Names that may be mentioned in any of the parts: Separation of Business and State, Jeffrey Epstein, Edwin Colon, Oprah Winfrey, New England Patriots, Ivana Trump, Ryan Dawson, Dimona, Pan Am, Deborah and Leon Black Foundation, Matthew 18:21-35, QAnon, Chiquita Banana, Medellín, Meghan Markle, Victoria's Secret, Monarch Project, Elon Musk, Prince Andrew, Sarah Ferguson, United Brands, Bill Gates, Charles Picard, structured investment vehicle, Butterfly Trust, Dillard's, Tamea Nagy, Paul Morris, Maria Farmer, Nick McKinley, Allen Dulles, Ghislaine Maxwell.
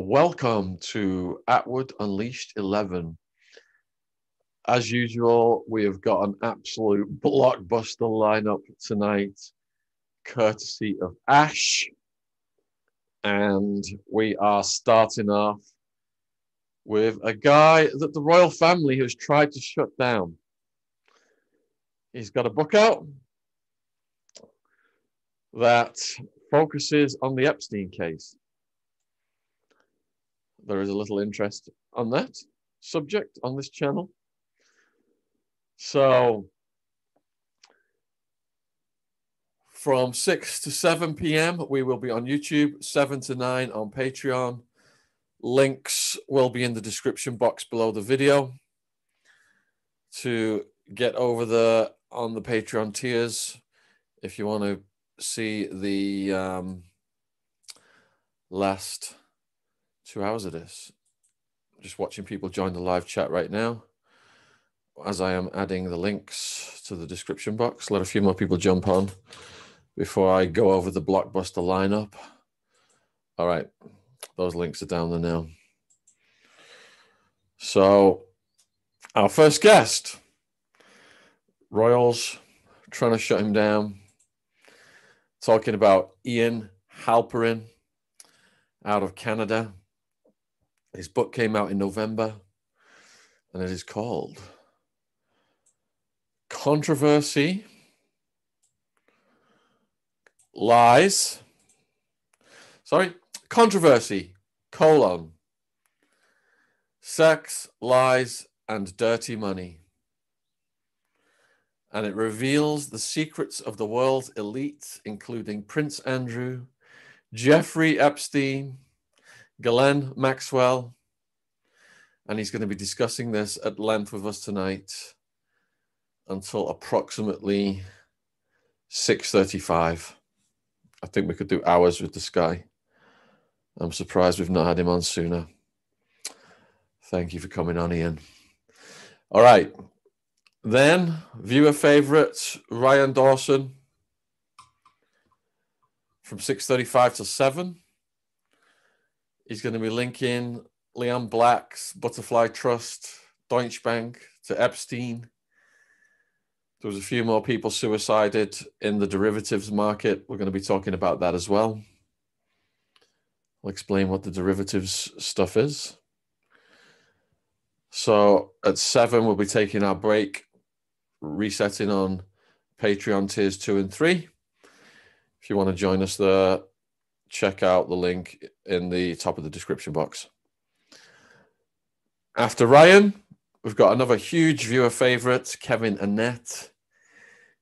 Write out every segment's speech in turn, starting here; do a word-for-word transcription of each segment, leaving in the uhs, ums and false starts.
Welcome to Atwood Unleashed eleven. As usual, we have got an absolute blockbuster lineup tonight, courtesy of Ash. And we are starting off with a guy that the royal family has tried to shut down. He's got a book out that focuses on the Epstein case. There is a little interest on that subject on this channel. So from six to seven p m, we will be on YouTube, seven to nine on Patreon. Links will be in the description box below the video to get over there on the Patreon tiers if you want to see the um, last two hours of this. Just watching people join the live chat right now as I am adding the links to the description box. Let a few more people jump on before I go over the blockbuster lineup. All right, those links are down there now. So our first guest, royals trying to shut him down, talking about Ian Halperin out of Canada. His book came out in November, and it is called Controversy, Lies, sorry, Controversy, colon, Sex, Lies, and Dirty Money. And it reveals the secrets of the world's elites, including Prince Andrew, Jeffrey Epstein, Ghislaine Maxwell, and he's going to be discussing this at length with us tonight until approximately six thirty-five. I think we could do hours with this guy. I'm surprised we've not had him on sooner. Thank you for coming on, Ian. All right. Then, viewer favourite, Ryan Dawson, from six thirty-five to seven. He's going to be linking Leon Black's Butterfly Trust, Deutsche Bank, to Epstein. There was a few more people suicided in the derivatives market. We're going to be talking about that as well. I'll explain what the derivatives stuff is. So at seven, we'll be taking our break, resetting on Patreon tiers two and three. If you want to join us there, check out the link in the top of the description box. After Ryan, we've got another huge viewer favorite, Kevin Annette,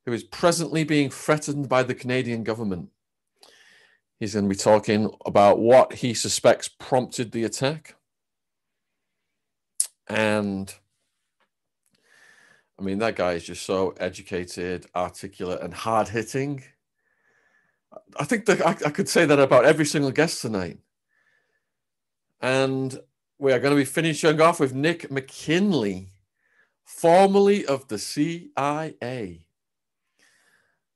who is presently being threatened by the Canadian government. He's going to be talking about what he suspects prompted the attack. And I mean, that guy is just so educated, articulate, and hard-hitting. I think that I, I could say that about every single guest tonight. And we are going to be finishing off with Nick McKinley, formerly of the C I A.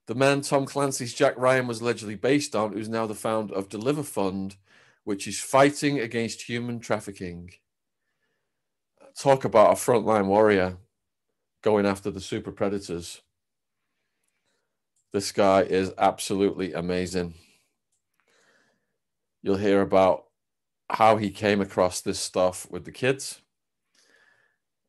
The man Tom Clancy's Jack Ryan was allegedly based on, who's now the founder of Deliver Fund, which is fighting against human trafficking. Talk about a frontline warrior going after the super predators. This guy is absolutely amazing. You'll hear about how he came across this stuff with the kids.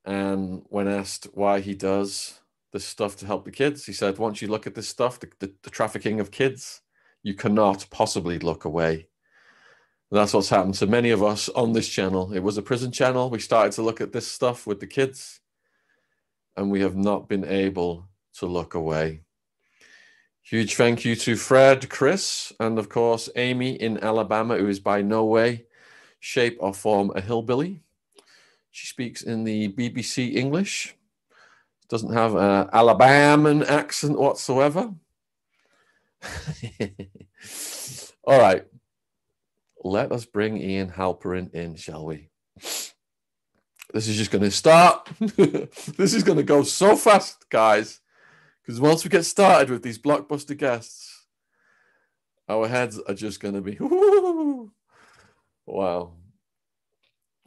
And when asked why he does this stuff to help the kids, he said, once you look at this stuff, the, the, the trafficking of kids, you cannot possibly look away. And that's what's happened to many of us on this channel. It was a prison channel. We started to look at this stuff with the kids, and we have not been able to look away. Huge thank you to Fred, Chris, and of course, Amy in Alabama, who is by no way, shape or form a hillbilly. She speaks in the B B C English. Doesn't have an Alabama accent whatsoever. All right. Let us bring Ian Halperin in, shall we? This is just going to start. This is going to go so fast, guys. Because once we get started with these blockbuster guests, our heads are just going to be, whoo, wow.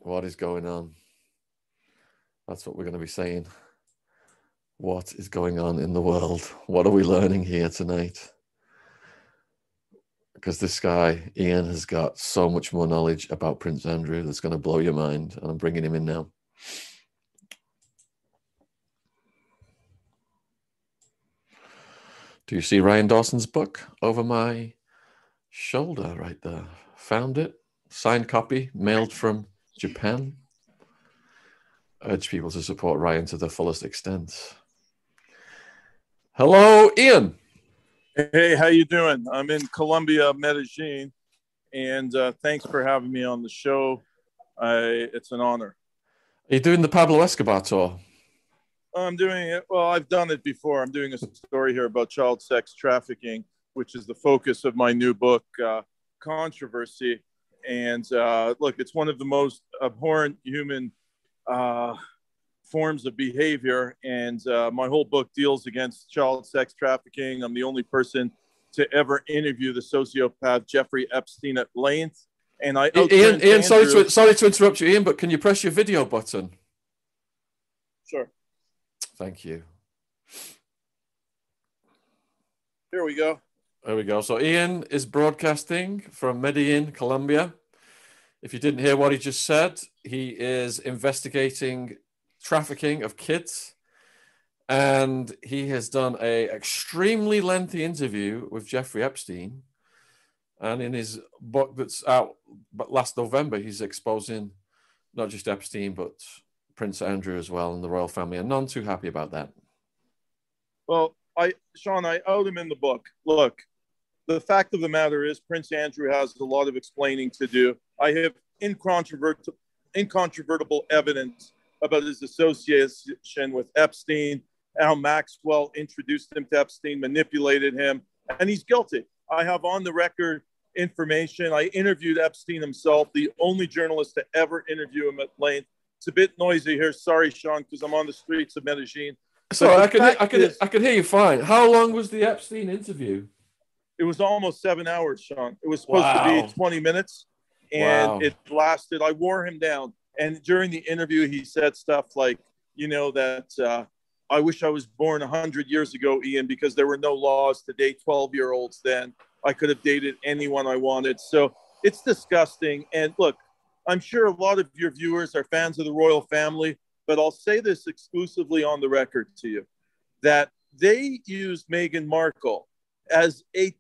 What is going on? That's what we're going to be saying. What is going on in the world? What are we learning here tonight? Because this guy, Ian, has got so much more knowledge about Prince Andrew that's going to blow your mind. And I'm bringing him in now. Do you see Ryan Dawson's book over my shoulder right there? Found it, signed copy, mailed from Japan. Urge people to support Ryan to the fullest extent. Hello, Ian. Hey, how you doing? I'm in Colombia, Medellin, and uh, thanks for having me on the show. I, it's an honor. Are you doing the Pablo Escobar tour? I'm doing it. Well, I've done it before. I'm doing a story here about child sex trafficking, which is the focus of my new book, uh, Controversy. And uh, look, it's one of the most abhorrent human uh, forms of behavior. And uh, my whole book deals against child sex trafficking. I'm the only person to ever interview the sociopath Jeffrey Epstein at length. And I, oh, Ian, Ian sorry, to, sorry to interrupt you, Ian, but can you press your video button? Sure. Thank you. Here we go. There we go. So Ian is broadcasting from Medellin, Colombia. If you didn't hear what he just said, he is investigating trafficking of kids. And he has done an extremely lengthy interview with Jeffrey Epstein. And in his book that's out last November, he's exposing not just Epstein, but Prince Andrew as well, and the royal family. I'm none too happy about that. Well, I, Sean, I owed him in the book. Look, the fact of the matter is Prince Andrew has a lot of explaining to do. I have incontrovertible, incontrovertible evidence about his association with Epstein, how Maxwell introduced him to Epstein, manipulated him, and he's guilty. I have on the record information. I interviewed Epstein himself, the only journalist to ever interview him at length. It's a bit noisy here. Sorry, Sean, because I'm on the streets of Medellin. So I can, I, can, is, I can hear you fine. How long was the Epstein interview? It was almost seven hours, Sean. It was supposed wow. to be twenty minutes, and wow. it lasted. I wore him down. And during the interview, he said stuff like, you know, that uh, I wish I was born a hundred years ago, Ian, because there were no laws to date twelve-year-olds then. I could have dated anyone I wanted. So it's disgusting. And look, I'm sure a lot of your viewers are fans of the royal family, but I'll say this exclusively on the record to you, that they used Meghan Markle as a,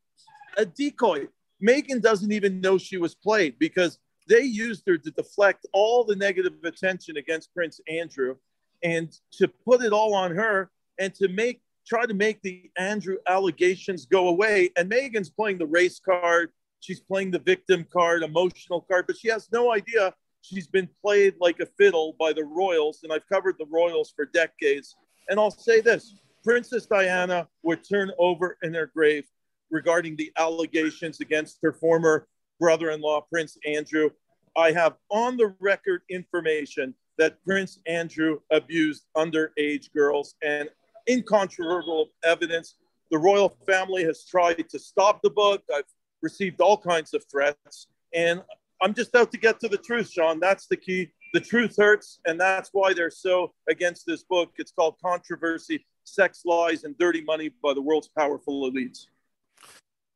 a decoy. Meghan doesn't even know she was played because they used her to deflect all the negative attention against Prince Andrew and to put it all on her and to make try to make the Andrew allegations go away. And Meghan's playing the race card. She's playing the victim card, emotional card, but she has no idea she's been played like a fiddle by the royals, and I've covered the royals for decades. And I'll say this, Princess Diana would turn over in her grave regarding the allegations against her former brother-in-law, Prince Andrew. I have on the record information that Prince Andrew abused underage girls and incontrovertible evidence. The royal family has tried to stop the book. I've received all kinds of threats, and I'm just out to get to the truth, Sean. That's the key. The truth hurts, and that's why they're so against this book. It's called Controversy, Sex, Lies, and Dirty Money by the World's Powerful Elites.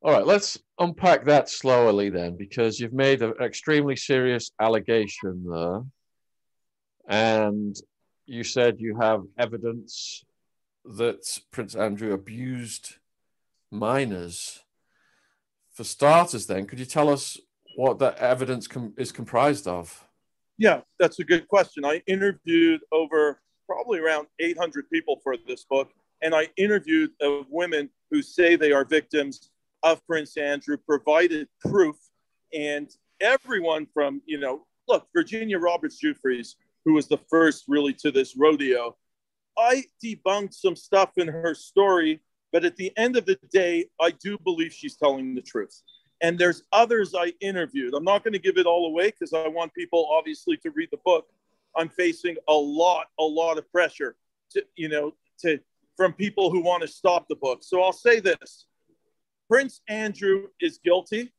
All right, let's unpack that slowly then, because you've made an extremely serious allegation there, and you said you have evidence that Prince Andrew abused minors. For starters, then, could you tell us what that evidence com is comprised of? Yeah, that's a good question. I interviewed over probably around eight hundred people for this book, and I interviewed uh, women who say they are victims of Prince Andrew, provided proof, and everyone from, you know, look, Virginia Roberts-Giuffre, who was the first really to this rodeo, I debunked some stuff in her story. But at the end of the day, I do believe she's telling the truth. And there's others I interviewed. I'm not going to give it all away because I want people, obviously, to read the book. I'm facing a lot, a lot of pressure, to, you know, to from people who want to stop the book. So I'll say this. Prince Andrew is guilty.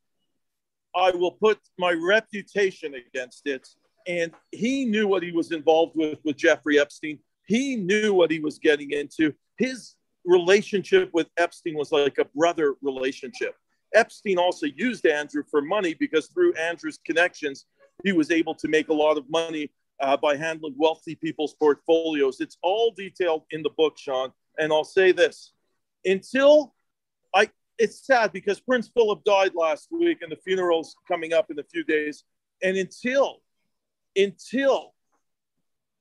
I will put my reputation against it. And he knew what he was involved with, with Jeffrey Epstein. He knew what he was getting into. His relationship with Epstein was like a brother relationship. Epstein also used Andrew for money because through Andrew's connections, he was able to make a lot of money uh, by handling wealthy people's portfolios. It's all detailed in the book, Sean. And I'll say this, until I, it's sad because Prince Philip died last week and the funeral's coming up in a few days. And until, until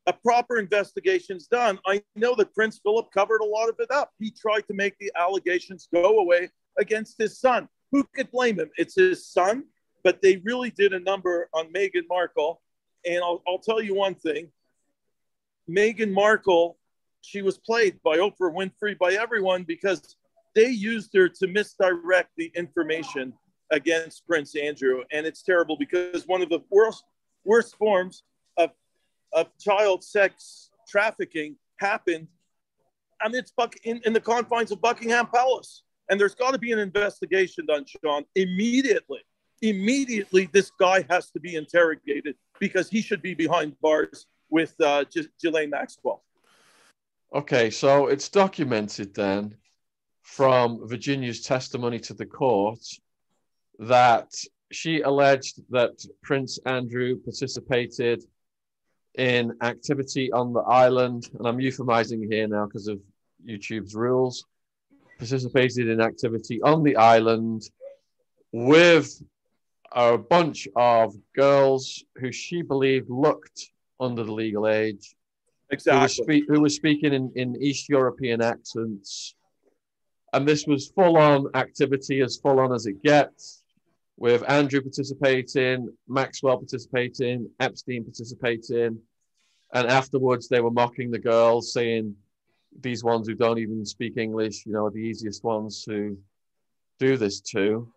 a proper investigation's done, I know that Prince Philip covered a lot of it up. He tried to make the allegations go away against his son. Who could blame him? It's his son, but they really did a number on Meghan Markle. And I'll, I'll tell you one thing, Meghan Markle, she was played by Oprah Winfrey, by everyone, because they used her to misdirect the information against Prince Andrew. And it's terrible because one of the worst, worst forms of, of child sex trafficking happened, and it's buck, in, in the confines of Buckingham Palace. And there's got to be an investigation done, Sean, immediately. Immediately, this guy has to be interrogated because he should be behind bars with uh, G- Ghislaine Maxwell. Okay, so it's documented then from Virginia's testimony to the court that she alleged that Prince Andrew participated in activity on the island, and I'm euphemizing here now because of YouTube's rules, participated in activity on the island with a bunch of girls who she believed looked under the legal age. Exactly. Who was, spe- who was speaking in, in East European accents. And this was full-on activity, as full-on as it gets, with Andrew participating, Maxwell participating, Epstein participating. And afterwards, they were mocking the girls, saying, these ones who don't even speak English, you know, are the easiest ones to do this to.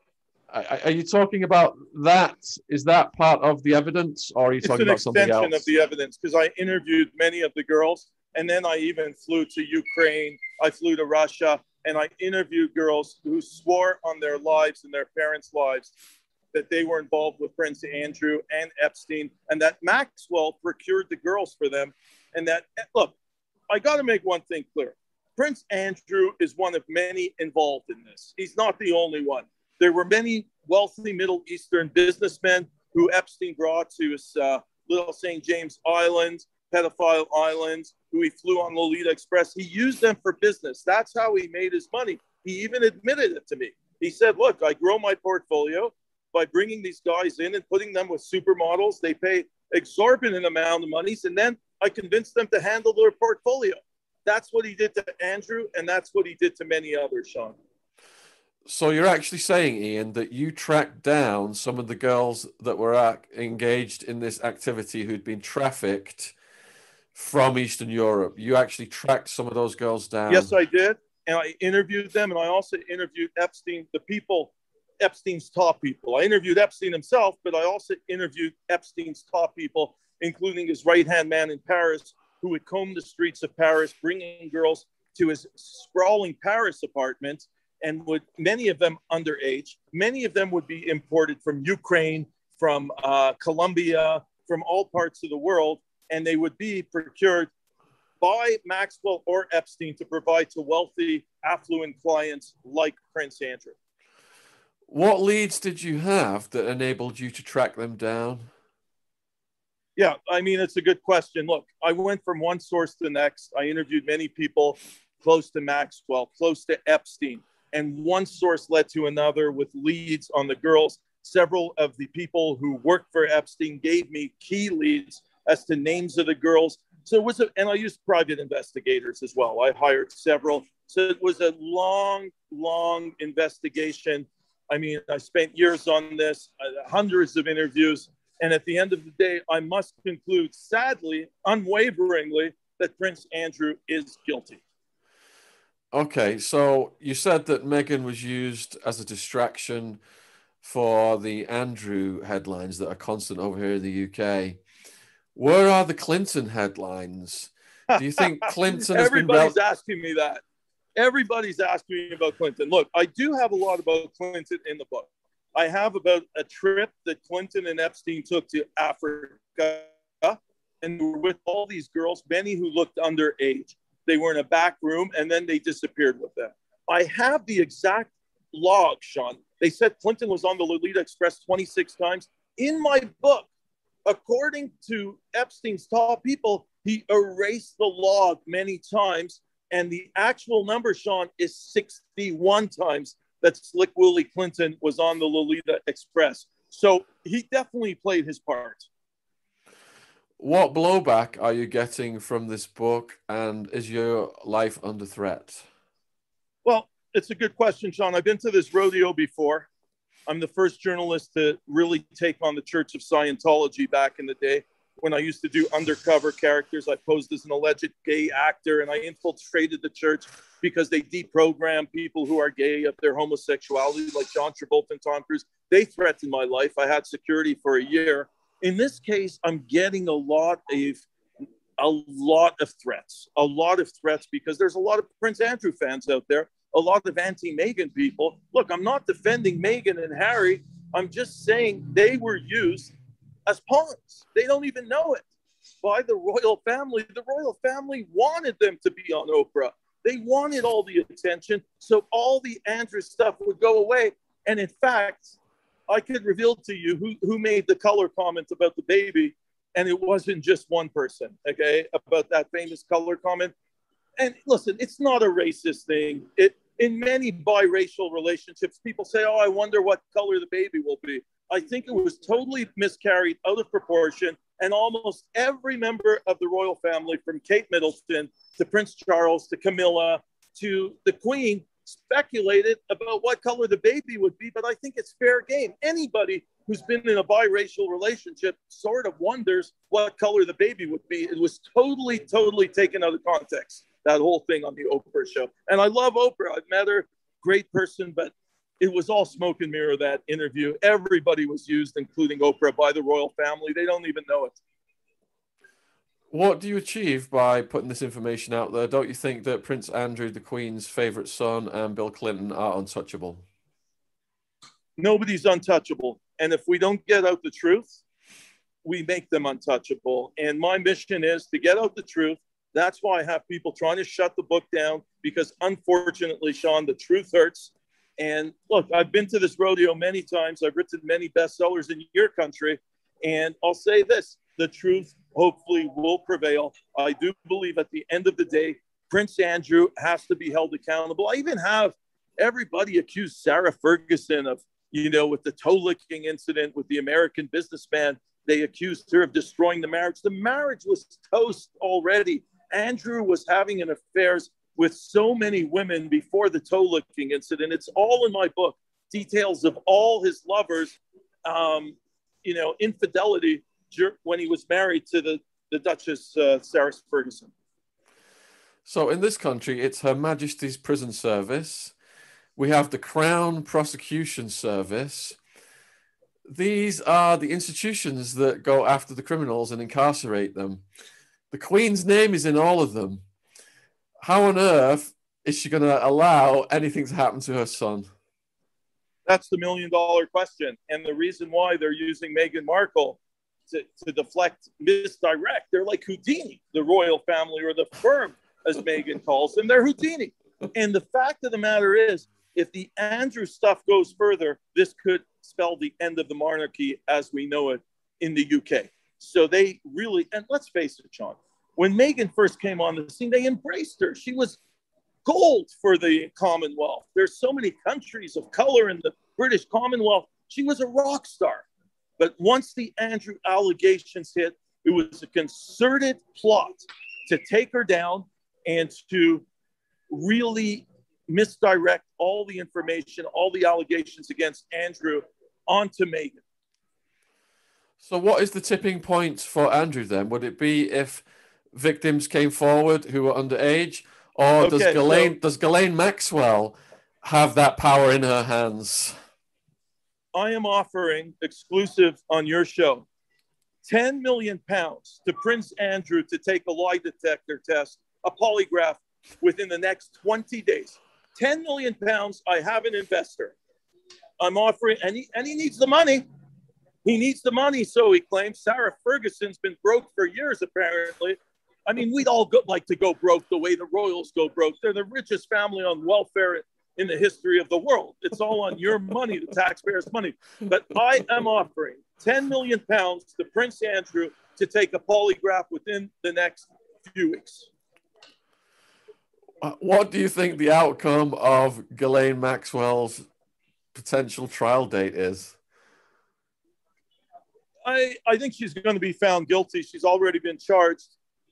Are you talking about that? Is that part of the evidence, or are you it's talking about something else? It's an extension of the evidence, because I interviewed many of the girls, and then I even flew to Ukraine, I flew to Russia, and I interviewed girls who swore on their lives and their parents' lives that they were involved with Prince Andrew and Epstein, and that Maxwell procured the girls for them. And that, look, I got to make one thing clear. Prince Andrew is one of many involved in this. He's not the only one. There were many wealthy Middle Eastern businessmen who Epstein brought to his uh, little Saint James Island, pedophile islands, who he flew on Lolita Express. He used them for business. That's how he made his money. He even admitted it to me. He said, look, I grow my portfolio by bringing these guys in and putting them with supermodels. They pay exorbitant amount of monies, and then I convinced them to handle their portfolio. That's what he did to Andrew, and that's what he did to many others, Sean. So you're actually saying, Ian, that you tracked down some of the girls that were ac- engaged in this activity who'd been trafficked from Eastern Europe. You actually tracked some of those girls down. Yes, I did. And I interviewed them. And I also interviewed Epstein, the people, Epstein's top people. I interviewed Epstein himself, but I also interviewed Epstein's top people, including his right-hand man in Paris, who would comb the streets of Paris, bringing girls to his sprawling Paris apartment. And would many of them underage, many of them would be imported from Ukraine, from uh, Colombia, from all parts of the world, and they would be procured by Maxwell or Epstein to provide to wealthy, affluent clients like Prince Andrew. What leads did you have that enabled you to track them down? Yeah, I mean, it's a good question. Look, I went from one source to the next. I interviewed many people close to Maxwell, close to Epstein. And one source led to another with leads on the girls. Several of the people who worked for Epstein gave me key leads as to names of the girls. So it was, a, and I used private investigators as well. I hired several. So it was a long, long investigation. I mean, I spent years on this, uh, hundreds of interviews. And at the end of the day, I must conclude, sadly, unwaveringly, that Prince Andrew is guilty. Okay, so you said that Meghan was used as a distraction for the Andrew headlines that are constant over here in the U K. Where are the Clinton headlines? Do you think Clinton has been... Everybody's rel- asking me that. Everybody's asking me about Clinton. Look, I do have a lot about Clinton in the book. I have about a trip that Clinton and Epstein took to Africa and were with all these girls, many who looked underage. They were in a back room, and then they disappeared with them. I have the exact log, Sean. They said Clinton was on the Lolita Express twenty-six times. In my book, according to Epstein's top people, he erased the log many times. And the actual number, Sean, is sixty-one times that Slick Willie Clinton was on the Lolita Express. So he definitely played his part. What blowback are you getting from this book, and is your life under threat? Well, it's a good question, Sean. I've been to this rodeo before. I'm the first journalist to really take on the Church of Scientology back in the day. When I used to do undercover characters, I posed as an alleged gay actor, and I infiltrated the church because they deprogram people who are gay of their homosexuality, like John Travolta and Tom Cruise. They threatened my life. I had security for a year. In this case, I'm getting a lot of a lot of threats, a lot of threats, because there's a lot of Prince Andrew fans out there, a lot of anti-Meghan people. Look, I'm not defending Meghan and Harry. I'm just saying they were used as pawns. They don't even know it. By the royal family, the royal family wanted them to be on Oprah. They wanted all the attention, so all the Andrew stuff would go away. And in fact, I could reveal to you who, who made the color comment about the baby, and it wasn't just one person, okay, about that famous color comment. And listen, it's not a racist thing. It, in many biracial relationships, people say, oh, I wonder what color the baby will be. I think it was totally miscarried out of proportion, and almost every member of the royal family, from Kate Middleton to Prince Charles to Camilla to the Queen, speculated about what color the baby would be, but I think it's fair game. Anybody who's been in a biracial relationship sort of wonders what color the baby would be. It was totally, totally taken out of context, that whole thing on the Oprah show. And I love Oprah. I've met her, great person, but it was all smoke and mirror, that interview. Everybody was used, including Oprah, by the royal family. They don't even know it. What do you achieve by putting this information out there? Don't you think that Prince Andrew, the Queen's favorite son, and Bill Clinton are untouchable? Nobody's untouchable. And if we don't get out the truth, we make them untouchable. And my mission is to get out the truth. That's why I have people trying to shut the book down, because unfortunately, Sean, the truth hurts. And look, I've been to this rodeo many times. I've written many bestsellers in your country. And I'll say this, the truth hopefully will prevail. I do believe at the end of the day, Prince Andrew has to be held accountable. I even have everybody accuse Sarah Ferguson of, you know, with the toe licking incident with the American businessman, they accused her of destroying the marriage. The marriage was toast already. Andrew was having an affairs with so many women before the toe-licking incident. It's all in my book, details of all his lovers, um, you know, infidelity when he was married to the, the Duchess uh, Sarah Ferguson. So in this country, it's Her Majesty's Prison Service. We have the Crown Prosecution Service. These are the institutions that go after the criminals and incarcerate them. The Queen's name is in all of them. How on earth is she going to allow anything to happen to her son? That's the million dollar question. And the reason why they're using Meghan Markle to, to deflect, misdirect. They're like Houdini, the royal family, or the firm, as Meghan calls them. They're Houdini. And the fact of the matter is, if the Andrew stuff goes further, this could spell the end of the monarchy as we know it in the U K. So they really, and let's face it, Sean, when Meghan first came on the scene, they embraced her. She was gold for the Commonwealth. There's so many countries of color in the British Commonwealth. She was a rock star. But once the Andrew allegations hit, it was a concerted plot to take her down and to really misdirect all the information, all the allegations against Andrew onto Meghan. So what is the tipping point for Andrew then? Would it be if victims came forward who were underage, or okay, does Ghislaine, so, does Ghislaine Maxwell have that power in her hands? I am offering exclusive on your show, ten million pounds to Prince Andrew to take a lie detector test, a polygraph, within the next twenty days. ten million pounds. I have an investor. I'm offering, and he, and he needs the money. He needs the money, so he claims. Sarah Ferguson's been broke for years, apparently. I mean, we'd all go, like to go broke the way the royals go broke. They're the richest family on welfare in the history of the world. It's all on your money, the taxpayers' money. But I am offering ten million pounds to Prince Andrew to take a polygraph within the next few weeks. What do you think the outcome of Ghislaine Maxwell's potential trial date is? I, I think she's going to be found guilty. She's already been charged.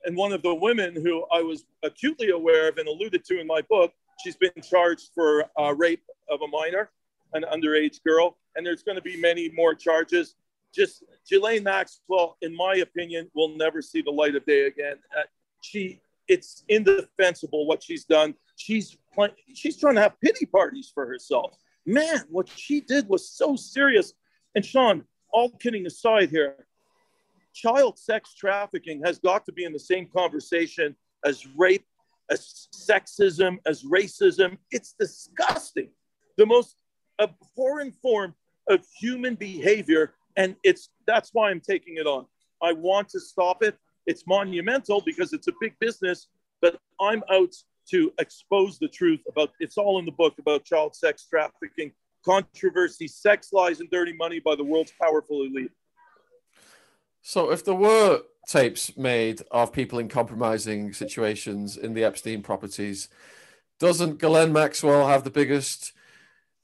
And one of the women who I was acutely aware of and alluded to in my book, she's been charged for uh, rape of a minor, an underage girl. And there's going to be many more charges. Just Ghislaine Maxwell, in my opinion, will never see the light of day again. Uh, she, it's indefensible what she's done. She's, pl- she's trying to have pity parties for herself. Man, what she did was so serious. And Sean, all kidding aside here, child sex trafficking has got to be in the same conversation as rape, as sexism, as racism. It's disgusting. The most abhorrent form of human behavior. And it's that's why I'm taking it on. I want to stop it. It's monumental because it's a big business, but I'm out to expose the truth about, it's all in the book about child sex trafficking, Controversy, Sex, Lies, and Dirty Money by the world's powerful elite. So if there were tapes made of people in compromising situations in the Epstein properties, doesn't Ghislaine Maxwell have the biggest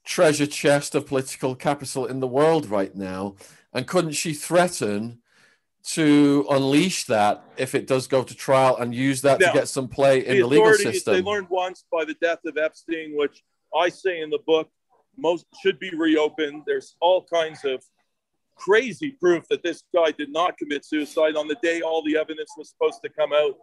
treasure chest of political capital in the world right now? And couldn't she threaten to unleash that if it does go to trial and use that now, to get some play in the, the legal system? They learned once by the death of Epstein, which I say in the book, most should be reopened. There's all kinds of crazy proof that this guy did not commit suicide on the day all the evidence was supposed to come out.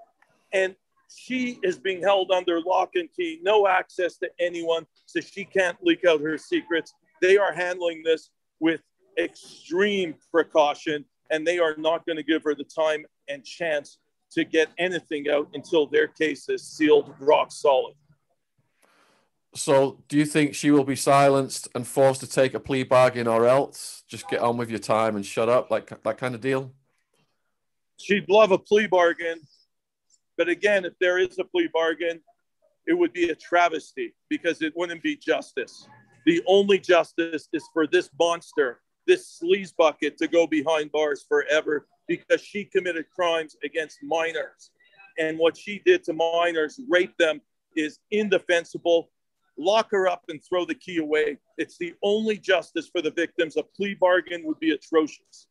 And she is being held under lock and key, no access to anyone, so she can't leak out her secrets. They are handling this with extreme precaution, and they are not going to give her the time and chance to get anything out until their case is sealed rock solid. So do you think she will be silenced and forced to take a plea bargain or else just get on with your time and shut up, like that kind of deal? She'd love a plea bargain. But again, if there is a plea bargain, it would be a travesty because it wouldn't be justice. The only justice is for this monster, this sleazebucket, to go behind bars forever because she committed crimes against minors. And what she did to minors, rape them, is indefensible. Lock her up and throw the key away. It's the only justice for the victims. A plea bargain would be atrocious.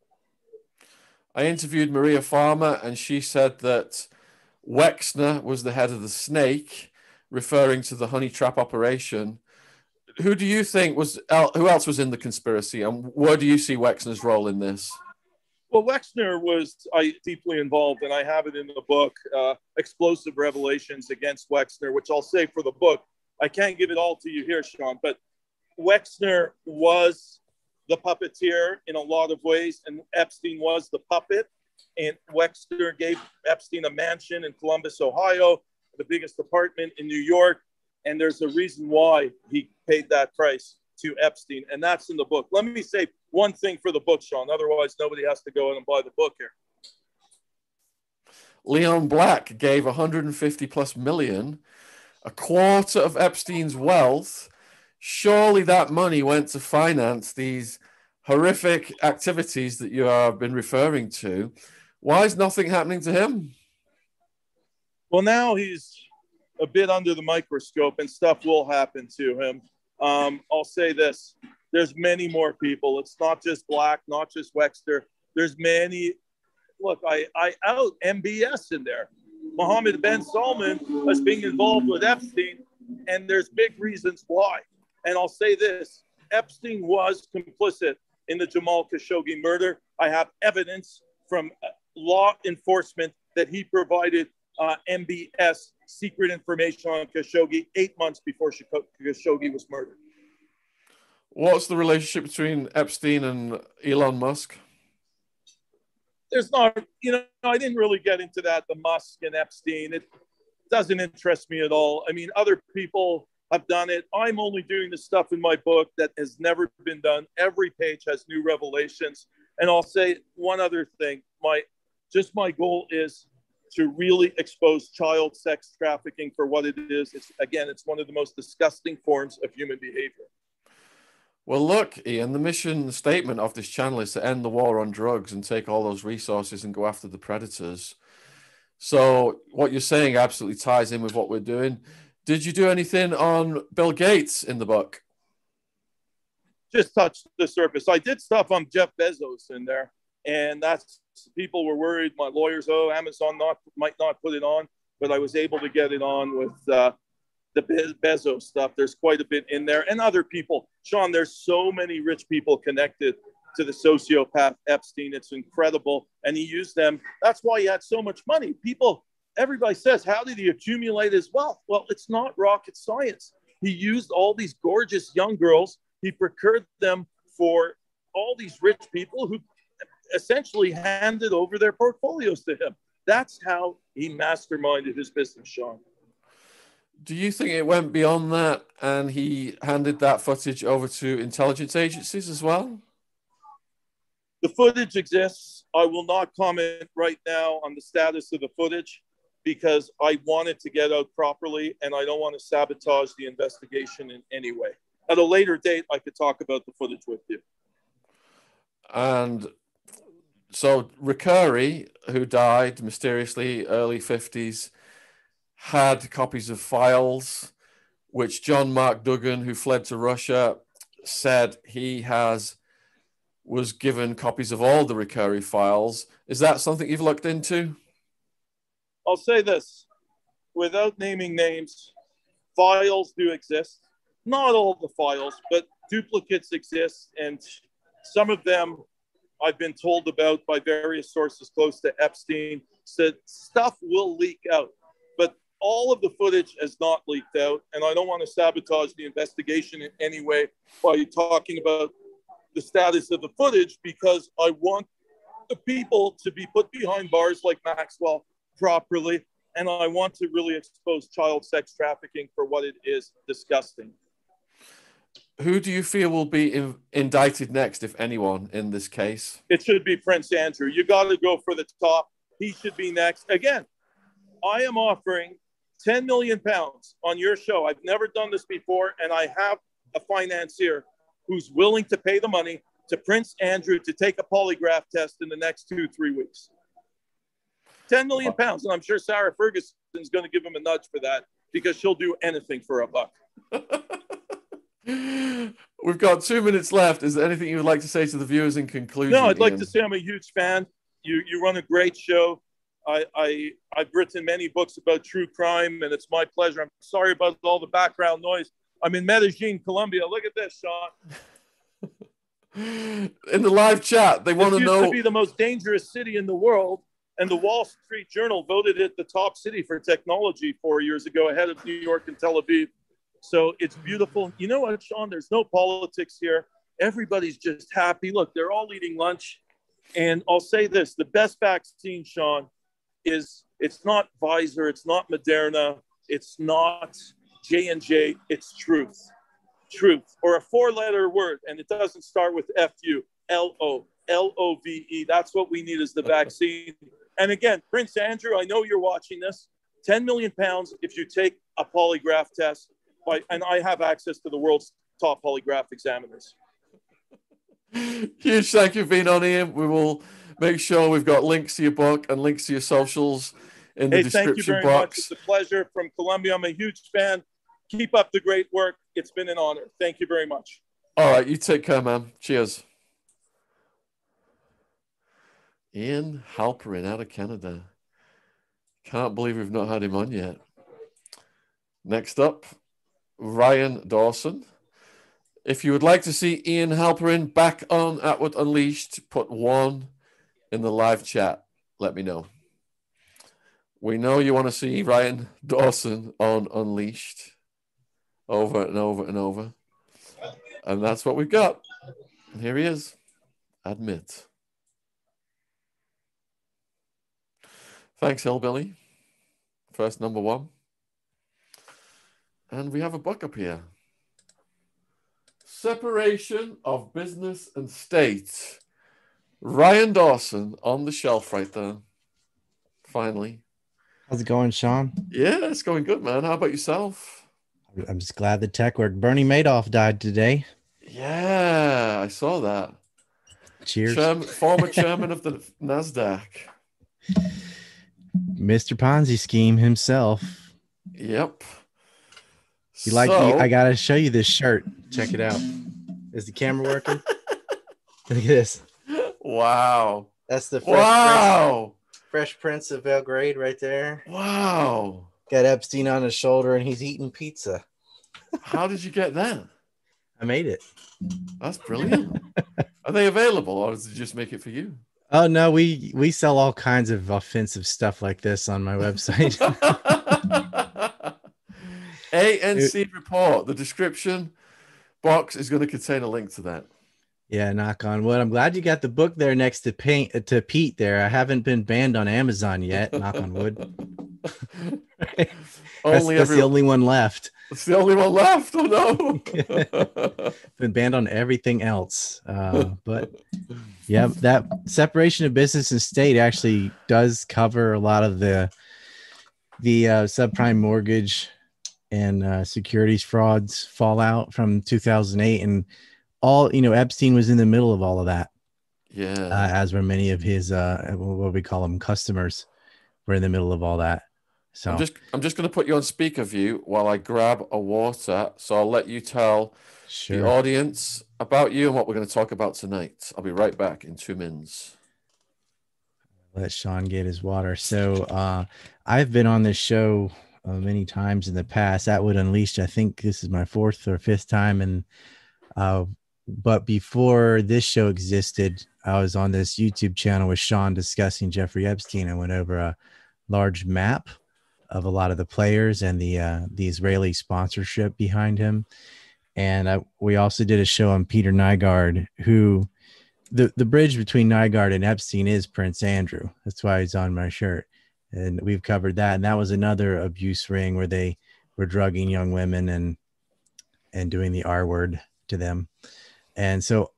I interviewed Maria Farmer, and she said that Wexner was the head of the snake, referring to the honey trap operation. Who do you think was, who else was in the conspiracy, and where do you see Wexner's role in this? Well, Wexner was I, deeply involved, and I have it in the book, uh, Explosive Revelations Against Wexner, which I'll say for the book. I can't give it all to you here, Sean, but Wexner was the puppeteer in a lot of ways, and Epstein was the puppet. And Wexner gave Epstein a mansion in Columbus, Ohio, the biggest apartment in New York. And there's a reason why he paid that price to Epstein. And that's in the book. Let me say one thing for the book, Sean. Otherwise, nobody has to go in and buy the book here. Leon Black gave one hundred fifty plus million dollars. A quarter of Epstein's wealth. Surely that money went to finance these horrific activities that you have been referring to. Why is nothing happening to him? Well, now he's a bit under the microscope and stuff will happen to him. Um, I'll say this, there's many more people. It's not just Black, not just Wexner. There's many, look, I, I out M B S in there. Mohammed Ben Salman was being involved with Epstein, and there's big reasons why. And I'll say this, Epstein was complicit in the Jamal Khashoggi murder. I have evidence from law enforcement that he provided uh, M B S secret information on Khashoggi eight months before Khashoggi was murdered. What's the relationship between Epstein and Elon Musk? There's not, you know, I didn't really get into that, the Musk and Epstein. It doesn't interest me at all. I mean, other people have done it. I'm only doing the stuff in my book that has never been done. Every page has new revelations. And I'll say one other thing. My, just my goal is to really expose child sex trafficking for what it is. It's, again, it's one of the most disgusting forms of human behavior. Well, look, Ian, the mission statement of this channel is to end the war on drugs and take all those resources and go after the predators. So what you're saying absolutely ties in with what we're doing. Did you do anything on Bill Gates in the book? Just touched the surface. I did stuff on Jeff Bezos in there, and that's, people were worried. My lawyers, oh, Amazon not, might not put it on, but I was able to get it on with uh, the Be- Bezos stuff. There's quite a bit in there, and other people. Sean, there's so many rich people connected to the sociopath Epstein. It's incredible. And he used them. That's why he had so much money. People, everybody says, how did he accumulate his wealth? Well, it's not rocket science. He used all these gorgeous young girls. He procured them for all these rich people who essentially handed over their portfolios to him. That's how he masterminded his business, Sean. Do you think it went beyond that and he handed that footage over to intelligence agencies as well? The footage exists. I will not comment right now on the status of the footage because I want it to get out properly and I don't want to sabotage the investigation in any way. At a later date, I could talk about the footage with you. And so Ricari, who died mysteriously early fifties, had copies of files, which John Mark Duggan, who fled to Russia, said he has, was given copies of all the Ricari files. Is that something you've looked into? I'll say this, without naming names, files do exist. Not all the files, but duplicates exist. And some of them I've been told about by various sources close to Epstein, said stuff will leak out. But all of the footage has not leaked out. And I don't want to sabotage the investigation in any way by talking about the status of the footage, because I want the people to be put behind bars like Maxwell properly. And I want to really expose child sex trafficking for what it is, disgusting. Who do you feel will be in, indicted next, if anyone, in this case? It should be Prince Andrew. You got to go for the top. He should be next. Again, I am offering ten million pounds on your show. I've never done this before, and I have a financier who's willing to pay the money to Prince Andrew to take a polygraph test in the next two, three weeks. ten million pounds, and I'm sure Sarah Ferguson's going to give him a nudge for that because she'll do anything for a buck. We've got two minutes left. Is there anything you would like to say to the viewers in conclusion? No, I'd like Ian? to say I'm a huge fan. You you run a great show. I, I, I've written many books about true crime, and it's my pleasure. I'm sorry about all the background noise. I'm in Medellin, Colombia. Look at this, Sean. In the live chat, they want to know. It used to be the most dangerous city in the world. And the Wall Street Journal voted it the top city for technology four years ago, ahead of New York and Tel Aviv. So it's beautiful. You know what, Sean? There's no politics here. Everybody's just happy. Look, they're all eating lunch. And I'll say this, the best vaccine, Sean, is it's not Pfizer, it's not Moderna, it's not J and J, it's truth. Truth, or a four-letter word, and it doesn't start with F U, L O, L O V E. That's what we need is the vaccine. And again, Prince Andrew, I know you're watching this. ten million pounds if you take a polygraph test. By, and I have access to the world's top polygraph examiners. Huge thank you for being on, Ian. We will make sure we've got links to your book and links to your socials in the hey, description box. Thank you very box. much. It's a pleasure. From Colombia, I'm a huge fan. Keep up the great work. It's been an honor. Thank you very much. All right. You take care, man. Cheers. Ian Halperin out of Canada. Can't believe we've not had him on yet. Next up, Ryan Dawson. If you would like to see Ian Halperin back on Atwood Unleashed, put one in the live chat. Let me know. We know you want to see Ryan Dawson on Unleashed over and over and over. And that's what we've got. And here he is. Admit. Thanks, Hillbilly. First number one. And we have a book up here. Separation of Business and State. Ryan Dawson on the shelf right there. Finally. How's it going, Sean? Yeah, it's going good, man. How about yourself? I'm just glad the tech worked. Bernie Madoff died today. Yeah, I saw that. Cheers. Chairman, former chairman of the NASDAQ. Mister Ponzi scheme himself. Yep. You like? So, I gotta show you this shirt. Check it out. Is the camera working? Look at this. Wow. That's the Fresh wow. Prince, Fresh Prince of Belgrade right there. Wow. Got Epstein on his shoulder and he's eating pizza. How did you get that? I made it. That's brilliant. Are they available, or did you just make it for you? Oh no, we we sell all kinds of offensive stuff like this on my website. A N C report. The description box is going to contain a link to that. Yeah, knock on wood. I'm glad you got the book there next to paint to Pete there. I haven't been banned on Amazon yet. Knock on wood. Right? That's, every, that's the only one left. It's the only one left. Oh no! Been banned on everything else. Uh, but yeah, that separation of business and state actually does cover a lot of the the uh, subprime mortgage and uh, securities frauds fallout from two thousand eight. And all, you know, Epstein was in the middle of all of that. Yeah. Uh, as were many of his, uh, what we call them, customers were in the middle of all that. So I'm just, I'm just going to put you on speaker view while I grab a water. So I'll let you tell sure. the audience about you and what we're going to talk about tonight. I'll be right back in two minutes. Let Sean get his water. So uh, I've been on this show Uh, many times in the past. Atwood Unleashed, I think this is my fourth or fifth time. And, uh, but before this show existed, I was on this YouTube channel with Sean discussing Jeffrey Epstein. I went over a large map of a lot of the players and the, uh, the Israeli sponsorship behind him. And I, we also did a show on Peter Nygård, who the, the bridge between Nygård and Epstein is Prince Andrew. That's why he's on my shirt. And we've covered that. And that was another abuse ring where they were drugging young women and and doing the R word to them. And so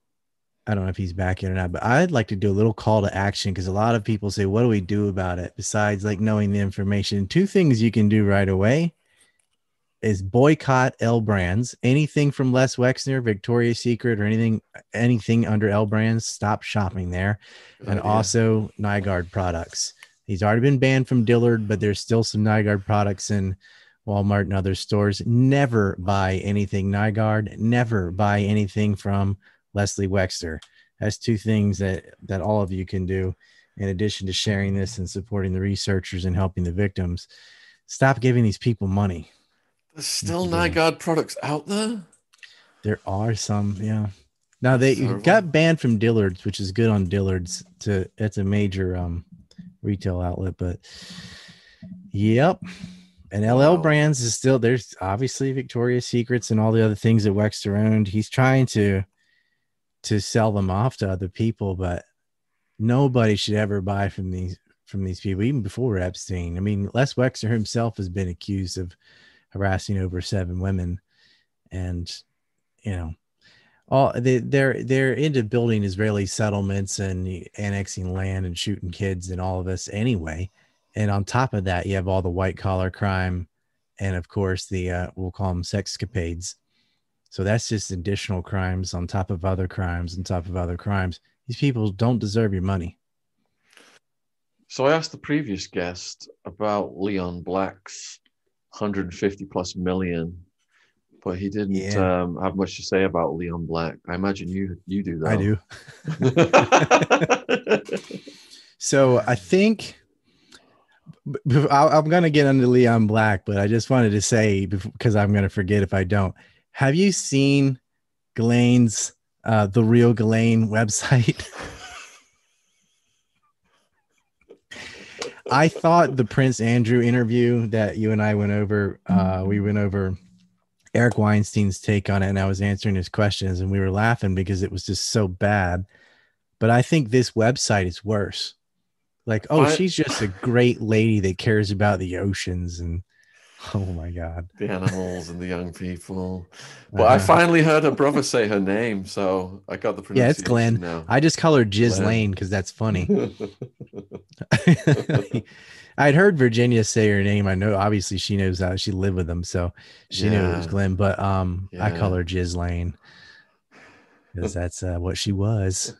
I don't know if he's back yet or not, but I'd like to do a little call to action, because a lot of people say, what do we do about it? Besides like knowing the information, two things you can do right away is boycott L Brands. Anything from Les Wexner, Victoria's Secret, or anything, anything under L Brands, stop shopping there. Oh, and yeah. also Nygård products. He's already been banned from Dillard's, but there's still some Nygård products in Walmart and other stores. Never buy anything Nygård. Never buy anything from Leslie Wexner. That's two things that, that all of you can do, in addition to sharing this and supporting the researchers and helping the victims. Stop giving these people money. There's still yeah. Nygård products out there? There are some, yeah. Now, they got banned from Dillard's, which is good on Dillard's. To, it's a major... um. retail outlet, but yep. And L L wow. Brands is still, there's obviously Victoria's Secrets and all the other things that Wexner owned. He's trying to to sell them off to other people, but nobody should ever buy from these from these people, even before Epstein. I mean, Les Wexner himself has been accused of harassing over seven women, and you know, all they, they're they're into building Israeli settlements and annexing land and shooting kids and all of this anyway. And on top of that, you have all the white collar crime, and of course the uh, we'll call them sexcapades. So that's just additional crimes on top of other crimes on top of other crimes. These people don't deserve your money. So I asked the previous guest about Leon Black's one hundred fifty plus million. But he didn't yeah. um, have much to say about Leon Black. I imagine you you do that. I do. So I think I'm going to get into Leon Black, but I just wanted to say, because I'm going to forget if I don't. Have you seen Ghislaine's uh, The Real Ghislaine website? I thought the Prince Andrew interview that you and I went over, uh, we went over Eric Weinstein's take on it, and I was answering his questions, and we were laughing because it was just so bad. But I think this website is worse. Like, oh, I, she's just a great lady that cares about the oceans and Oh my God. The animals and the young people. Well, uh-huh. I finally heard her brother say her name, so I got the pronunciation. Yeah, it's Glenn. Now. I just call her Ghislaine because that's funny. I'd heard Virginia say her name. I know, obviously, she knows how she lived with them, so she yeah. knew it was Glenn, but um, yeah. I call her Ghislaine because that's uh, what she was.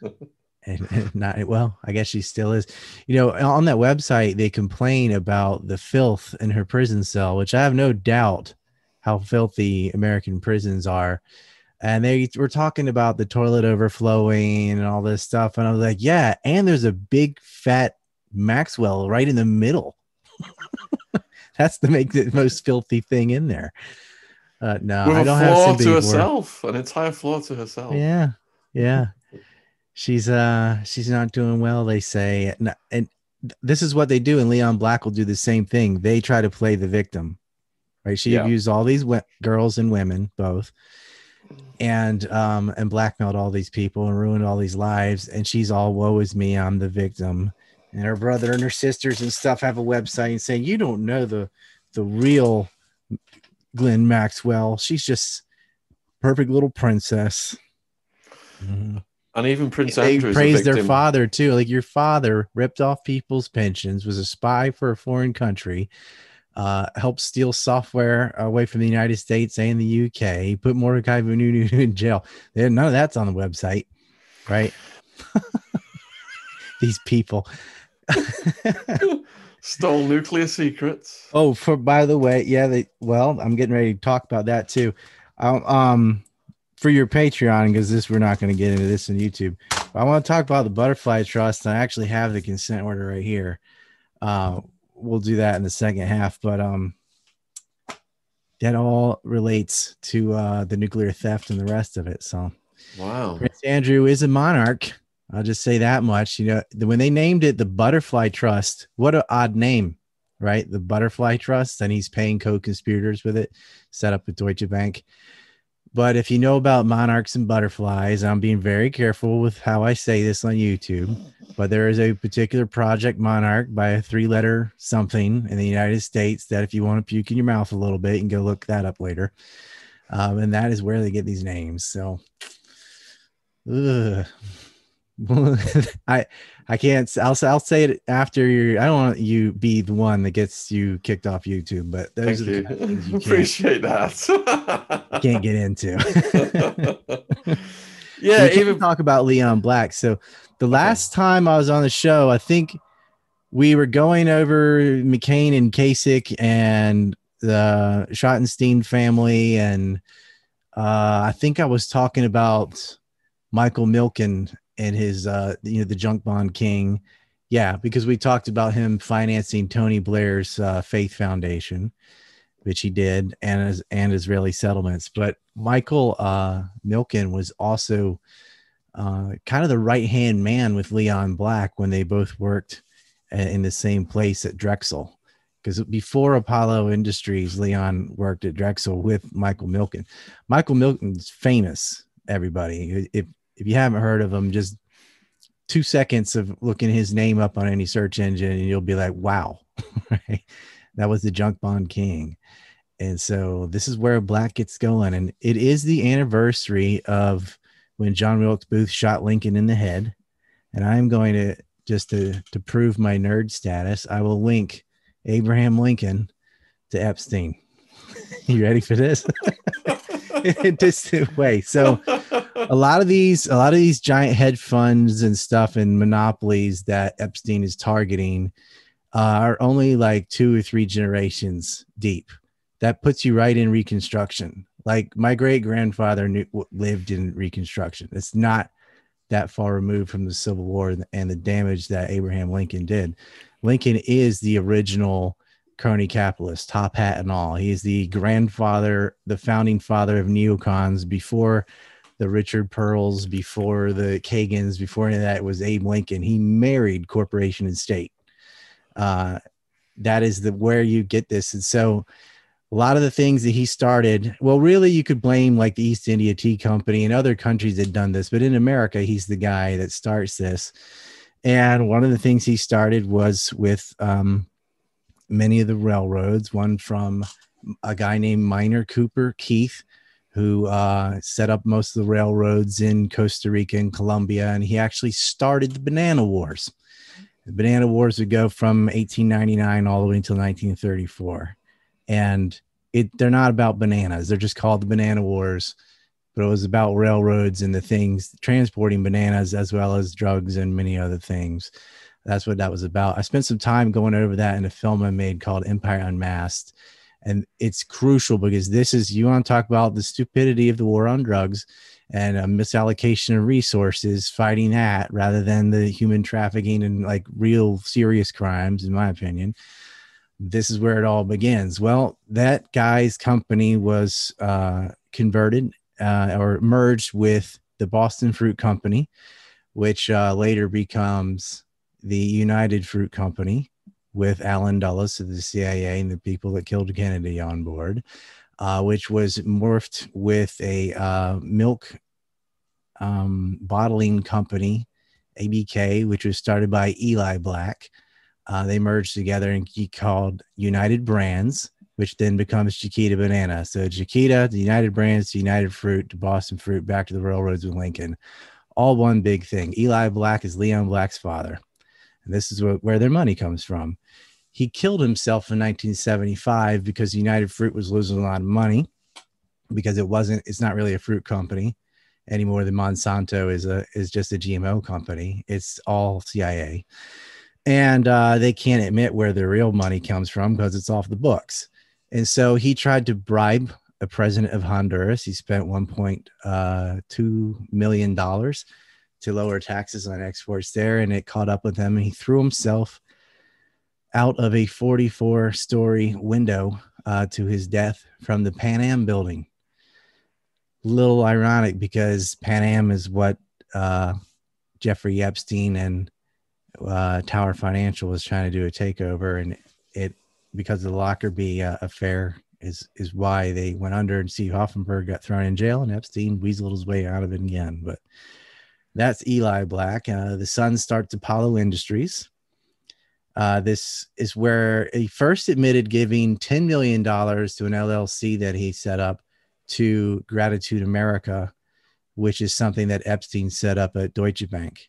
And, and not well, I guess she still is. You know, on that website, they complain about the filth in her prison cell, which I have no doubt how filthy American prisons are. And they were talking about the toilet overflowing and all this stuff. And I was like, yeah, and there's a big fat Maxwell right in the middle. That's the make the most filthy thing in there. Uh, no, With I don't have floor to herself, an entire floor to herself. Yeah, yeah. She's uh she's not doing well, they say, and, and this is what they do. And Leon Black will do the same thing. They try to play the victim, right? She yeah. abused all these we- girls and women both, and um and blackmailed all these people and ruined all these lives. And she's all, woe is me, I'm the victim. And her brother and her sisters and stuff have a website and saying, you don't know the the real Glenn Maxwell. She's just perfect little princess. Mm-hmm. And even Prince Andrew, they praised their father too. Like, your father ripped off people's pensions, was a spy for a foreign country, uh, helped steal software away from the United States and the U K, put Mordecai Vanunu in jail. None of that's on the website, right? These people stole nuclear secrets. Oh, for by the way, yeah. They, well, I'm getting ready to talk about that too. Um. um For your Patreon, because this we're not going to get into this on YouTube. But I want to talk about the Butterfly Trust. I actually have the consent order right here. Uh, we'll do that in the second half, but um, that all relates to uh, the nuclear theft and the rest of it. So, wow, Prince Andrew is a monarch. I'll just say that much. You know, when they named it the Butterfly Trust, what an odd name, right? The Butterfly Trust, and he's paying co-conspirators with it, set up with Deutsche Bank. But if you know about monarchs and butterflies, I'm being very careful with how I say this on YouTube, but there is a particular Project Monarch by a three-letter something in the United States that if you want to puke in your mouth a little bit, you can go look that up later. Um, and that is where they get these names. So ugh. I I can't, I'll, I'll say it after you. I don't want you be the one that gets you kicked off YouTube, but those Thank are the you. Kind of things you appreciate that. Can't get into. Yeah, we even talk about Leon Black. So the last okay. time I was on the show, I think we were going over McCain and Kasich and the Schottenstein family, and uh, I think I was talking about Michael Milken and his, uh, you know, the junk bond king. Yeah, because we talked about him financing Tony Blair's uh, Faith Foundation, which he did, and, and Israeli settlements. But Michael uh, Milken was also uh, kind of the right-hand man with Leon Black when they both worked in the same place at Drexel. Because before Apollo Industries, Leon worked at Drexel with Michael Milken. Michael Milken's famous, everybody. If If you haven't heard of him, just two seconds of looking his name up on any search engine and you'll be like, wow, right? That was the junk bond king. And so this is where Black gets going. And it is the anniversary of when John Wilkes Booth shot Lincoln in the head. And I'm going to, just to, to prove my nerd status, I will link Abraham Lincoln to Epstein. You ready for this? In this way. So a lot of these, a lot of these giant hedge funds and stuff and monopolies that Epstein is targeting uh, are only like two or three generations deep. That puts you right in Reconstruction. Like my great grandfather knew, lived in Reconstruction. It's not that far removed from the Civil War and, and the damage that Abraham Lincoln did. Lincoln is the original crony capitalist, top hat and all. He is the grandfather, the founding father of neocons before the Richard Pearls, before the Kagans, before any of that was Abe Lincoln. He married corporation and state. Uh, that is the where you get this. And so a lot of the things that he started, well, really you could blame like the East India Tea Company and other countries that done this, but in America, he's the guy that starts this. And one of the things he started was with um, many of the railroads, one from a guy named Minor Cooper Keith, who uh, set up most of the railroads in Costa Rica and Colombia. And he actually started the Banana Wars. The Banana Wars would go from eighteen ninety-nine all the way until nineteen thirty-four. And it, they're not about bananas. They're just called the Banana Wars. But it was about railroads and the things, transporting bananas as well as drugs and many other things. That's what that was about. I spent some time going over that in a film I made called Empire Unmasked. And it's crucial because this is, you want to talk about the stupidity of the war on drugs and a misallocation of resources, fighting that rather than the human trafficking and like real serious crimes, in my opinion. This is where it all begins. Well, that guy's company was uh, converted Uh, or merged with the Boston Fruit Company, which uh, later becomes the United Fruit Company with Allen Dulles of the C I A and the people that killed Kennedy on board, uh, which was morphed with a uh, milk um, bottling company, A B K, which was started by Eli Black. Uh, they merged together and he called United Brands, which then becomes Chiquita Banana. So Chiquita, the United Brands, the United Fruit, the Boston Fruit, back to the railroads with Lincoln. All one big thing. Eli Black is Leon Black's father. And this is what, where their money comes from. He killed himself in nineteen seventy-five because United Fruit was losing a lot of money because it wasn't, it's not really a fruit company any more than Monsanto is a, is just a G M O company. It's all C I A. And uh, they can't admit where their real money comes from because it's off the books. And so he tried to bribe a president of Honduras. He spent one point two million dollars to lower taxes on exports there, and it caught up with him. And he threw himself out of a forty-four story window uh, to his death from the Pan Am building. Little ironic because Pan Am is what uh, Jeffrey Epstein and uh, Tower Financial was trying to do a takeover, and it, because of the Lockerbie uh, affair is, is why they went under, and Steve Hoffenberg got thrown in jail and Epstein weaseled his way out of it again. But that's Eli Black. Uh, the son starts Apollo Industries. Uh, this is where he first admitted giving ten million dollars to an L L C that he set up to Gratitude America, which is something that Epstein set up at Deutsche Bank.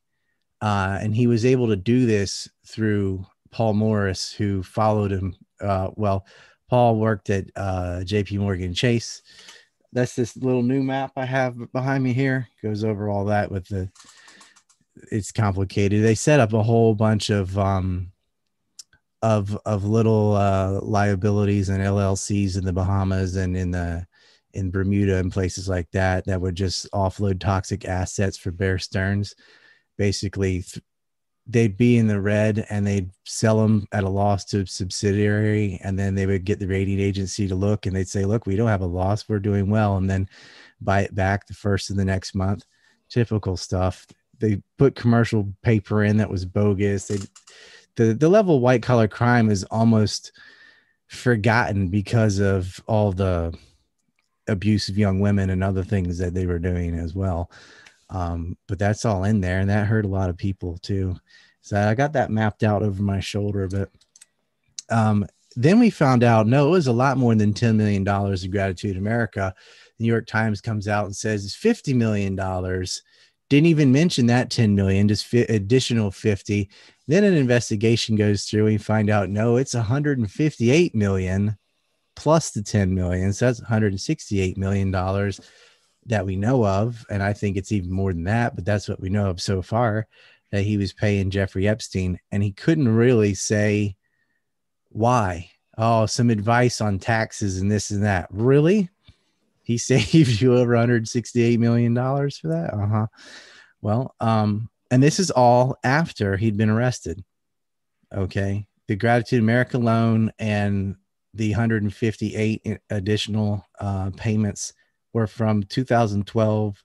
Uh, and he was able to do this through Paul Morris, who followed him. Uh, well, Paul worked at uh, J P Morgan Chase. That's this little new map I have behind me here. Goes over all that with the, it's complicated. They set up a whole bunch of um, of of little uh, liabilities and L L Cs in the Bahamas and in the in Bermuda and places like that that would just offload toxic assets for Bear Stearns, basically. Th- They'd be in the red and they'd sell them at a loss to a subsidiary. And then they would get the rating agency to look and they'd say, look, we don't have a loss. We're doing well. And then buy it back the first of the next month. Typical stuff. They put commercial paper in that was bogus. They, the, the level of white collar crime is almost forgotten because of all the abuse of young women and other things that they were doing as well. Um, but that's all in there. And that hurt a lot of people too. So I got that mapped out over my shoulder, but, um, then we found out, no, it was a lot more than ten million dollars of Gratitude America. The New York Times comes out and says it's fifty million dollars. Didn't even mention that ten million, just fi- additional fifty. Then an investigation goes through and we find out, no, it's one hundred fifty-eight million plus the ten million. So that's one hundred sixty-eight million dollars. That we know of, and I think it's even more than that, but that's what we know of so far, that he was paying Jeffrey Epstein, and he couldn't really say why. Oh, some advice on taxes and this and that. Really? He saved you over one hundred sixty-eight million dollars for that? Uh-huh. Well, um, and this is all after he'd been arrested, okay? The Gratitude America loan and the one hundred fifty-eight additional uh, payments were from two thousand twelve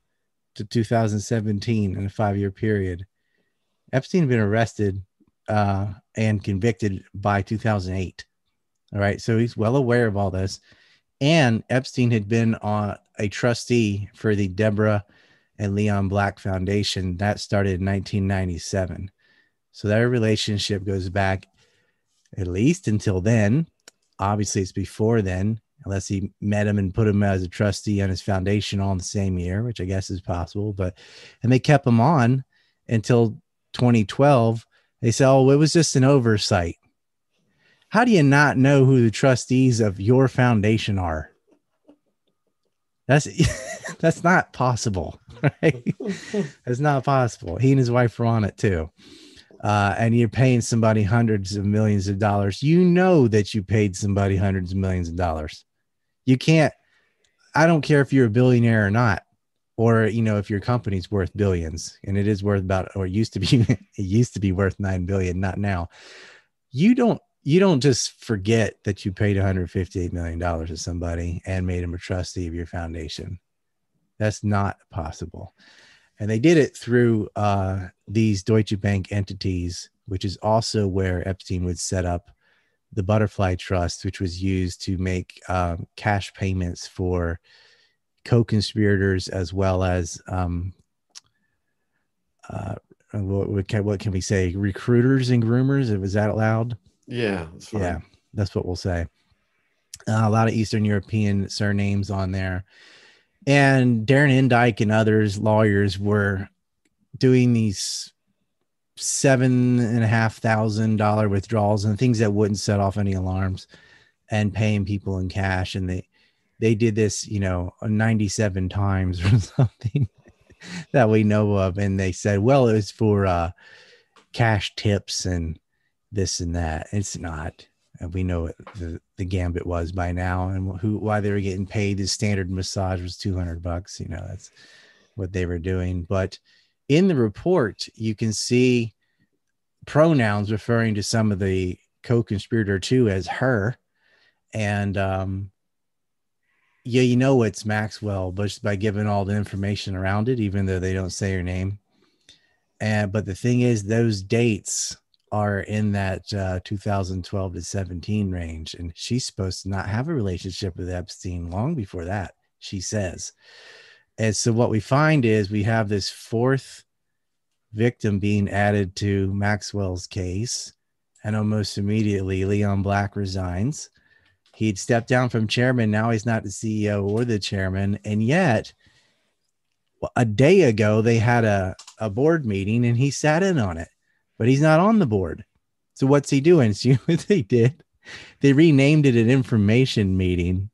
to two thousand seventeen in a five-year period. Epstein had been arrested uh, and convicted by two thousand eight. All right, so he's well aware of all this. And Epstein had been on a trustee for the Deborah and Leon Black Foundation. That started in nineteen ninety-seven. So their relationship goes back at least until then. Obviously, it's before then. unless he met him and put him as a trustee on his foundation all in the same year, which I guess is possible. But, and they kept him on until twenty twelve. They said, oh, it was just an oversight. How do you not know who the trustees of your foundation are? That's that's not possible. Right? That's not possible. He and his wife were on it too. Uh, and you're paying somebody hundreds of millions of dollars. You know that you paid somebody hundreds of millions of dollars. You can't, I don't care if you're a billionaire or not, or, you know, if your company's worth billions, and it is worth about, or it used to be, it used to be worth nine billion, not now. You don't, you don't just forget that you paid one hundred fifty-eight million dollars to somebody and made him a trustee of your foundation. That's not possible. And they did it through uh, these Deutsche Bank entities, which is also where Epstein would set up the Butterfly Trust, which was used to make um, cash payments for co-conspirators, as well as um, uh, what, can, what can we say? Recruiters and groomers. Was that allowed? Yeah, that's fine. Yeah, that's what we'll say. Uh, a lot of Eastern European surnames on there. And Darren Endike and others, lawyers, were doing these seven and a half thousand dollar withdrawals and things that wouldn't set off any alarms, and paying people in cash. And they they did this, you know, ninety-seven times or something that we know of. And they said, well, it was for uh, cash tips and this and that. It's not. And we know what the, the gambit was by now, and who, why they were getting paid. The standard massage was two hundred bucks. You know, that's what they were doing. But in the report, you can see pronouns referring to some of the co-conspirator too as her. And um, yeah, you know, it's Maxwell, but just by giving all the information around it, even though they don't say her name. And, but the thing is, those dates are in that uh, two thousand twelve to seventeen range. And she's supposed to not have a relationship with Epstein long before that, she says. And so what we find is we have this fourth victim being added to Maxwell's case. And almost immediately, Leon Black resigns. He'd stepped down from chairman. Now he's not the C E O or the chairman. And yet a day ago, they had a, a board meeting and he sat in on it. But he's not on the board. So what's he doing? So you know what they did? They renamed it an information meeting.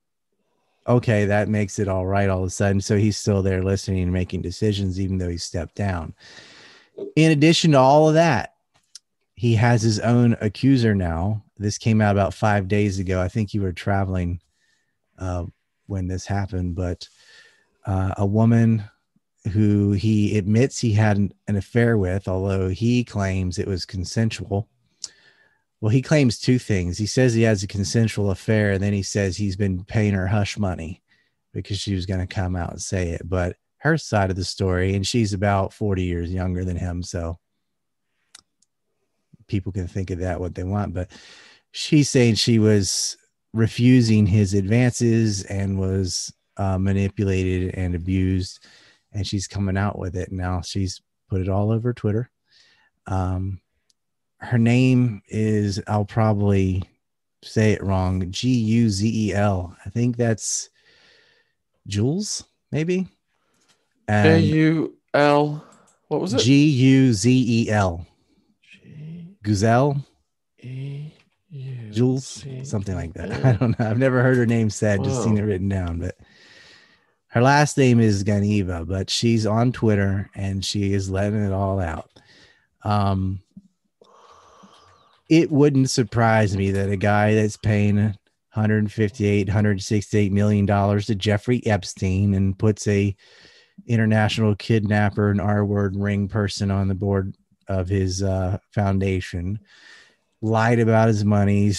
Okay, that makes it all right all of a sudden. So he's still there listening and making decisions, even though he stepped down. In addition to all of that, he has his own accuser now. This came out about five days ago. I think you were traveling uh, when this happened, but uh, a woman who he admits he had an, an affair with, although he claims it was consensual. Well, he claims two things. He says he has a consensual affair, and then he says he's been paying her hush money because she was going to come out and say it. But her side of the story, and she's about forty years younger than him, so people can think of that what they want. But she's saying she was refusing his advances and was uh, manipulated and abused. And she's coming out with it now. She's put it all over Twitter. Um, her name is, I'll probably say it wrong, G U Z E L. I think that's Jules, maybe? J U L. What was it? G U Z E L. Guzel. E U Z E L. Jules. Something like that. I don't know. I've never heard her name said, just seen it written down, but... Her last name is Ganieva, but she's on Twitter and she is letting it all out. Um, it wouldn't surprise me that a guy that's paying one hundred fifty-eight, one hundred sixty-eight million dollars to Jeffrey Epstein and puts a international kidnapper and R-word ring person on the board of his uh, foundation, lied about his money,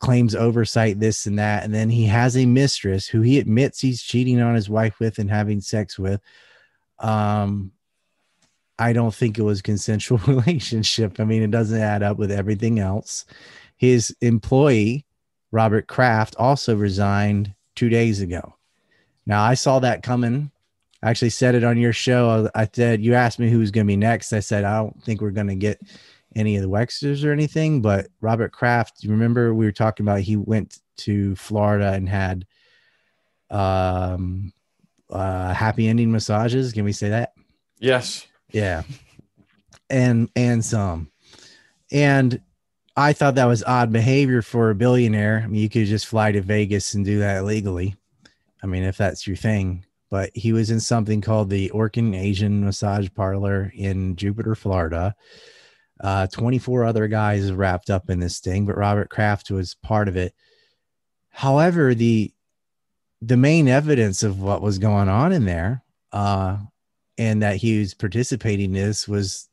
claims oversight, this and that. And then he has a mistress who he admits he's cheating on his wife with and having sex with. Um, I don't think it was a consensual relationship. I mean, it doesn't add up with everything else. His employee, Robert Kraft, also resigned two days ago. Now, I saw that coming. I actually said it on your show. I said, you asked me who was going to be next. I said, I don't think we're going to get any of the Wexners or anything, but Robert Kraft, you remember we were talking about, he went to Florida and had um, uh, happy ending massages. Can we say that? Yes. Yeah. And, and some, and I thought that was odd behavior for a billionaire. I mean, you could just fly to Vegas and do that legally. I mean, if that's your thing, but he was in something called the Orkin Asian Massage Parlor in Jupiter, Florida. Uh, twenty-four other guys wrapped up in this thing, but Robert Kraft was part of it. However, the, the main evidence of what was going on in there, uh, and that he was participating in this, was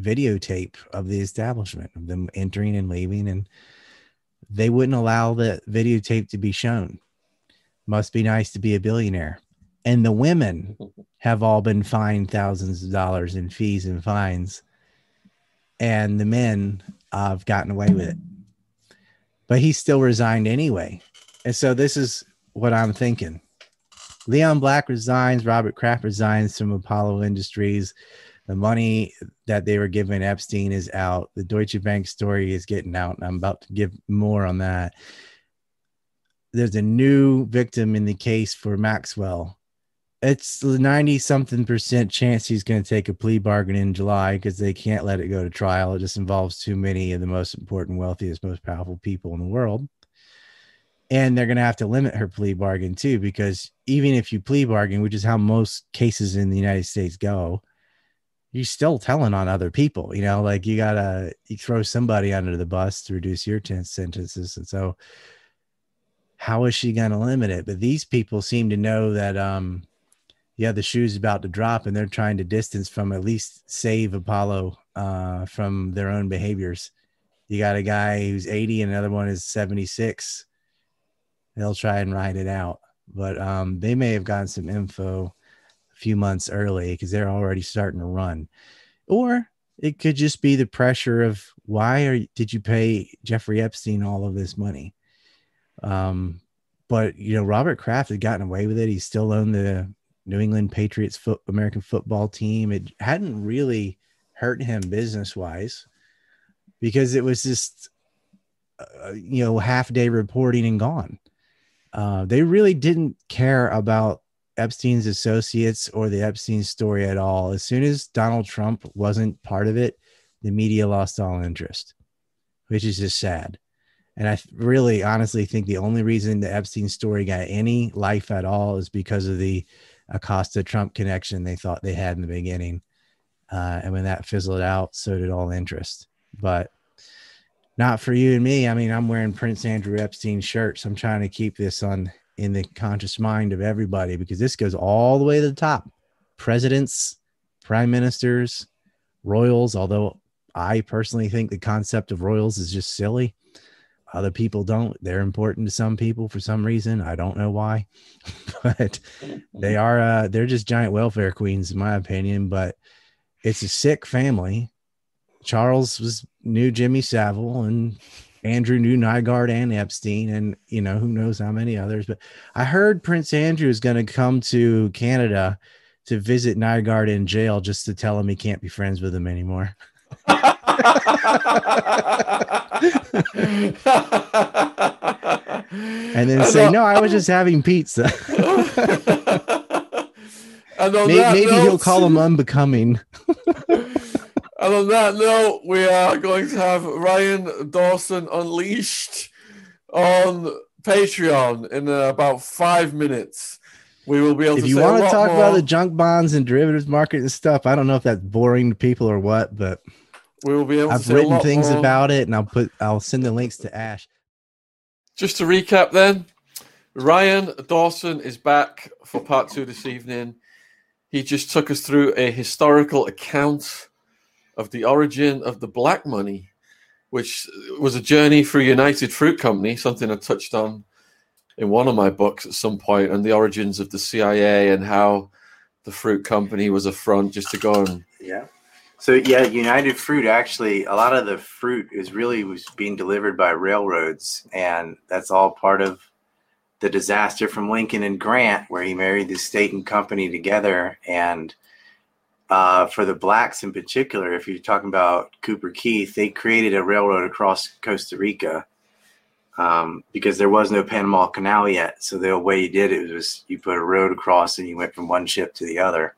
videotape of the establishment, of them entering and leaving, and they wouldn't allow the videotape to be shown. Must be nice to be a billionaire. And the women have all been fined thousands of dollars in fees and fines, and the men uh, have gotten away with it. But he still resigned anyway. And so this is what I'm thinking. Leon Black resigns, Robert Kraft resigns from Apollo Industries. The money that they were giving Epstein is out. The Deutsche Bank story is getting out, and I'm about to give more on that. There's a new victim in the case for Maxwell. It's ninety something percent chance he's going to take a plea bargain in July because they can't let it go to trial. It just involves too many of the most important, wealthiest, most powerful people in the world. And they're going to have to limit her plea bargain too, because even if you plea bargain, which is how most cases in the United States go, you're still telling on other people, you know, like you gotta you throw somebody under the bus to reduce your ten sentences. And so how is she going to limit it? But these people seem to know that, um, yeah, the shoe's about to drop, and they're trying to distance from, at least save Apollo uh, from their own behaviors. You got a guy who's eighty and another one is seventy-six. They'll try and ride it out, but um, they may have gotten some info a few months early because they're already starting to run. Or it could just be the pressure of, why are, did you pay Jeffrey Epstein all of this money? Um, but, you know, Robert Kraft had gotten away with it. He still owned the New England Patriots fo- American football team. It hadn't really hurt him business-wise because it was just, uh, you know, half-day reporting and gone. Uh, they really didn't care about Epstein's associates or the Epstein story at all. As soon as Donald Trump wasn't part of it, the media lost all interest, which is just sad. And I really honestly think the only reason the Epstein story got any life at all is because of the Acosta-Trump connection they thought they had in the beginning. Uh, and when that fizzled out, so did all interest. But not for you and me. I mean, I'm wearing Prince Andrew Epstein shirts. I'm trying to keep this on in the conscious mind of everybody, because this goes all the way to the top. Presidents, prime ministers, royals, although I personally think the concept of royals is just silly. Other people don't. They're important to some people for some reason. I don't know why, but they are, uh, they're just giant welfare queens in my opinion, but it's a sick family. Charles was knew Jimmy Savile, and Andrew knew Nygård and Epstein, and, you know, who knows how many others, but I heard Prince Andrew is going to come to Canada to visit Nygård in jail just to tell him he can't be friends with him anymore. And then say, no, I was just having pizza. And on maybe that maybe note, he'll call him unbecoming. And on that note, we are going to have Ryan Dawson Unleashed on Patreon in uh, about five minutes. We will be able if to. If you say want to talk more about the junk bonds and derivatives market and stuff, I don't know if that's boring to people or what, but we will be able. I've to written things more about it, and I'll put. I'll send the links to Ash. Just to recap, then, Ryan Dawson is back for part two this evening. He just took us through a historical account of the origin of the black money, which was a journey through United Fruit Company, something I touched on in one of my books at some point, and the origins of the C I A and how the fruit company was a front just to go and yeah. So yeah, United Fruit, actually, a lot of the fruit is really was being delivered by railroads, and that's all part of the disaster from Lincoln and Grant, where he married the state and company together. And uh, for the blacks in particular, if you're talking about Cooper Keith, they created a railroad across Costa Rica um, because there was no Panama Canal yet. So the way you did it was you put a road across and you went from one ship to the other.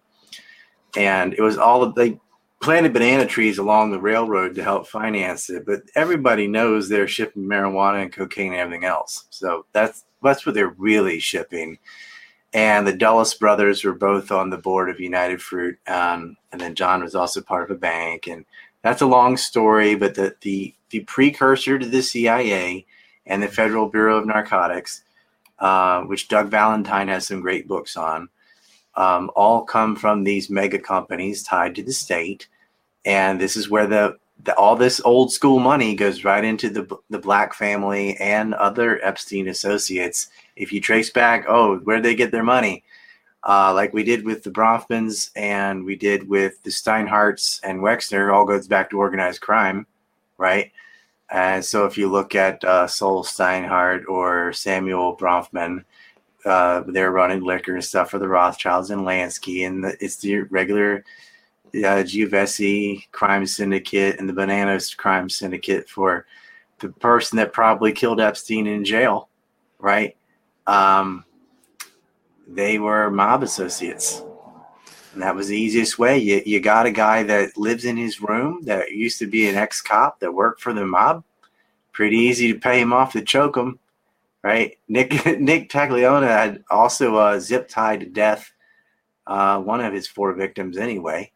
And it was all of they planted banana trees along the railroad to help finance it. But everybody knows they're shipping marijuana and cocaine and everything else. So that's that's what they're really shipping. And the Dulles brothers were both on the board of United Fruit. Um, and then John was also part of a bank. And that's a long story, but the, the, the precursor to the C I A and the Federal Bureau of Narcotics, uh, which Doug Valentine has some great books on, um, all come from these mega companies tied to the state. And this is where the, the all this old school money goes right into the, the Black family and other Epstein associates. If you trace back, oh, where did they get their money? Uh, like we did with the Bronfmans and we did with the Steinhardts and Wexner, all goes back to organized crime, right? And so if you look at uh, Sol Steinhardt or Samuel Bronfman, uh, they're running liquor and stuff for the Rothschilds and Lansky, and the, it's the regular uh, Giovese crime syndicate and the Bananas crime syndicate for the person that probably killed Epstein in jail, right? Um, they were mob associates, and that was the easiest way. You, you got a guy that lives in his room that used to be an ex-cop that worked for the mob. Pretty easy to pay him off to choke him, right? Nick Nick Tagliona had also uh, zip-tied to death uh, one of his four victims anyway.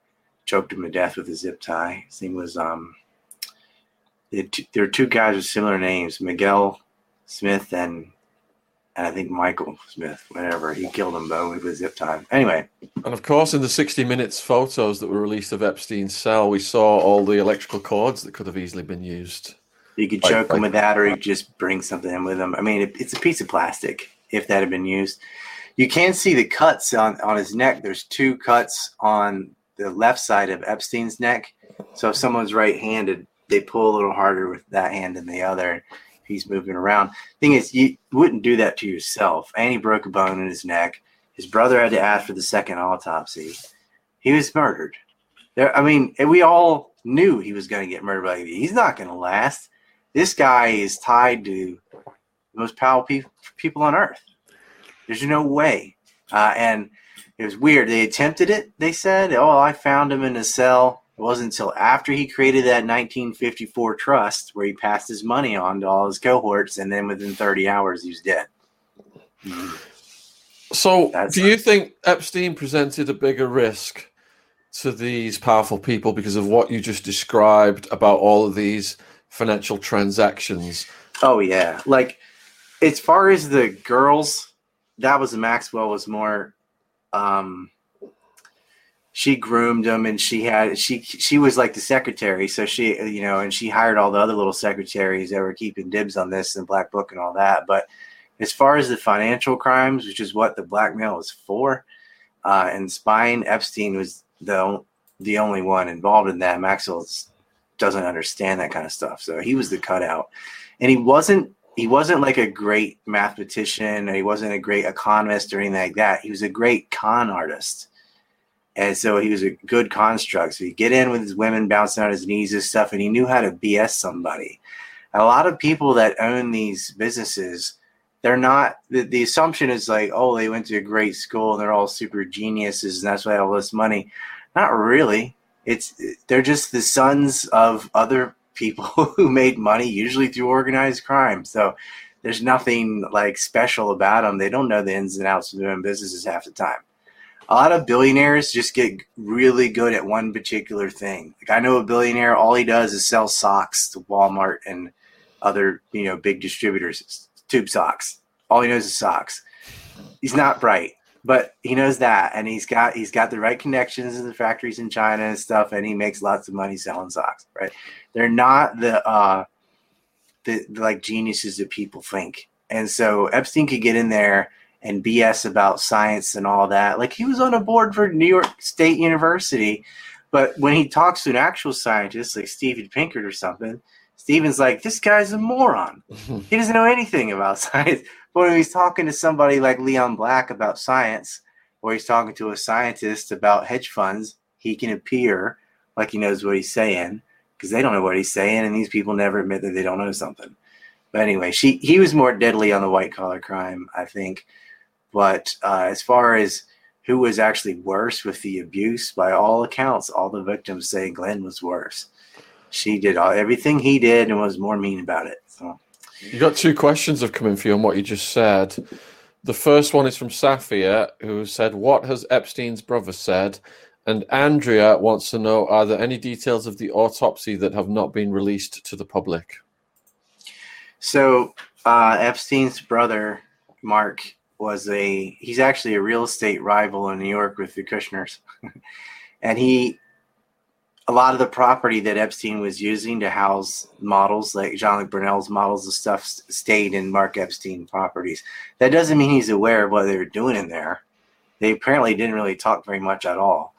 Choked him to death with a zip tie. His name was um. It, there were two guys with similar names, Miguel Smith and. And I think Michael Smith, whenever he killed them, though, it was zip time. Anyway. And, of course, in the sixty minutes photos that were released of Epstein's cell, we saw all the electrical cords that could have easily been used. You could like, choke like, him with that, or you could just bring something in with him. I mean, it, it's a piece of plastic, if that had been used. You can see the cuts on, on his neck. There's two cuts on the left side of Epstein's neck. So if someone's right-handed, they pull a little harder with that hand than the other. He's moving around. Thing is, you wouldn't do that to yourself. And he broke a bone in his neck. His brother had to ask for the second autopsy. He was murdered. There, I mean, we all knew he was going to get murdered by the He's not going to last. This guy is tied to the most powerful pe- people on earth. There's no way. Uh, and it was weird. They attempted it, they said. Oh, I found him in a cell. It wasn't until after he created that nineteen fifty-four trust where he passed his money on to all his cohorts, and then within thirty hours, he was dead. So That's do nice. You think Epstein presented a bigger risk to these powerful people because of what you just described about all of these financial transactions? Oh, yeah. Like, as far as the girls, that was Maxwell was more... Um, She groomed him, and she had she she was like the secretary. So she, you know, and she hired all the other little secretaries that were keeping dibs on this and Black Book and all that. But as far as the financial crimes, which is what the blackmail was for, uh, and spying, Epstein was the the only one involved in that. Maxwell doesn't understand that kind of stuff, so he was the cutout, and he wasn't he wasn't like a great mathematician, or he wasn't a great economist or anything like that. He was a great con artist. And so he was a good construct. So he'd get in with his women bouncing on his knees and stuff, and he knew how to B S somebody. A lot of people that own these businesses, they're not the, – the assumption is like, oh, they went to a great school and they're all super geniuses, and that's why all this money. Not really. It's They're just the sons of other people who made money, usually through organized crime. So there's nothing like special about them. They don't know the ins and outs of their own businesses half the time. A lot of billionaires just get really good at one particular thing. Like I know a billionaire, all he does is sell socks to Walmart and other, you know, big distributors, tube socks. All he knows is socks. He's not bright, but he knows that. And he's got he's got the right connections in the factories in China and stuff, and he makes lots of money selling socks, right? They're not the uh the, the like geniuses that people think. And so Epstein could get in there and B S about science and all that. Like he was on a board for New York State University, but when he talks to an actual scientist like Steven Pinkert or something, Steven's like, this guy's a moron. He doesn't know anything about science. But when he's talking to somebody like Leon Black about science, or he's talking to a scientist about hedge funds, he can appear like he knows what he's saying because they don't know what he's saying, and these people never admit that they don't know something. But anyway, she he was more deadly on the white collar crime, I think. But uh, as far as who was actually worse with the abuse, by all accounts, all the victims say Glenn was worse. She did all, everything he did and was more mean about it. So you got two questions have come in for you on what you just said. The first one is from Safia, who said, what has Epstein's brother said? And Andrea wants to know, are there any details of the autopsy that have not been released to the public? So uh, Epstein's brother, Mark, was a, he's actually a real estate rival in New York with the Kushners. And he, a lot of the property that Epstein was using to house models, like Jean Luc Brunel's models and stuff, stayed in Mark Epstein properties. That doesn't mean he's aware of what they were doing in there. They apparently didn't really talk very much at all.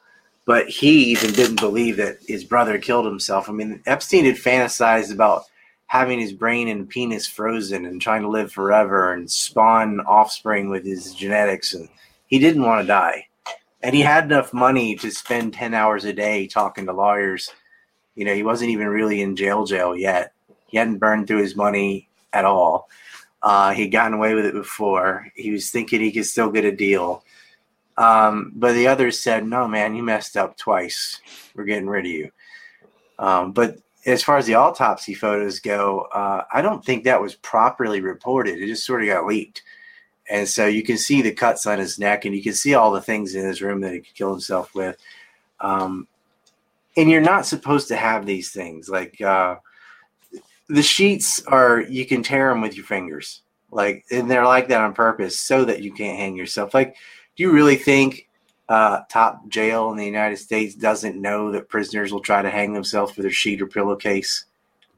But he even didn't believe that his brother killed himself. I mean, Epstein had fantasized about having his brain and penis frozen and trying to live forever and spawn offspring with his genetics. And he didn't want to die. And he had enough money to spend ten hours a day talking to lawyers. You know, he wasn't even really in jail jail yet. He hadn't burned through his money at all. Uh, he'd gotten away with it before. He was thinking he could still get a deal. Um, but the others said, no, man, you messed up twice. We're getting rid of you. Um, but as far as the autopsy photos go, uh, I don't think that was properly reported. It just sort of got leaked. And so you can see the cuts on his neck, and you can see all the things in his room that he could kill himself with. Um, and you're not supposed to have these things. Like uh, the sheets are, you can tear them with your fingers. Like, and they're like that on purpose so that you can't hang yourself. Like, do you really think uh, top jail in the United States doesn't know that prisoners will try to hang themselves with their sheet or pillowcase?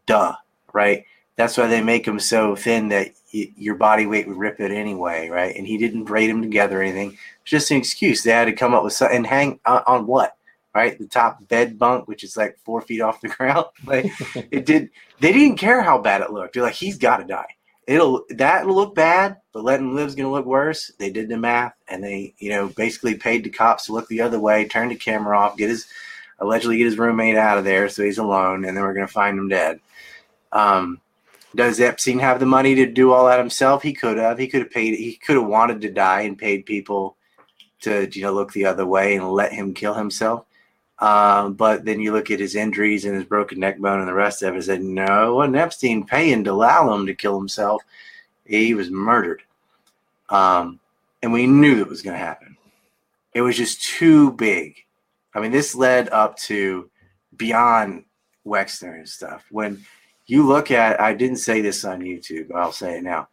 Duh, right? That's why they make them so thin that y- your body weight would rip it anyway, right? And he didn't braid them together or anything. It's just an excuse. They had to come up with something. And hang on, on what, right? The top bed bunk, which is like four feet off the ground. Like it did. They didn't care how bad it looked. They're like, he's got to die. It'll that'll look bad, but letting him live is going to look worse. They did the math, and they, you know, basically paid the cops to look the other way, turn the camera off, get his allegedly get his roommate out of there so he's alone, and then we're going to find him dead. Um, does Epstein have the money to do all that himself? He could have. He could have paid. He could have wanted to die and paid people to, you know, look the other way and let him kill himself. Um, but then you look at his injuries and his broken neck bone and the rest of it, said, no, wasn't Epstein paying to allow him to kill himself. He was murdered. Um, and we knew that was going to happen. It was just too big. I mean, this led up to beyond Wexner and stuff. When you look at, I didn't say this on YouTube, but I'll say it now.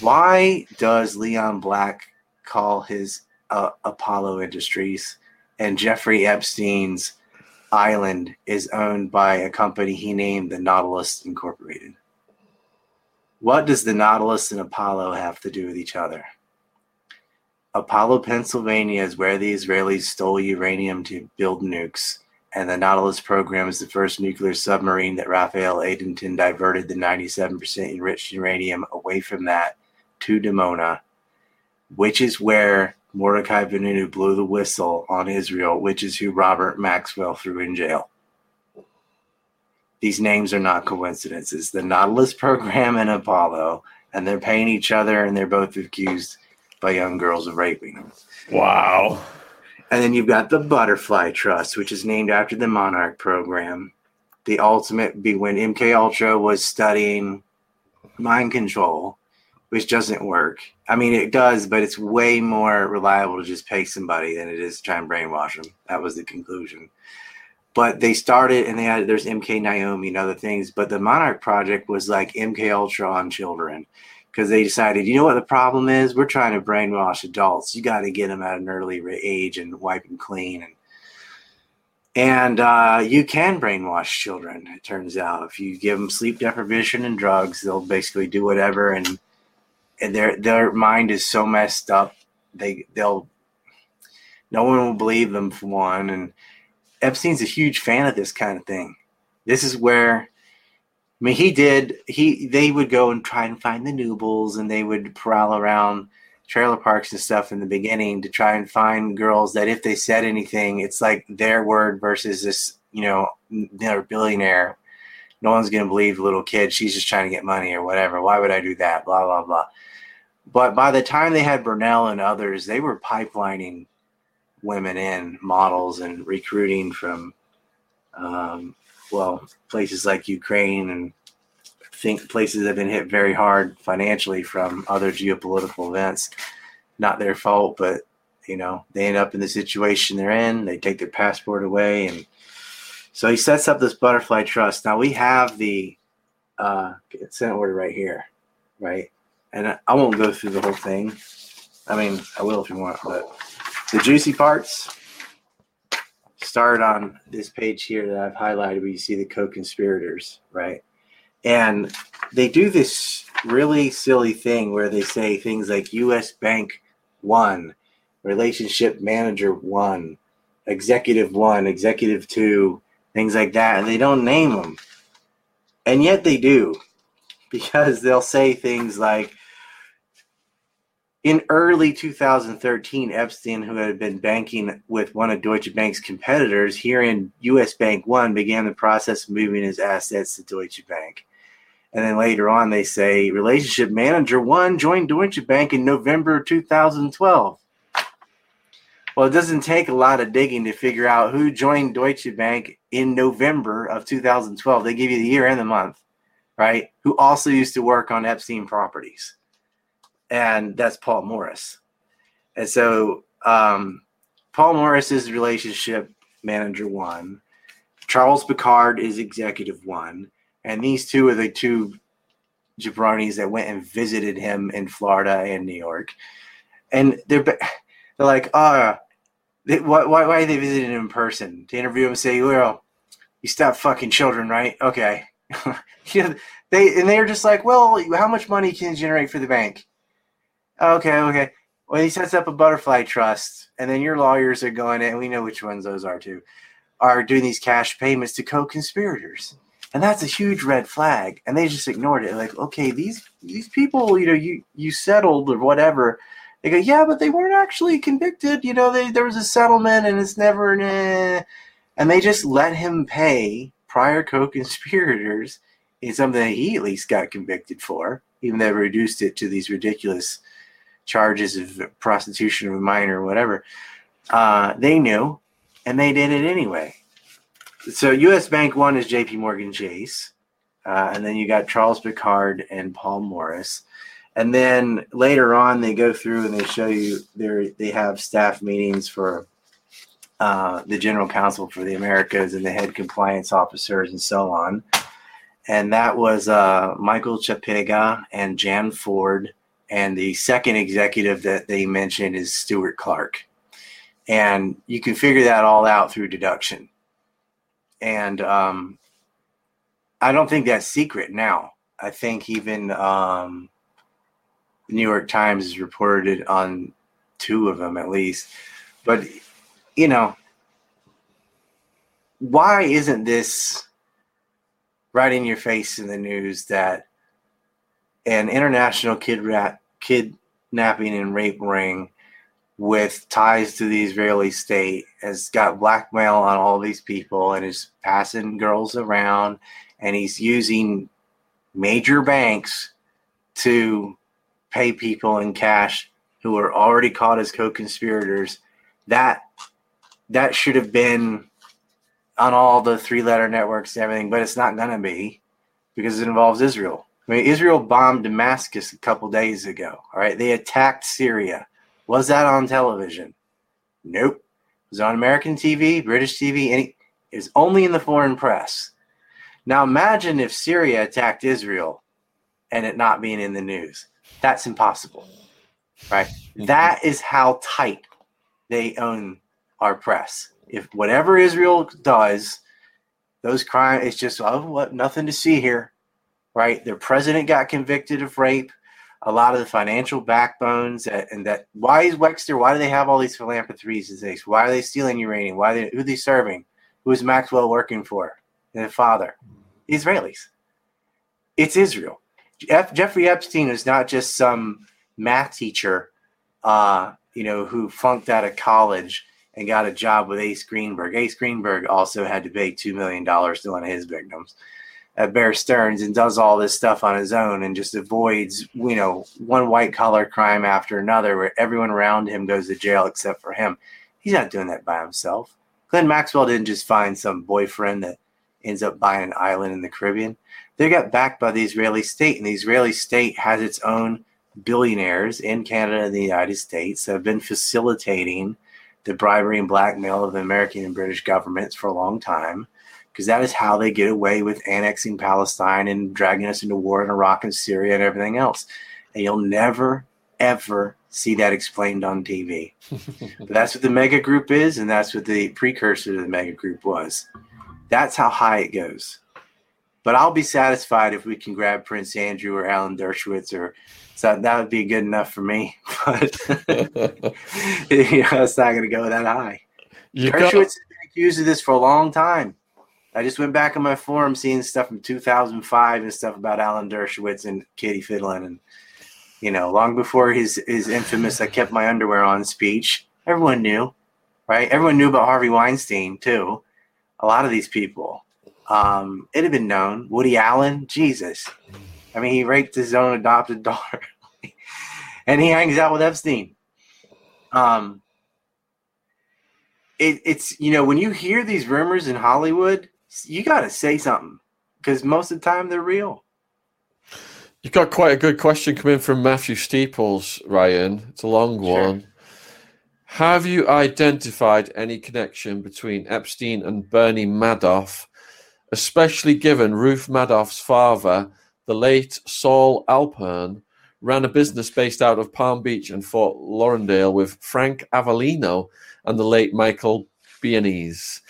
Why does Leon Black call his uh, Apollo Industries? And Jeffrey Epstein's island is owned by a company he named the Nautilus Incorporated. What does the Nautilus and Apollo have to do with each other? Apollo, Pennsylvania is where the Israelis stole uranium to build nukes, and the Nautilus program is the first nuclear submarine that Raphael Edenton diverted the ninety-seven percent enriched uranium away from that to Dimona, which is where Mordecai Vanunu blew the whistle on Israel, which is who Robert Maxwell threw in jail. These names are not coincidences. The Nautilus program and Apollo, and they're paying each other, and they're both accused by young girls of raping them. Wow. And then you've got the Butterfly Trust, which is named after the Monarch program. The ultimate be when M K Ultra was studying mind control, which doesn't work. I mean, it does, but it's way more reliable to just pay somebody than it is to try and brainwash them. That was the conclusion. But they started, and they had there's M K Naomi and other things, but the Monarch Project was like M K Ultra on children, because they decided, you know what the problem is? We're trying to brainwash adults. You got to get them at an early age and wipe them clean. And, and uh, you can brainwash children, it turns out. If you give them sleep deprivation and drugs, they'll basically do whatever, and And their their mind is so messed up, they they'll no one will believe them for one. And Epstein's a huge fan of this kind of thing. This is where, I mean, he did he they would go and try and find the Noobles, and they would prowl around trailer parks and stuff in the beginning to try and find girls that if they said anything, it's like their word versus this, you know, their billionaire no one's going to believe the little kid. She's just trying to get money or whatever. Why would I do that? Blah, blah, blah. But by the time they had Burnell and others, they were pipelining women in, models, and recruiting from, um, well, places like Ukraine, and I think places that have been hit very hard financially from other geopolitical events. Not their fault, but, you know, they end up in the situation they're in. They take their passport away. And so he sets up this Butterfly Trust. Now we have the uh, consent order right here, right? And I won't go through the whole thing. I mean, I will if you want, but the juicy parts start on this page here that I've highlighted, where you see the co-conspirators, right? And they do this really silly thing where they say things like U S Bank one, Relationship Manager one, Executive one, Executive two, things like that, and they don't name them. And yet they do, because they'll say things like, in early two thousand thirteen, Epstein, who had been banking with one of Deutsche Bank's competitors here in U S Bank One, began the process of moving his assets to Deutsche Bank. And then later on, they say Relationship Manager One joined Deutsche Bank in November two thousand twelve. Well, it doesn't take a lot of digging to figure out who joined Deutsche Bank in November of two thousand twelve. They give you the year and the month, right? Who also used to work on Epstein properties. And that's Paul Morris. And so um, Paul Morris is Relationship Manager One. Charles Picard is Executive One. And these two are the two jabronis that went and visited him in Florida and New York. And they're, they're like, uh, they, why, why, why are they visiting him in person? To interview him and say, well, you stop fucking children, right? Okay. you know, they And they're just like, well, how much money can you generate for the bank? Okay, okay. Well, he sets up a Butterfly Trust, and then your lawyers are going in, and we know which ones those are too, are doing these cash payments to co-conspirators. And that's a huge red flag. And they just ignored it. Like, okay, these these people, you know, you, you settled or whatever. They go, yeah, but they weren't actually convicted. You know, they, there was a settlement, and it's never, nah. And they just let him pay prior co-conspirators in something that he at least got convicted for, even though they reduced it to these ridiculous charges of prostitution of a minor or whatever. Uh, they knew, and they did it anyway. So U S Bank One is J P Morgan Chase. Uh, and then you got Charles Picard and Paul Morris. And then later on, they go through and they show you there, they have staff meetings for uh, the general counsel for the Americas and the head compliance officers and so on. And that was uh, Michael Chapega and Jan Ford. And the second executive that they mentioned is Stuart Clark. And you can figure that all out through deduction. And um, I don't think that's secret now. I think even um, the New York Times has reported on two of them at least. But, you know, why isn't this right in your face in the news that an international kid rat, kidnapping and rape ring with ties to the Israeli state has got blackmail on all these people and is passing girls around, and he's using major banks to pay people in cash who are already caught as co-conspirators. That that should have been on all the three-letter networks and everything, but it's not going to be because it involves Israel. I mean, Israel bombed Damascus a couple days ago, all right? They attacked Syria. Was that on television? Nope. It was on American T V, British T V. Any, it was only in the foreign press. Now, imagine if Syria attacked Israel and it not being in the news. That's impossible, right? That is how tight they own our press. If whatever Israel does, those crimes, it's just, oh, what, nothing to see here. Right, their president got convicted of rape. A lot of the financial backbones, and that why is Wexner? Why do they have all these philanthropies and things? Why are they stealing uranium? Why are they, who are they serving? Who is Maxwell working for? And the father, Israelis. It's Israel. F, Jeffrey Epstein is not just some math teacher, uh, you know, who funked out of college and got a job with Ace Greenberg. Ace Greenberg also had to pay two million dollars to one of his victims. at Bear Stearns and does all this stuff on his own and just avoids, you know, one white collar crime after another where everyone around him goes to jail except for him. He's not doing that by himself. Ghislaine Maxwell didn't just find some boyfriend that ends up buying an island in the Caribbean. They got backed by the Israeli state, and the Israeli state has its own billionaires in Canada and the United States that have been facilitating the bribery and blackmail of the American and British governments for a long time, because that is how they get away with annexing Palestine and dragging us into war in Iraq and Syria and everything else. And you'll never, ever see that explained on T V. But that's what the mega group is, and that's what the precursor to the mega group was. That's how high it goes. But I'll be satisfied if we can grab Prince Andrew or Alan Dershowitz, or so that would be good enough for me. But you know, it's not going to go that high. You Dershowitz go- has been accused of this for a long time. I just went back on my forum, seeing stuff from two thousand five and stuff about Alan Dershowitz and Kitty Fiddlin, and you know, long before his his infamous "I kept my underwear on" speech. Everyone knew, right? Everyone knew about Harvey Weinstein too. A lot of these people. Um, it had been known. Woody Allen, Jesus. I mean, he raped his own adopted daughter. And he hangs out with Epstein. Um, it, it's, you know, when you hear these rumors in Hollywood, you got to say something, because most of the time they're real. You've got quite a good question coming from Matthew Steeples, Ryan. It's a long one. Sure. Have you identified any connection between Epstein and Bernie Madoff, especially given Ruth Madoff's father, the late Saul Alpern, ran a business based out of Palm Beach and Fort Lauderdale with Frank Avellino and the late Michael Bianese?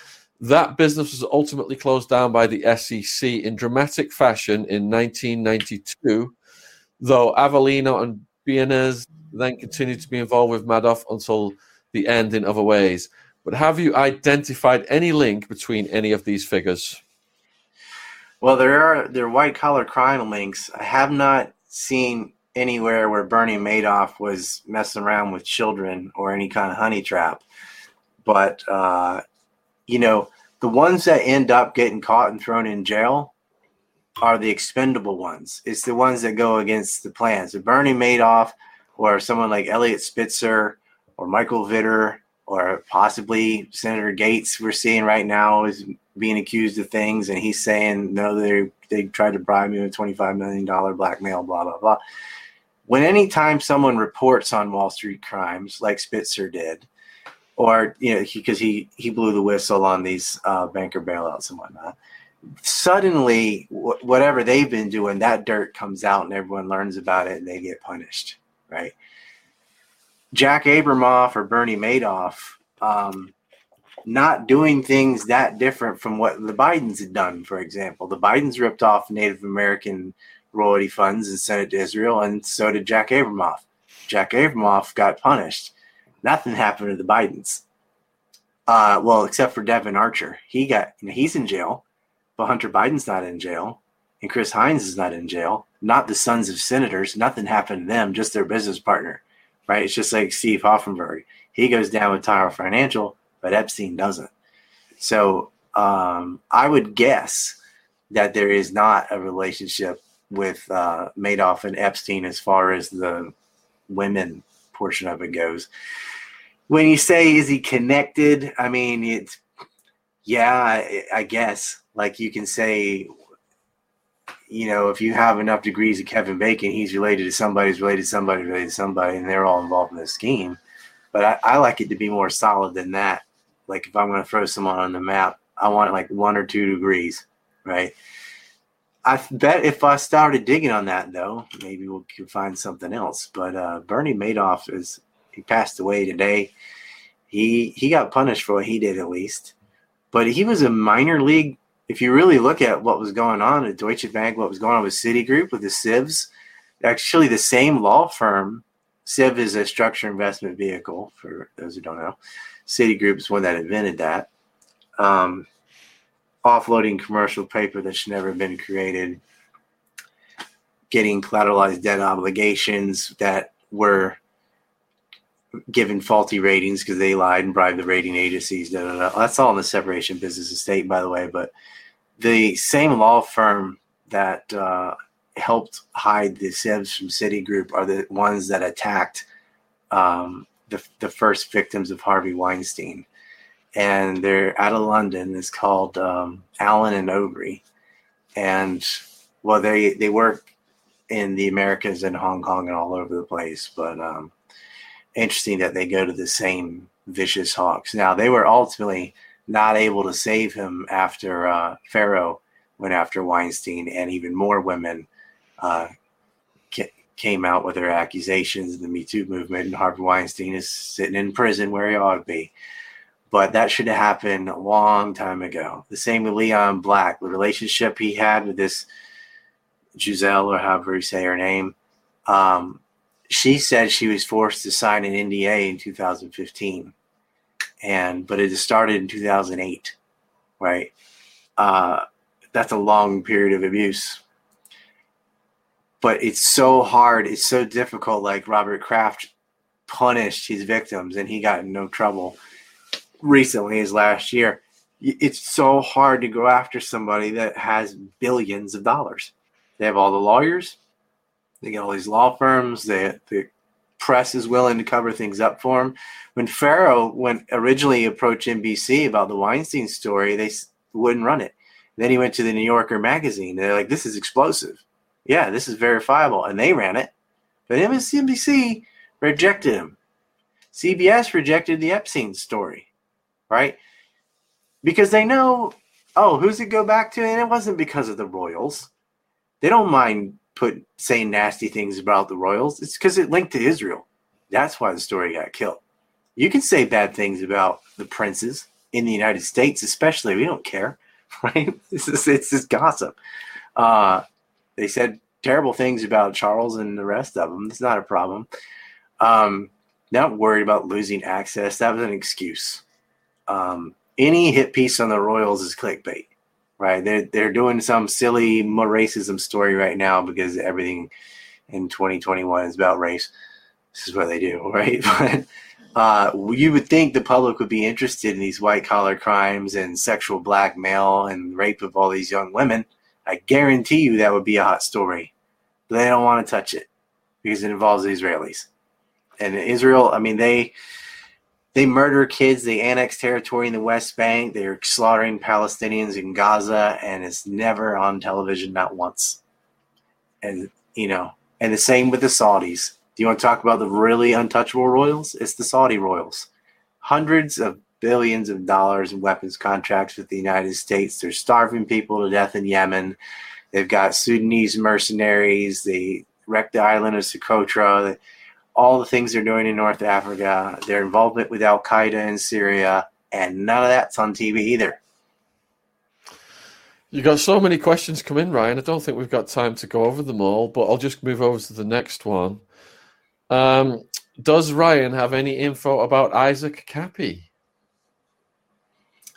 That business was ultimately closed down by the S E C in dramatic fashion in nineteen ninety-two, though Avellino and Bianese then continued to be involved with Madoff until the end in other ways. But have you identified any link between any of these figures? Well, there are there are white-collar crime links. I have not seen anywhere where Bernie Madoff was messing around with children or any kind of honey trap. But, uh, you know, the ones that end up getting caught and thrown in jail are the expendable ones. It's the ones that go against the plans. So Bernie Madoff or someone like Elliot Spitzer or Michael Vitter or possibly Senator Gates, we're seeing right now, is being accused of things, and he's saying, no, they they tried to bribe me with twenty-five million dollars blackmail, blah, blah, blah. When any time someone reports on Wall Street crimes, like Spitzer did, or, you know, because he, he, he blew the whistle on these uh, banker bailouts and whatnot, suddenly wh- whatever they've been doing, that dirt comes out and everyone learns about it and they get punished, right? Jack Abramoff or Bernie Madoff, um, not doing things that different from what the Bidens had done, for example. The Bidens ripped off Native American royalty funds and sent it to Israel, and so did Jack Abramoff. Jack Abramoff got punished. Nothing happened to the Bidens. Uh, well, except for Devin Archer. He got, you know, he's in jail, but Hunter Biden's not in jail, and Chris Hines is not in jail. Not the sons of senators. Nothing happened to them, just their business partner, right? It's just like Steve Hoffenberg. He goes down with Tyro Financial, but Epstein doesn't. So um, I would guess that there is not a relationship with uh, Madoff and Epstein as far as the women portion of it goes. When you say, is he connected? I mean, it's, yeah, I, I guess. Like you can say, you know, if you have enough degrees of Kevin Bacon, he's related to somebody, he's related to somebody, related to somebody, and they're all involved in the scheme. But I, I like it to be more solid than that. Like if I'm going to throw someone on the map, I want like one or two degrees, right? I bet if I started digging on that, though, maybe we could find something else. But uh, Bernie Madoff, is he passed away today. He he got punished for what he did, at least. But he was a minor league. If you really look at what was going on at Deutsche Bank, what was going on with Citigroup, with the C I Vs, actually the same law firm. C I V is a structured investment vehicle, for those who don't know. Citigroup is one that invented that. Um, offloading commercial paper that should never have been created, getting collateralized debt obligations that were given faulty ratings because they lied and bribed the rating agencies. Da, da, da. That's all in the separation of business and state, by the way, but the same law firm that uh, helped hide the Sibs from Citigroup are the ones that attacked um, the, the first victims of Harvey Weinstein. And they're out of London. It's called um, Allen and Overy. And, well, they, they work in the Americas and Hong Kong and all over the place. But um, interesting that they go to the same vicious hawks. Now, they were ultimately not able to save him after uh, Farrow went after Weinstein, and even more women uh, ca- came out with their accusations in the Me Too movement, and Harvey Weinstein is sitting in prison where he ought to be. But that should have happened a long time ago. The same with Leon Black, the relationship he had with this Guzel, or however you say her name. Um, she said she was forced to sign an N D A in two thousand fifteen, and but it started in two thousand eight, right? Uh, that's a long period of abuse. But it's so hard. It's so difficult. Like Robert Kraft punished his victims, and he got in no trouble recently as last year. It's so hard to go after somebody that has billions of dollars. They have all the lawyers. They get all these law firms. They, the press is willing to cover things up for them. When Farrow went originally approached N B C about the Weinstein story, they wouldn't run it. Then he went to the New Yorker magazine. They're like, this is explosive. Yeah, this is verifiable. And they ran it. But M S N B C rejected him. C B S rejected the Epstein story, right? Because they know, oh, who's it go back to? And it wasn't because of the royals. They don't mind put saying nasty things about the royals. It's because it linked to Israel. That's why the story got killed. You can say bad things about the princes in the United States, especially. We don't care, right? It's just, it's just gossip. Uh, they said terrible things about Charles and the rest of them. It's not a problem. Um, not worried about losing access. That was an excuse. Um, any hit piece on the royals is clickbait. Right, they're, they're doing some silly racism story right now because everything in twenty twenty-one is about race. This is what they do, right? But uh, you would think the public would be interested in these white-collar crimes and sexual blackmail and rape of all these young women. I guarantee you that would be a hot story. But they don't want to touch it because it involves the Israelis. And Israel, I mean, they... They murder kids. They annex territory in the West Bank. They're slaughtering Palestinians in Gaza, and it's never on television, not once. And, you know, and the same with the Saudis. Do you want to talk about the really untouchable royals? It's the Saudi royals. Hundreds of billions of dollars in weapons contracts with the United States. They're starving people to death in Yemen. They've got Sudanese mercenaries. They wrecked the island of Socotra. They, all the things they're doing in North Africa, their involvement with Al-Qaeda in Syria, and none of that's on T V either. You got so many questions come in, Ryan. I don't think we've got time to go over them all, but I'll just move over to the next one. Um, does Ryan have any info about Isaac Cappy?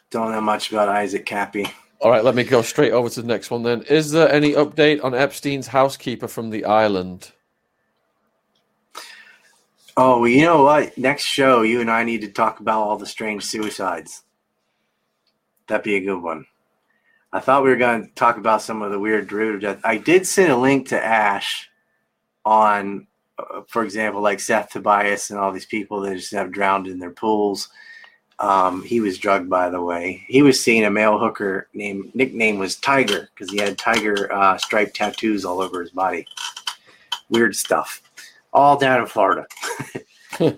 Don't know much about Isaac Cappy. All right, let me go straight over to the next one then. Is there any update on Epstein's housekeeper from the island? Oh, you know what? Next show, you and I need to talk about all the strange suicides. That'd be a good one. I thought we were going to talk about some of the weird derivative death. I did send a link to Ash on, uh, for example, like Seth Tobias and all these people that just have drowned in their pools. Um, he was drugged, by the way. He was seeing a male hooker named, nickname was Tiger, because he had tiger uh, striped tattoos all over his body. Weird stuff. All down in Florida.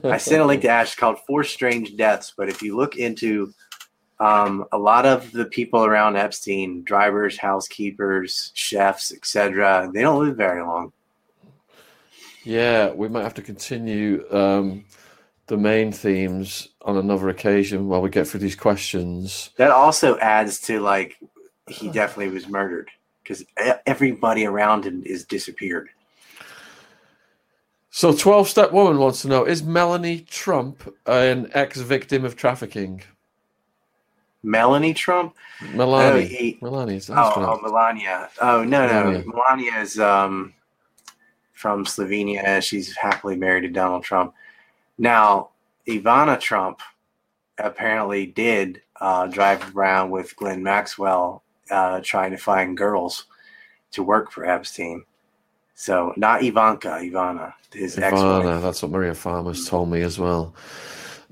I sent a link to Ash called Four Strange Deaths, but if you look into um, a lot of the people around Epstein, drivers, housekeepers, chefs, et cetera, they don't live very long. Yeah, we might have to continue um, the main themes on another occasion while we get through these questions. That also adds to, like, he definitely was murdered because everybody around him is disappeared. So twelve-Step Woman wants to know, is Melanie Trump an ex-victim of trafficking? Melanie Trump? Melania. Oh, he, Melania is that oh, oh, Melania. Oh, no, Melania. no. Melania is um, from Slovenia. She's happily married to Donald Trump. Now, Ivana Trump apparently did uh, drive around with Ghislaine Maxwell uh, trying to find girls to work for Epstein. So not Ivanka, Ivana, his Ivana, ex-wife. That's what Maria Farmer's told me as well.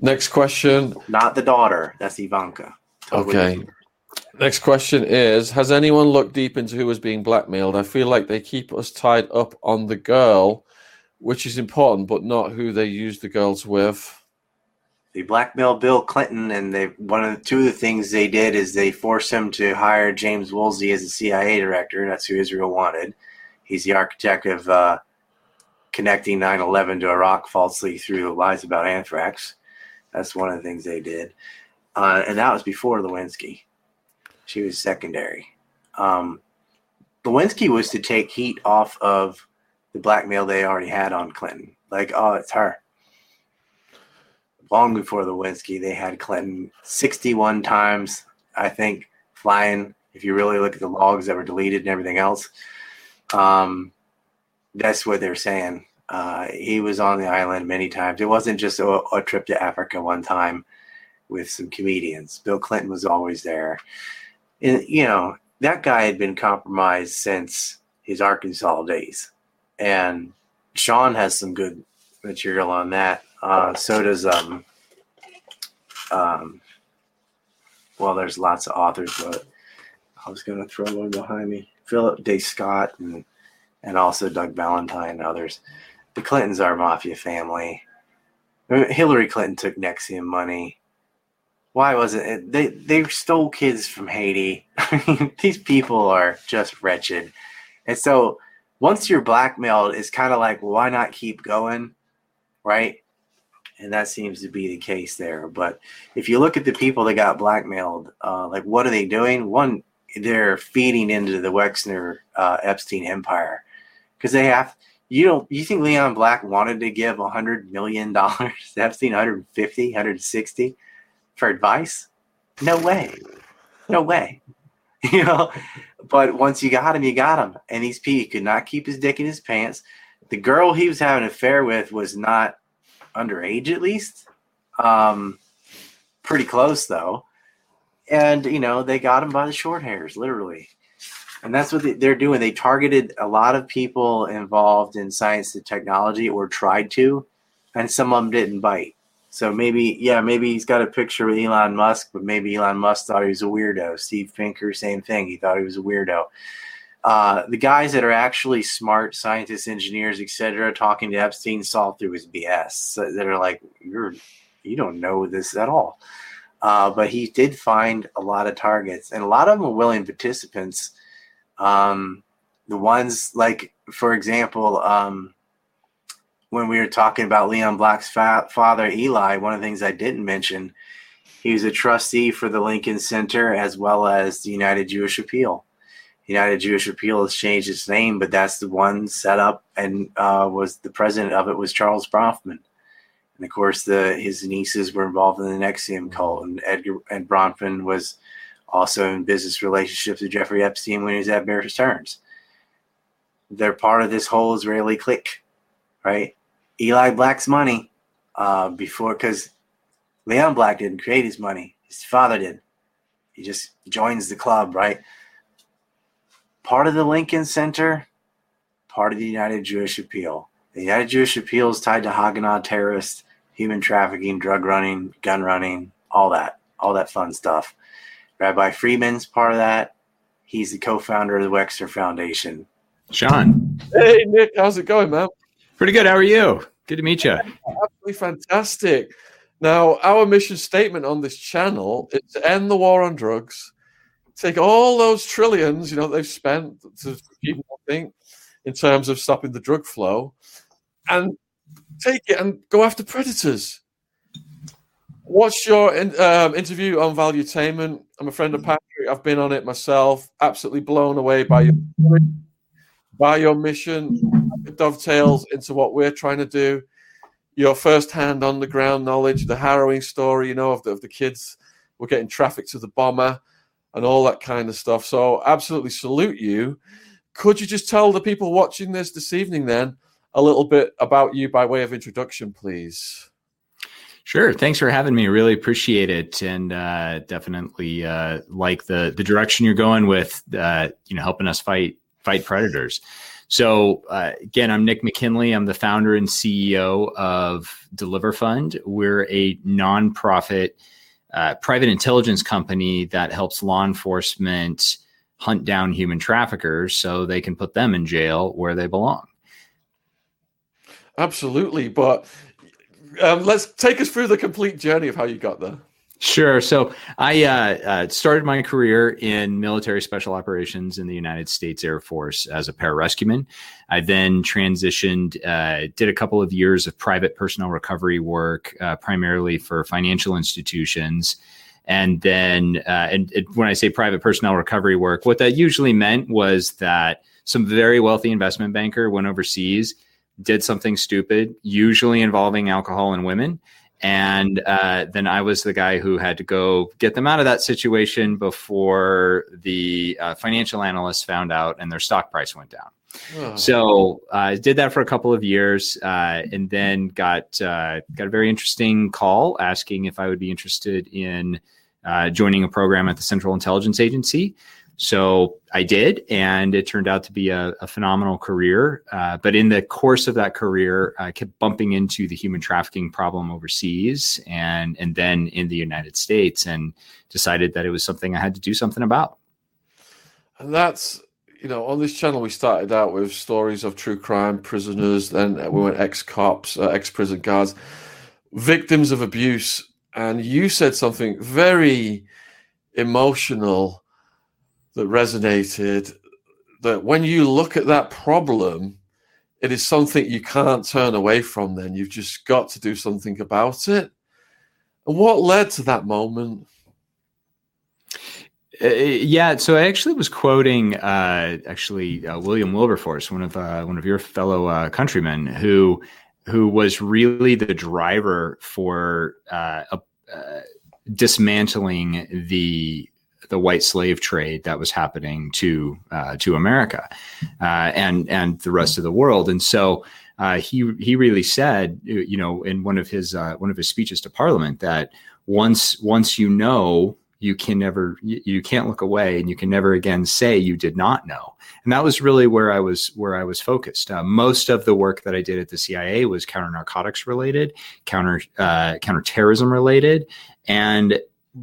Next question. Not the daughter. That's Ivanka. Totally okay. Different. Next question is, has anyone looked deep into who was being blackmailed? I feel like they keep us tied up on the girl, which is important, but not who they used the girls with. They blackmailed Bill Clinton, and they one of the, two of the things they did is they forced him to hire James Woolsey as the C I A director. That's who Israel wanted. He's the architect of uh, connecting nine eleven to Iraq falsely through lies about anthrax. That's one of the things they did. Uh, and that was before Lewinsky. She was secondary. Um, Lewinsky was to take heat off of the blackmail they already had on Clinton. Like, oh, it's her. Long before Lewinsky, they had Clinton sixty-one times, I think, flying. If you really look at the logs that were deleted and everything else, um, that's what they're saying. Uh, he was on the island many times. It wasn't just a, a trip to Africa one time with some comedians. Bill Clinton was always there. And, you know, that guy had been compromised since his Arkansas days. And Sean has some good material on that. Uh, so does, um, um, well, there's lots of authors, but I was going to throw one behind me. Philip Day Scott and, and also Doug Ballantyne and others. The Clintons are a mafia family. Hillary Clinton took Nexium money. Why wasn't it? They, they stole kids from Haiti. I mean, these people are just wretched. And so once you're blackmailed, it's kind of like, why not keep going? Right? And that seems to be the case there. But if you look at the people that got blackmailed, uh, like what are they doing? One, they're feeding into the Wexner uh, Epstein empire because they have. You don't. You think Leon Black wanted to give a hundred million dollars to Epstein, one hundred fifty, one hundred sixty for advice? No way, no way. You know. But once you got him, you got him. And these people could not keep his dick in his pants. The girl he was having an affair with was not underage, at least. Um, pretty close, though. And, you know, they got him by the short hairs, literally. And that's what they, they're doing. They targeted a lot of people involved in science and technology, or tried to, and some of them didn't bite. So maybe, yeah, maybe he's got a picture with Elon Musk, but maybe Elon Musk thought he was a weirdo. Steve Pinker, same thing. He thought he was a weirdo. Uh, the guys that are actually smart scientists, engineers, et cetera, talking to Epstein saw through his B S. So that are like, you're, you don't know this at all. Uh, but he did find a lot of targets, and a lot of them were willing participants. Um, the ones like, for example, um, when we were talking about Leon Black's fa- father, Eli, one of the things I didn't mention, he was a trustee for the Lincoln Center as well as the United Jewish Appeal. United Jewish Appeal has changed its name, but that's the one set up, and uh, was the president of it was Charles Bronfman, and of course the his nieces were involved in the Nexium cult, and Edgar and Bronfman was also in business relationships with Jeffrey Epstein when he was at Bear Stearns. They're part of this whole Israeli clique, right? Eli Black's money uh, before, because Leon Black didn't create his money; his father did. He just joins the club, right? Part of the Lincoln Center, part of the United Jewish Appeal. The United Jewish Appeal is tied to Haganah terrorists, human trafficking, drug running, gun running, all that, all that fun stuff. Rabbi Freeman's part of that. He's the co-founder of the Wexner Foundation. Sean. Hey, Nick. How's it going, man? Pretty good. How are you? Good to meet you. Absolutely fantastic. Now, our mission statement on this channel is to end the war on drugs. Take all those trillions, you know, they've spent to keep nothing in terms of stopping the drug flow, and take it and go after predators. What's your in, um, interview on Valuetainment? I'm a friend of Patrick. I've been on it myself. Absolutely blown away by your by your mission. It dovetails into what we're trying to do. Your first-hand, on-the-ground knowledge, the harrowing story, you know, of the, of the kids were getting trafficked to the bomber. And all that kind of stuff. So absolutely salute you. Could you just tell the people watching this this evening then a little bit about you by way of introduction, please? Sure. Thanks for having me. Really appreciate it. And uh, definitely uh, like the the direction you're going with, uh, you know, helping us fight fight predators. So uh, again, I'm Nick McKinley. I'm the founder and C E O of Deliver Fund. We're a nonprofit uh, private intelligence company that helps law enforcement hunt down human traffickers so they can put them in jail where they belong. Absolutely. But Um, let's take us through the complete journey of how you got there. Sure. So I uh, uh, started my career in military special operations in the United States Air Force as a pararescueman. I then transitioned, uh, did a couple of years of private personnel recovery work, uh, primarily for financial institutions. And then uh, and it, when I say private personnel recovery work, what that usually meant was that some very wealthy investment banker went overseas, did something stupid, usually involving alcohol and women. And uh, then I was the guy who had to go get them out of that situation before the uh, financial analysts found out and their stock price went down. Oh. So I uh, did that for a couple of years uh, and then got uh, got a very interesting call asking if I would be interested in uh, joining a program at the Central Intelligence Agency. So I did, and it turned out to be a, a phenomenal career. Uh, but in the course of that career, I kept bumping into the human trafficking problem overseas and and then in the United States, and decided that it was something I had to do something about. And that's, you know, on this channel, we started out with stories of true crime, prisoners, then we went ex-cops, uh, ex-prison guards, victims of abuse. And you said something very emotional that resonated, that when you look at that problem, it is something you can't turn away from then. You've just got to do something about it. And what led to that moment? Uh, yeah, so I actually was quoting uh, actually uh, William Wilberforce, one of uh, one of your fellow uh, countrymen, who who was really the driver for uh, uh, dismantling the the white slave trade that was happening to uh, to America uh, and and the rest of the world. And so uh, he he really said, you know, in one of his uh, one of his speeches to Parliament, that once once you know, you can never you, you can't look away, and you can never again say you did not know. And that was really where I was where I was focused. Uh, most of the work that I did at the C I A was counter narcotics related, counter uh, counterterrorism related, and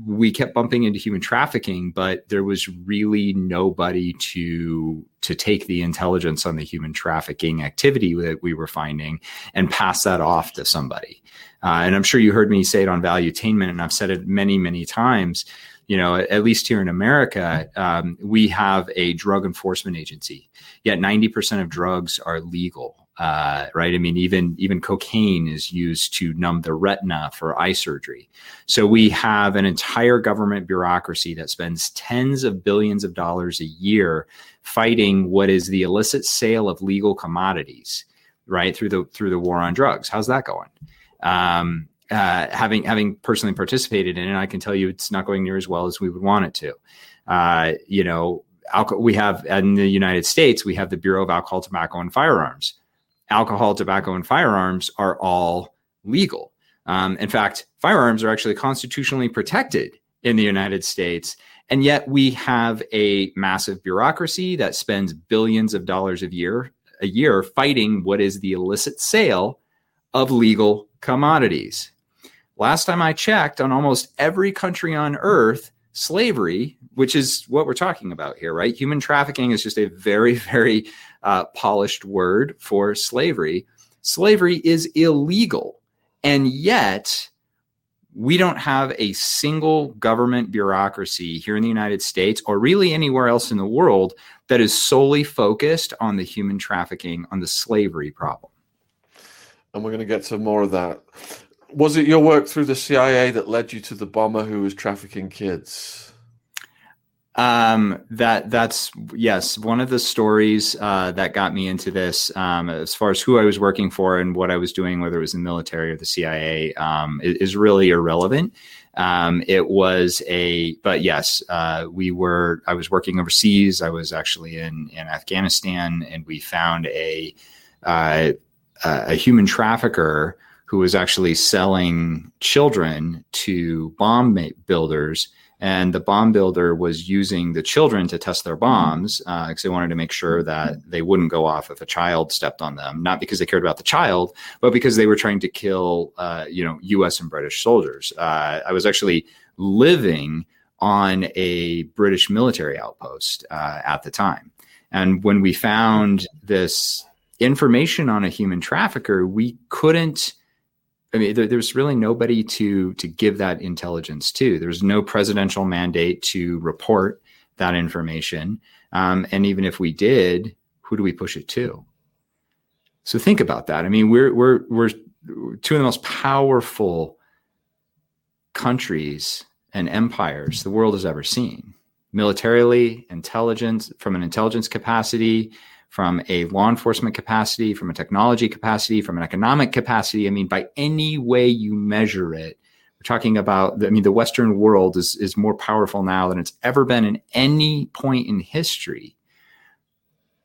we kept bumping into human trafficking, but there was really nobody to to take the intelligence on the human trafficking activity that we were finding and pass that off to somebody. Uh, and I'm sure you heard me say it on Valuetainment, and I've said it many, many times. You know, at, at least here in America, um, we have a drug enforcement agency. Yet ninety percent of drugs are legal. Uh, right. I mean, even even cocaine is used to numb the retina for eye surgery. So we have an entire government bureaucracy that spends tens of billions of dollars a year fighting what is the illicit sale of legal commodities, right, through the through the war on drugs. How's that going? Um, uh, having having personally participated in it, I can tell you it's not going near as well as we would want it to. Uh, you know, alcohol, we have in the United States, we have the Bureau of Alcohol, Tobacco and Firearms. Alcohol, tobacco, and firearms are all legal. Um, in fact, firearms are actually constitutionally protected in the United States. And yet we have a massive bureaucracy that spends billions of dollars a year, a year fighting what is the illicit sale of legal commodities. Last time I checked, on almost every country on earth, slavery, which is what we're talking about here, right? Human trafficking is just a very, very uh, polished word for slavery. Slavery is illegal. And yet we don't have a single government bureaucracy here in the United States or really anywhere else in the world that is solely focused on the human trafficking, on the slavery problem. And we're going to get to more of that. Was it your work through the C I A that led you to the bomber who was trafficking kids? Um, that that's yes, one of the stories uh, that got me into this. Um, as far as who I was working for and what I was doing, whether it was the military or the C I A, um, is, is really irrelevant. Um, it was a, but yes, uh, we were. I was working overseas. I was actually in in Afghanistan, and we found a uh, a human trafficker who was actually selling children to bomb builders. And the bomb builder was using the children to test their bombs uh, because they wanted to make sure that they wouldn't go off if a child stepped on them, not because they cared about the child, but because they were trying to kill, uh, you know, U S and British soldiers. Uh, I was actually living on a British military outpost uh, at the time. And when we found this information on a human trafficker, we couldn't I mean, there, there was really nobody to to give that intelligence to. There was no presidential mandate to report that information. Um, and even if we did, who do we push it to? So think about that. I mean, we're we're we're two of the most powerful countries and empires the world has ever seen. Militarily, intelligence, from an intelligence capacity, from a law enforcement capacity, from a technology capacity, from an economic capacity. I mean, by any way you measure it, we're talking about, I mean, the Western world is, is more powerful now than it's ever been in any point in history.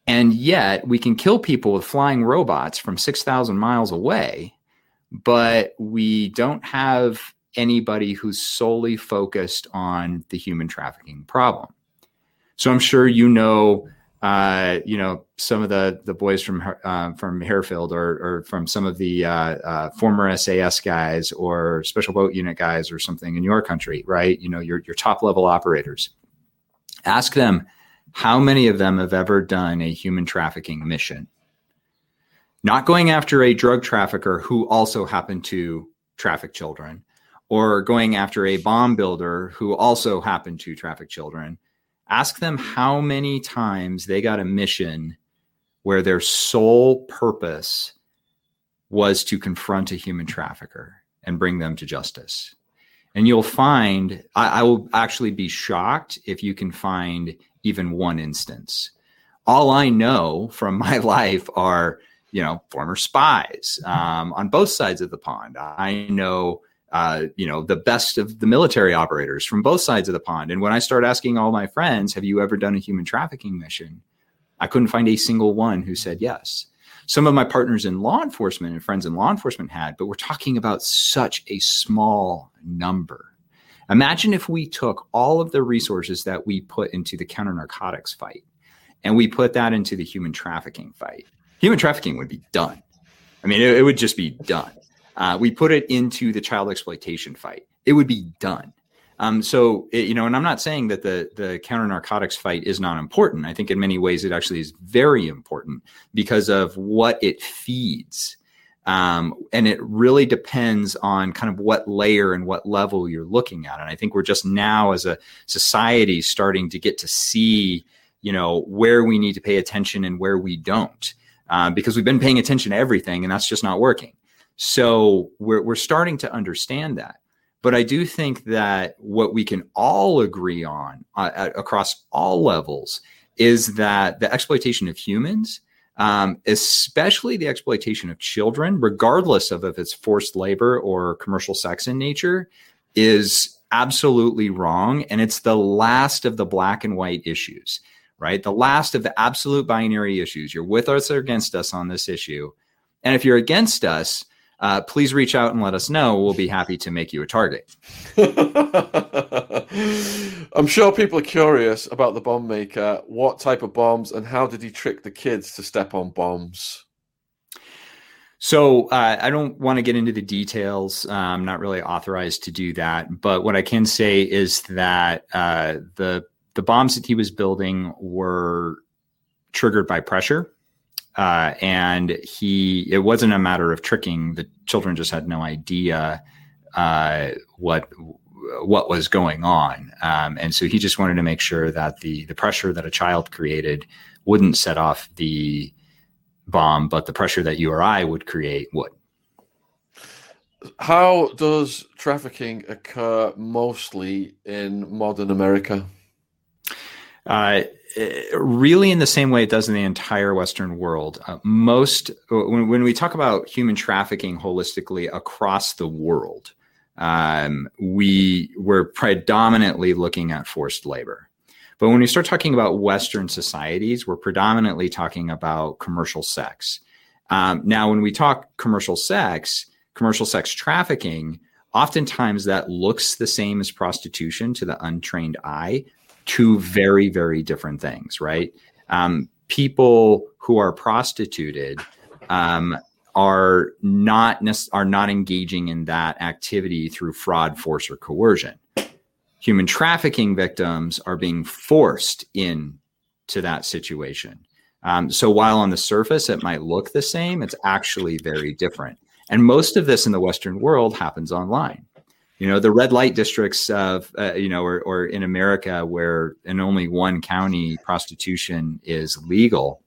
And yet we can kill people with flying robots from six thousand miles away, but we don't have anybody who's solely focused on the human trafficking problem. So I'm sure you know Uh, you know, some of the the boys from uh, from Harefield or, or from some of the uh, uh, former S A S guys or special boat unit guys or something in your country, right? You know, your your top level operators. Ask them how many of them have ever done a human trafficking mission. Not going after a drug trafficker who also happened to traffic children, or going after a bomb builder who also happened to traffic children. Ask them how many times they got a mission where their sole purpose was to confront a human trafficker and bring them to justice. And you'll find, I, I will actually be shocked if you can find even one instance. All I know from my life are, you know, former spies um, on both sides of the pond. I know Uh, you know, the best of the military operators from both sides of the pond. And when I start asking all my friends, have you ever done a human trafficking mission? I couldn't find a single one who said yes. Some of my partners in law enforcement and friends in law enforcement had, but we're talking about such a small number. Imagine if we took all of the resources that we put into the counter-narcotics fight and we put that into the human trafficking fight. Human trafficking would be done. I mean, it, it would just be done. Uh, we put it into the child exploitation fight. It would be done. Um, so, it, you know, and I'm not saying that the, the counter narcotics fight is not important. I think in many ways it actually is very important because of what it feeds. Um, and it really depends on kind of what layer and what level you're looking at. And I think we're just now as a society starting to get to see, you know, where we need to pay attention and where we don't, uh, because we've been paying attention to everything and that's just not working. So we're we're starting to understand that. But I do think that what we can all agree on uh, across all levels is that the exploitation of humans, um, especially the exploitation of children, regardless of if it's forced labor or commercial sex in nature, is absolutely wrong. And it's the last of the black and white issues, right? The last of the absolute binary issues. You're with us or against us on this issue. And if you're against us, Uh, please reach out and let us know. We'll be happy to make you a target. I'm sure people are curious about the bomb maker. What type of bombs and how did he trick the kids to step on bombs? So uh, I don't want to get into the details. Uh, I'm not really authorized to do that. But what I can say is that uh, the the bombs that he was building were triggered by pressure. Uh, and he, it wasn't a matter of tricking. The children just had no idea, uh, what, what was going on. Um, and so he just wanted to make sure that the, the pressure that a child created wouldn't set off the bomb, but the pressure that you or I would create would. How does trafficking occur mostly in modern America? Uh, really in the same way it does in the entire Western world. Uh, most, when, when we talk about human trafficking holistically across the world, um, we were predominantly looking at forced labor. But when we start talking about Western societies, we're predominantly talking about commercial sex. Um, now, when we talk commercial sex, commercial sex trafficking, oftentimes that looks the same as prostitution to the untrained eye. Two very, very different things, right? Um, people who are prostituted um, are not are not engaging in that activity through fraud, force, or coercion. Human trafficking victims are being forced in to that situation. Um, so while on the surface it might look the same, it's actually very different. And most of this in the Western world happens online. You know, the red light districts of, uh, you know, or, or in America, where in only one county prostitution is legal.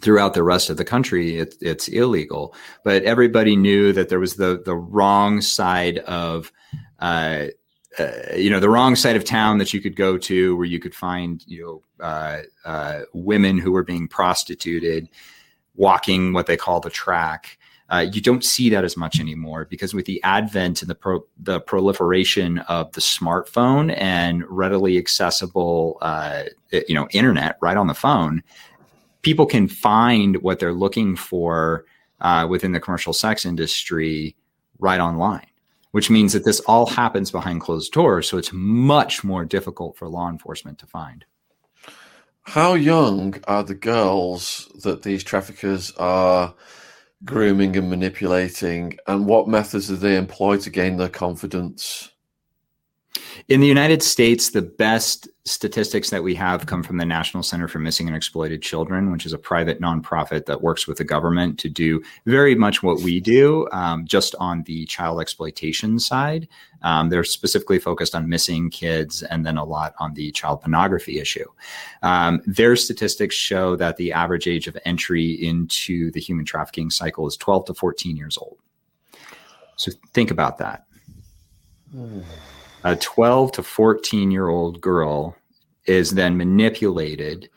Throughout the rest of the country, it, it's illegal. But everybody knew that there was the the wrong side of, uh, uh, you know, the wrong side of town that you could go to where you could find, you know, uh, uh, women who were being prostituted, walking what they call the track. Uh, you don't see that as much anymore, because with the advent and the pro- the proliferation of the smartphone and readily accessible, uh, you know, internet right on the phone, people can find what they're looking for uh, within the commercial sex industry right online, which means that this all happens behind closed doors. So it's much more difficult for law enforcement to find. How young are the girls that these traffickers are grooming and manipulating, and what methods do they employ to gain their confidence? In the United States, the best statistics that we have come from the National Center for Missing and Exploited Children, which is a private nonprofit that works with the government to do very much what we do, um, just on the child exploitation side. Um, they're specifically focused on missing kids and then a lot on the child pornography issue. Um, their statistics show that the average age of entry into the human trafficking cycle is twelve to fourteen years old. So think about that. Mm. A twelve to fourteen year old girl is then manipulated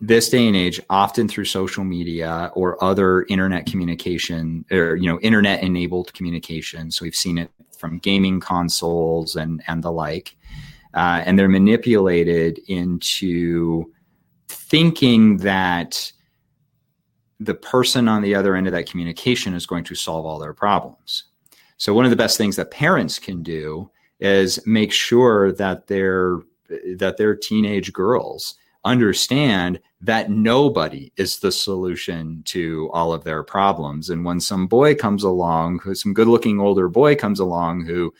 this day and age, often through social media or other internet communication, or, you know, internet enabled communication. So we've seen it from gaming consoles and, and the like, uh, and they're manipulated into thinking that the person on the other end of that communication is going to solve all their problems. So one of the best things that parents can do is make sure that their that their teenage girls understand that nobody is the solution to all of their problems. And when some boy comes along, who some good-looking older boy comes along who,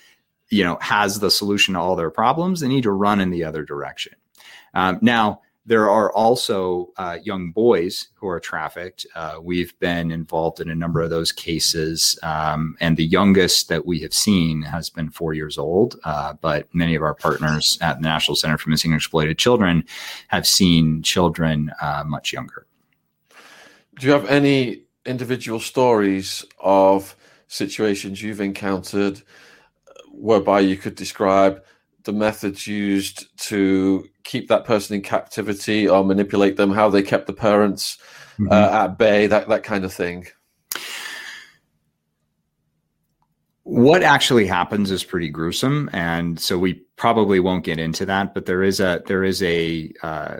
you know, has the solution to all their problems, they need to run in the other direction. Um, now, there are also uh, young boys who are trafficked. Uh, we've been involved in a number of those cases. Um, and the youngest that we have seen has been four years old. Uh, but many of our partners at the National Center for Missing and Exploited Children have seen children uh, much younger. Do you have any individual stories of situations you've encountered whereby you could describe the methods used to keep that person in captivity or manipulate them, how they kept the parents mm-hmm. uh, at bay, that, that kind of thing? What actually happens is pretty gruesome. And so we probably won't get into that, but there is a, there is a, uh,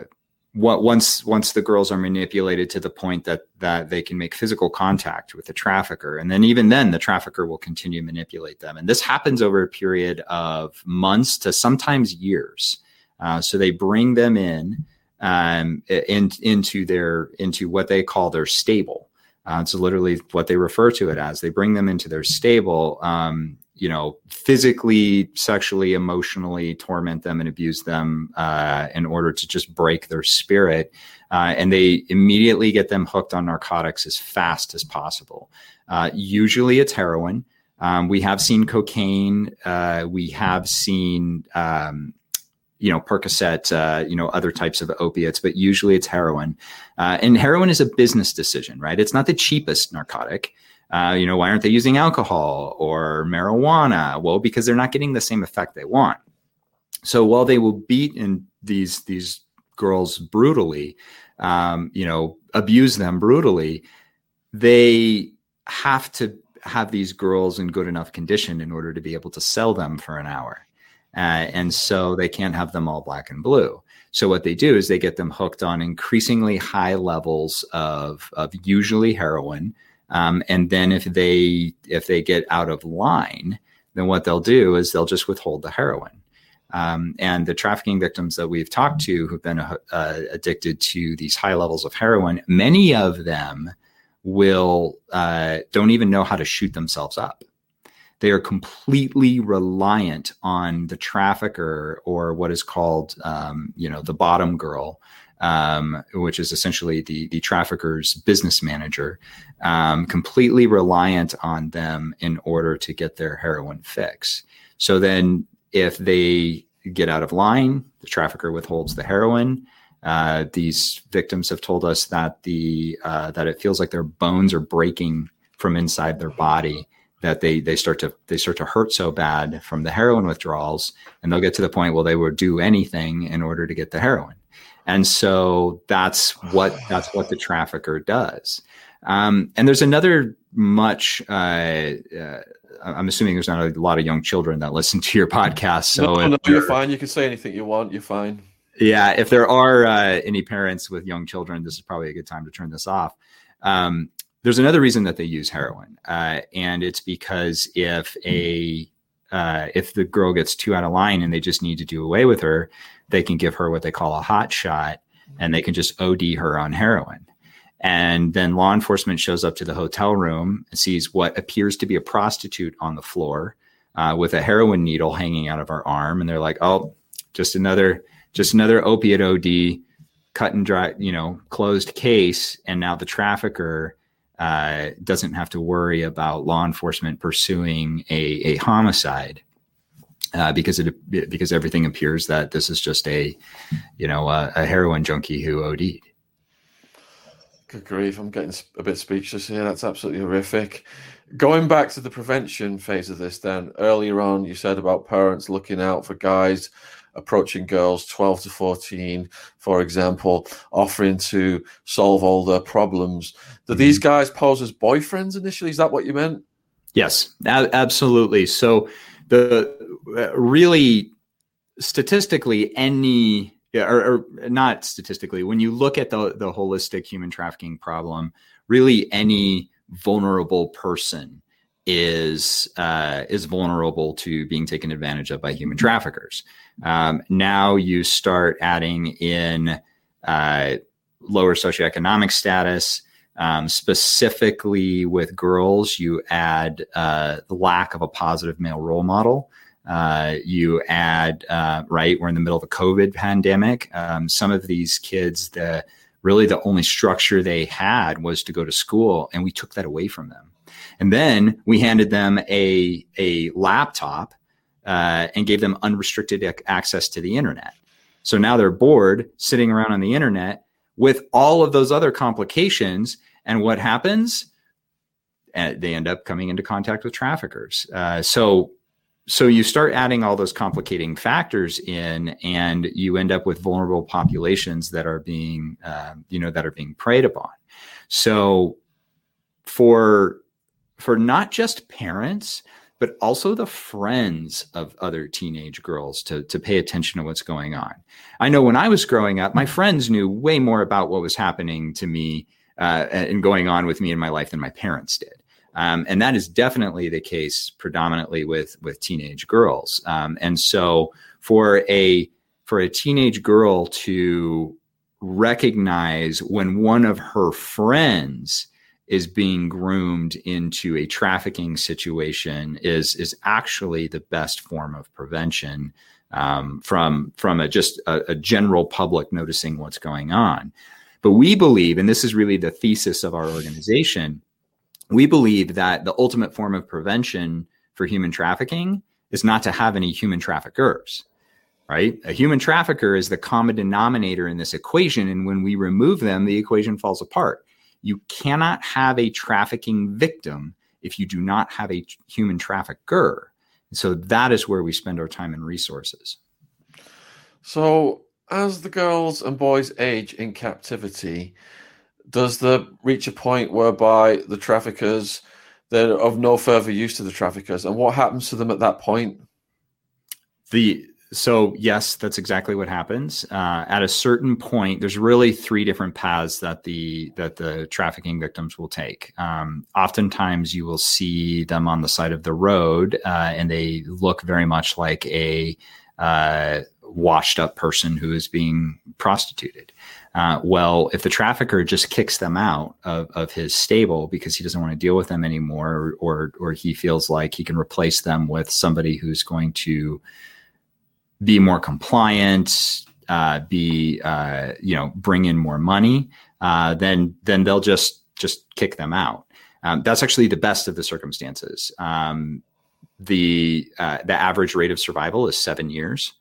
what once, once the girls are manipulated to the point that, that they can make physical contact with the trafficker. And then even then the trafficker will continue to manipulate them. And this happens over a period of months to sometimes years. Uh, so they bring them in, um, in, into their, into what they call their stable. Uh, it's literally what they refer to it as. They bring them into their stable, um, you know, physically, sexually, emotionally torment them and abuse them uh, in order to just break their spirit. Uh, and they immediately get them hooked on narcotics as fast as possible. Uh, usually it's heroin. Um, we have seen cocaine. Uh, we have seen, um, you know, Percocet, uh, you know, other types of opiates, but usually it's heroin. Uh, and heroin is a business decision, right? It's not the cheapest narcotic. Uh, you know, why aren't they using alcohol or marijuana? Well, because they're not getting the same effect they want. So while they will beat in these, these girls brutally, um, you know, abuse them brutally, they have to have these girls in good enough condition in order to be able to sell them for an hour. Uh, and so they can't have them all black and blue. So what they do is they get them hooked on increasingly high levels of, of usually heroin, Um, and then if they if they get out of line, then what they'll do is they'll just withhold the heroin. Um, and the trafficking victims that we've talked to who've been uh, addicted to these high levels of heroin, many of them will uh, don't even know how to shoot themselves up. They are completely reliant on the trafficker, or what is called, um, you know, the bottom girl, um, which is essentially the the trafficker's business manager, um, completely reliant on them in order to get their heroin fix. So then, if they get out of line, the trafficker withholds the heroin. Uh, these victims have told us that the uh, that it feels like their bones are breaking from inside their body. That they they start to they start to hurt so bad from the heroin withdrawals, and they'll get to the point where they will do anything in order to get the heroin. And so that's what that's what the trafficker does. Um, and there's another much. Uh, uh, I'm assuming there's not a lot of young children that listen to your podcast. So no, no, you're fine. You can say anything you want. You're fine. Yeah. If there are uh, any parents with young children, this is probably a good time to turn this off. Um, There's another reason that they use heroin, uh, and it's because if a uh, if the girl gets too out of line and they just need to do away with her, they can give her what they call a hot shot, and they can just O D her on heroin. And then law enforcement shows up to the hotel room and sees what appears to be a prostitute on the floor uh, with a heroin needle hanging out of her arm, and they're like, "Oh, just another just another opiate O D, cut and dry, you know, closed case." And now the trafficker Uh, doesn't have to worry about law enforcement pursuing a, a homicide uh, because it because everything appears that this is just a, you know, a, a heroin junkie who O D'd. Good grief! I'm getting a bit speechless here. That's absolutely horrific. Going back to the prevention phase of this, then earlier on, you said about parents looking out for guys approaching girls twelve to fourteen, for example, offering to solve all their problems. Do mm-hmm. these guys pose as boyfriends initially? Is that what you meant? Yes, a- absolutely. So the uh, really statistically any, or, or not statistically, when you look at the, the holistic human trafficking problem, really any vulnerable person is uh, is vulnerable to being taken advantage of by human traffickers. Um, now you start adding in uh, lower socioeconomic status, um, specifically with girls. You add uh, the lack of a positive male role model. Uh, you add, uh, right, we're in the middle of a COVID pandemic. Um, some of these kids, the really the only structure they had was to go to school, and we took that away from them. And then we handed them a a laptop uh, and gave them unrestricted ac- access to the internet. So now they're bored, sitting around on the internet with all of those other complications. And what happens? Uh, they end up coming into contact with traffickers. Uh, so so you start adding all those complicating factors in, and you end up with vulnerable populations that are being uh, you know that are being preyed upon. So for for not just parents, but also the friends of other teenage girls to, to pay attention to what's going on. I know when I was growing up, my friends knew way more about what was happening to me uh, and going on with me in my life than my parents did. Um, and that is definitely the case predominantly with, with teenage girls. Um, and so for a, for a teenage girl to recognize when one of her friends is being groomed into a trafficking situation is is actually the best form of prevention um, from from a, just a, a general public noticing what's going on. But we believe, and this is really the thesis of our organization, we believe that the ultimate form of prevention for human trafficking is not to have any human traffickers, right? A human trafficker is the common denominator in this equation. And when we remove them, the equation falls apart. You cannot have a trafficking victim if you do not have a human trafficker. So that is where we spend our time and resources. So as the girls and boys age in captivity, does the reach a point whereby the traffickers, they're of no further use to the traffickers? And what happens to them at that point? The so yes, that's exactly what happens. Uh, at a certain point, there's really three different paths that the that the trafficking victims will take. Um, oftentimes, you will see them on the side of the road, uh, and they look very much like a uh, washed up person who is being prostituted. Uh, well, if the trafficker just kicks them out of, of his stable because he doesn't want to deal with them anymore, or, or or he feels like he can replace them with somebody who's going to be more compliant, uh, be uh, you know, bring in more money, uh, then then they'll just just kick them out. Um, that's actually the best of the circumstances. Um, the uh, the average rate of survival is seven years.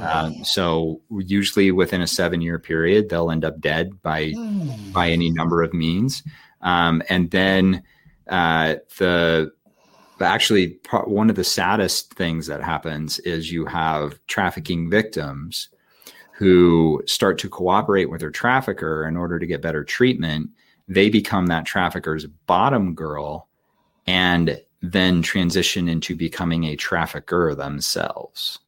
Um, so usually within a seven year period, they'll end up dead by, mm. by any number of means. Um, and then, uh, the, actually one of the saddest things that happens is you have trafficking victims who start to cooperate with their trafficker in order to get better treatment. They become that trafficker's bottom girl and then transition into becoming a trafficker themselves.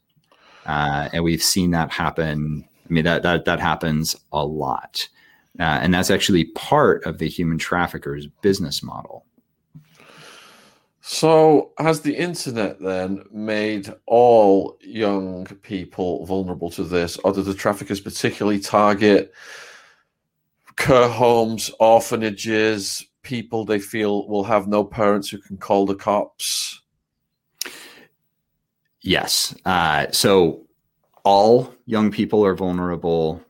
Uh, and we've seen that happen. I mean, that that, that happens a lot. Uh, and that's actually part of the human trafficker's business model. So has the internet then made all young people vulnerable to this, or do the traffickers particularly target care homes, orphanages, people they feel will have no parents who can call the cops? Yes. Uh, so all young people are vulnerable.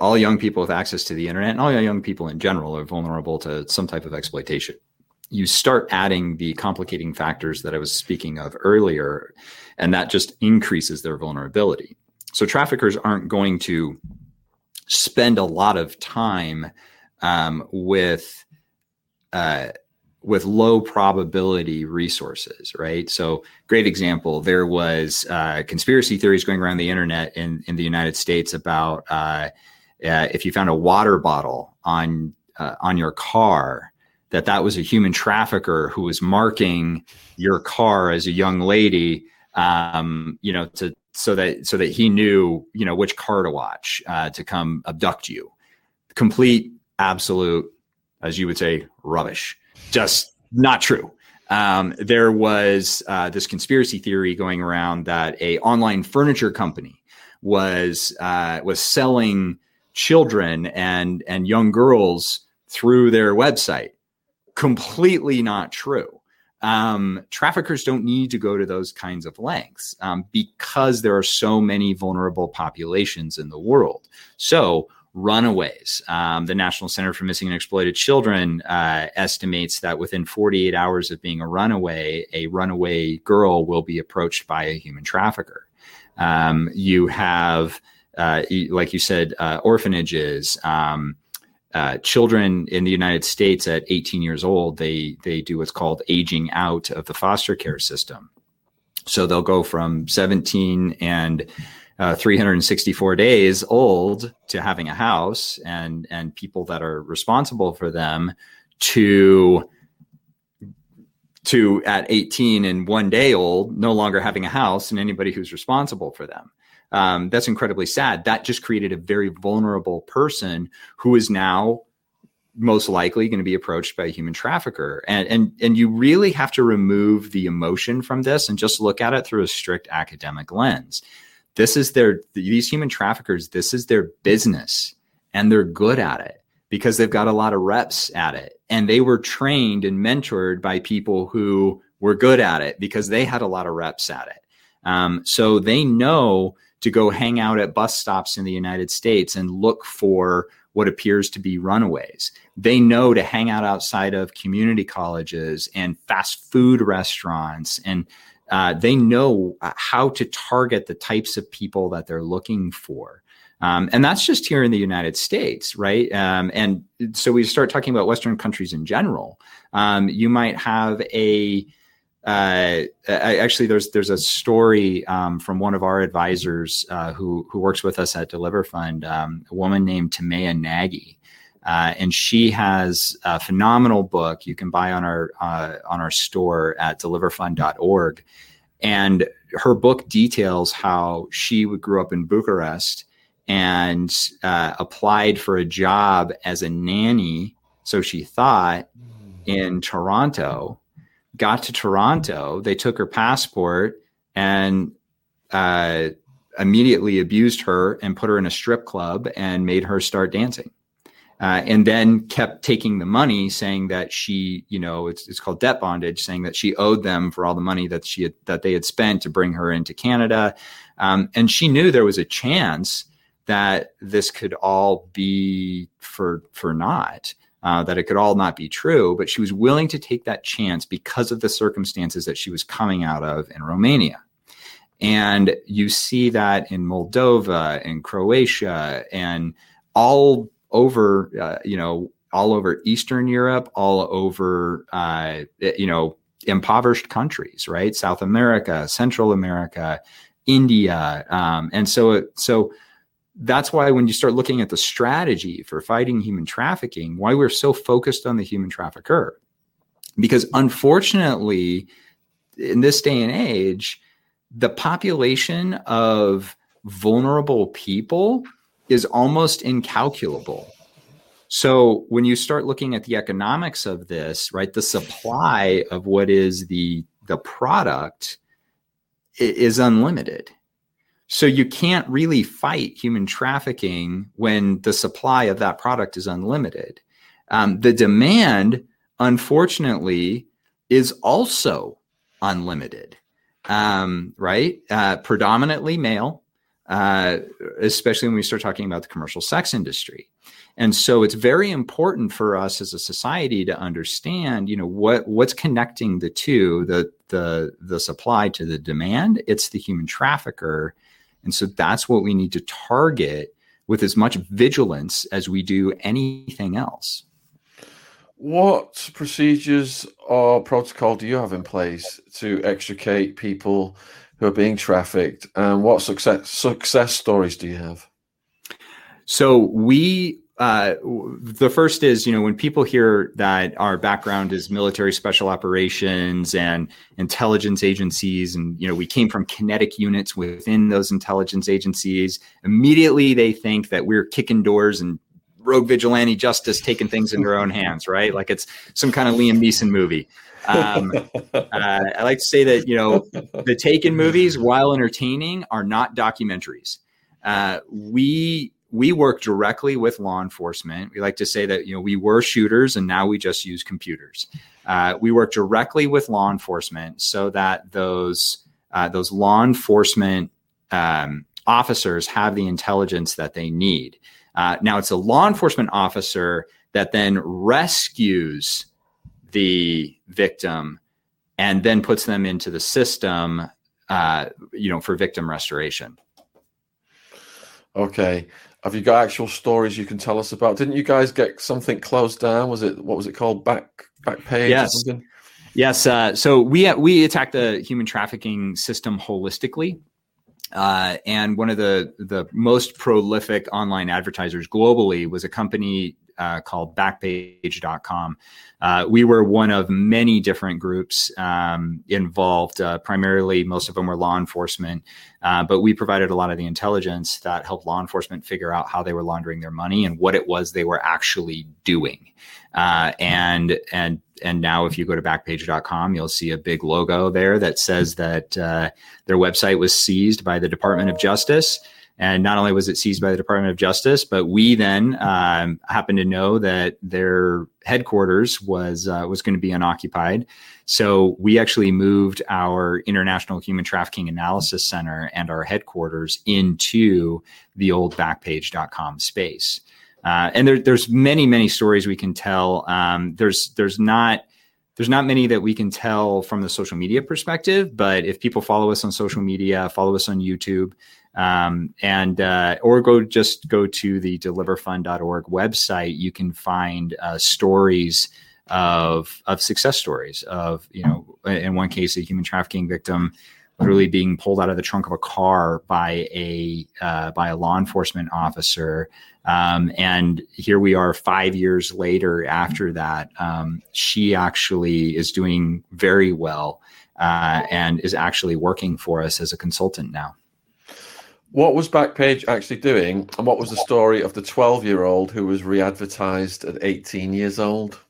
All young people with access to the internet and all young people in general are vulnerable to some type of exploitation. You start adding the complicating factors that I was speaking of earlier, and that just increases their vulnerability. So traffickers aren't going to spend a lot of time um, with uh with low probability resources, right? So great example, there was uh, conspiracy theories going around the internet in, in the United States about uh, uh, if you found a water bottle on uh, on your car, that that was a human trafficker who was marking your car as a young lady, um, you know, to so that so that he knew, you know, which car to watch uh, to come abduct you. Complete, absolute, as you would say, rubbish. Just not true. Um, there was uh, this conspiracy theory going around that a online furniture company was uh, was selling children and and young girls through their website. Completely not true. Um, traffickers don't need to go to those kinds of lengths um, because there are so many vulnerable populations in the world. So runaways. Um, the National Center for Missing and Exploited Children uh, estimates that within forty-eight hours of being a runaway, a runaway girl will be approached by a human trafficker. Um, you have, uh, like you said, uh, orphanages, um, uh, children in the United States at eighteen years old, they, they do what's called aging out of the foster care system. So they'll go from seventeen and Uh, three hundred sixty-four days old to having a house and and people that are responsible for them to to at eighteen and one day old no longer having a house and anybody who's responsible for them. Um, that's incredibly sad. That just created a very vulnerable person who is now most likely going to be approached by a human trafficker. And, and, and you really have to remove the emotion from this and just look at it through a strict academic lens. This is their, these human traffickers, this is their business, and they're good at it because they've got a lot of reps at it. And they were trained and mentored by people who were good at it because they had a lot of reps at it. Um, so they know to go hang out at bus stops in the United States and look for what appears to be runaways. They know to hang out outside of community colleges and fast food restaurants, and Uh, they know how to target the types of people that they're looking for. Um, and that's just here in the United States, right? Um, and so we start talking about Western countries in general. Um, you might have a, uh, I, actually there's there's a story um, from one of our advisors uh, who, who works with us at Deliver Fund, um, a woman named Tamea Nagy. Uh, and she has a phenomenal book you can buy on our uh, on our store at deliver fund dot org. And her book details how she grew up in Bucharest and uh, applied for a job as a nanny, so she thought, in Toronto. Got to Toronto, they took her passport and uh, immediately abused her and put her in a strip club and made her start dancing. Uh, and then kept taking the money, saying that she, you know, it's it's called debt bondage, saying that she owed them for all the money that she had, that they had spent to bring her into Canada. Um, and she knew there was a chance that this could all be for for naught, uh, that it could all not be true. But she was willing to take that chance because of the circumstances that she was coming out of in Romania. And you see that in Moldova and Croatia and all over, uh, you know, all over Eastern Europe, all over, uh, you know, impoverished countries, right? South America, Central America, India. Um, and so, it, so that's why when you start looking at the strategy for fighting human trafficking, why we're so focused on the human trafficker, because unfortunately in this day and age, the population of vulnerable people is almost incalculable. So when you start looking at the economics of this, right, the supply of what is the the product is unlimited. So you can't really fight human trafficking when the supply of that product is unlimited. Um, the demand, unfortunately, is also unlimited, um, right? Uh, predominantly male. Uh, especially when we start talking about the commercial sex industry. And so it's very important for us as a society to understand, you know, what, what's connecting the two, the, the, the supply to the demand. It's the human trafficker. And so that's what we need to target with as much vigilance as we do anything else. What procedures or protocol do you have in place to extricate people who are being trafficked, and what success success stories do you have? So we, uh, the first is, you know, when people hear that our background is military special operations and intelligence agencies, and, you know, we came from kinetic units within those intelligence agencies, immediately they think that we're kicking doors and rogue vigilante justice, taking things in their own hands, right? Like it's some kind of Liam Neeson movie. Um, uh, I like to say that, you know, the Taken movies, while entertaining, are not documentaries. Uh, we we work directly with law enforcement. We like to say that, you know, we were shooters and now we just use computers. Uh, we work directly with law enforcement so that those uh, those law enforcement um, officers have the intelligence that they need. Uh, now it's a law enforcement officer that then rescues the victim and then puts them into the system, uh, you know, for victim restoration. Okay. Have you got actual stories you can tell us about? Didn't you guys get something closed down? Was it, what was it called? Back, back page? Yes. Or something? Yes. Uh, so we, we attack the human trafficking system holistically. Uh, and one of the, the most prolific online advertisers globally was a company uh, called backpage dot com. Uh, we were one of many different groups um, involved. Uh, primarily, most of them were law enforcement, uh, but we provided a lot of the intelligence that helped law enforcement figure out how they were laundering their money and what it was they were actually doing. Uh, and and and now if you go to backpage dot com, you'll see a big logo there that says that uh, their website was seized by the Department of Justice. And not only was it seized by the Department of Justice, but we then um, happened to know that their headquarters was uh, was going to be unoccupied. So we actually moved our International Human Trafficking Analysis Center and our headquarters into the old backpage dot com space. Uh, and there, there's many, many stories we can tell. Um, there's there's not there's not many that we can tell from the social media perspective. But if people follow us on social media, follow us on YouTube, um, and uh, or go just go to the deliver fund dot org website, you can find uh, stories of of success stories of, you know, in one case, a human trafficking victim literally being pulled out of the trunk of a car by a uh, by a law enforcement officer. Um, and here we are five years later after that. Um, she actually is doing very well uh, and is actually working for us as a consultant now. What was Backpage actually doing? And what was the story of the twelve-year-old who was re-advertised at eighteen years old?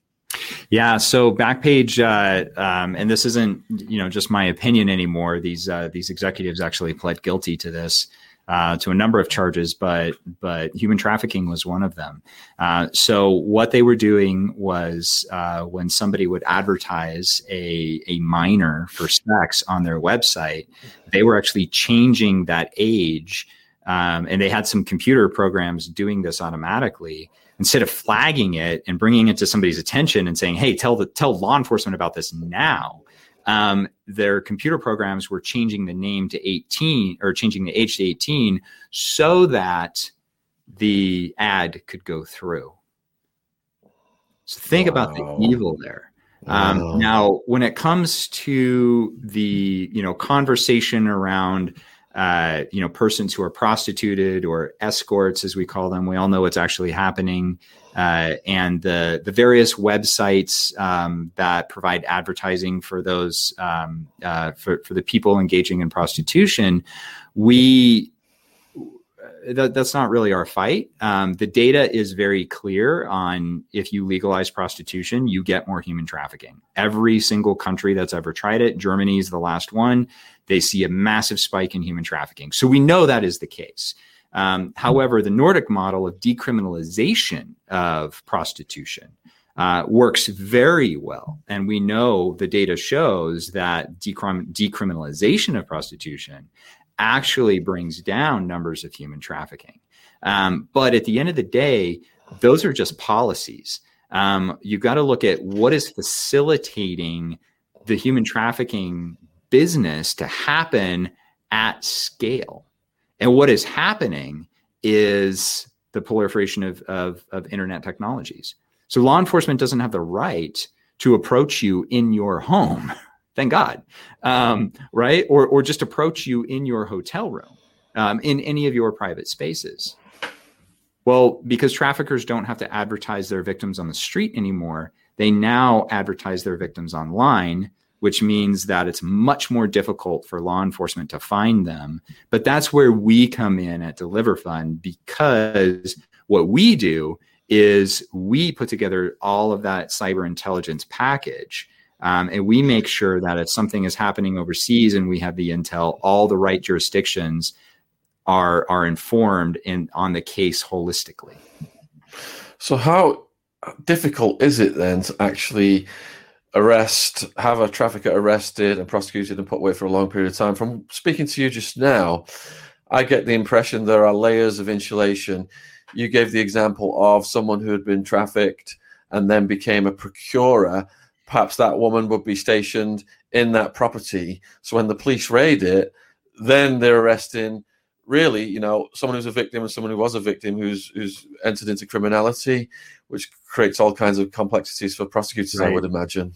Yeah, so Backpage, uh, um, and this isn't, you know, just my opinion anymore. These uh, these executives actually pled guilty to this, uh, to a number of charges, but but human trafficking was one of them. Uh, so what they were doing was uh, when somebody would advertise a a minor for sex on their website, they were actually changing that age, um, and they had some computer programs doing this automatically. Instead of flagging it and bringing it to somebody's attention and saying, hey, tell the tell law enforcement about this now, um, their computer programs were changing the name to eighteen or changing the age to eighteen so that the ad could go through. So think wow. about the evil there. Um, wow. Now, when it comes to the, you know, conversation around Uh, you know, persons who are prostituted or escorts, as we call them. We all know what's actually happening. Uh, and the the various websites um, that provide advertising for those, um, uh, for, for the people engaging in prostitution, we, that, that's not really our fight. Um, the data is very clear on if you legalize prostitution, you get more human trafficking. Every single country that's ever tried it, Germany is the last one. They see a massive spike in human trafficking. So we know that is the case. Um, however, the Nordic model of decriminalization of prostitution uh, works very well. And we know the data shows that decrim- decriminalization of prostitution actually brings down numbers of human trafficking. Um, but at the end of the day, those are just policies. Um, you've got to look at what is facilitating the human trafficking business to happen at scale. And what is happening is the proliferation of, of, of internet technologies. So law enforcement doesn't have the right to approach you in your home, thank God, um, right? Or, or just approach you in your hotel room, um, in any of your private spaces. Well, because traffickers don't have to advertise their victims on the street anymore, they now advertise their victims online, which means that it's much more difficult for law enforcement to find them. But that's where we come in at Deliver Fund, because what we do is we put together all of that cyber intelligence package, um, and we make sure that if something is happening overseas and we have the intel, all the right jurisdictions are are informed and on the case holistically. So how difficult is it then to actually arrest, have a trafficker arrested and prosecuted and put away for a long period of time? From speaking to you just now, I get the impression there are layers of insulation. You gave the example of someone who had been trafficked and then became a procurer. Perhaps that woman would be stationed in that property. So when the police raid it, then they're arresting really, you know, someone who's a victim and someone who was a victim who's who's entered into criminality, which creates all kinds of complexities for prosecutors, right? I would imagine.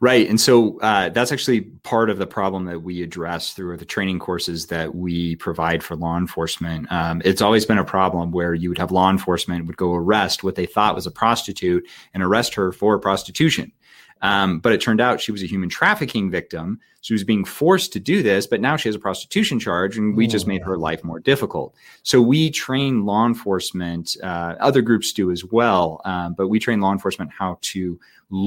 Right. And so uh, that's actually part of the problem that we address through the training courses that we provide for law enforcement. Um, it's always been a problem where you would have law enforcement would go arrest what they thought was a prostitute and arrest her for prostitution. Um, but it turned out she was a human trafficking victim. She was being forced to do this, but now she has a prostitution charge, and we just made her life more difficult. So we train law enforcement, uh, other groups do as well, um, but we train law enforcement how to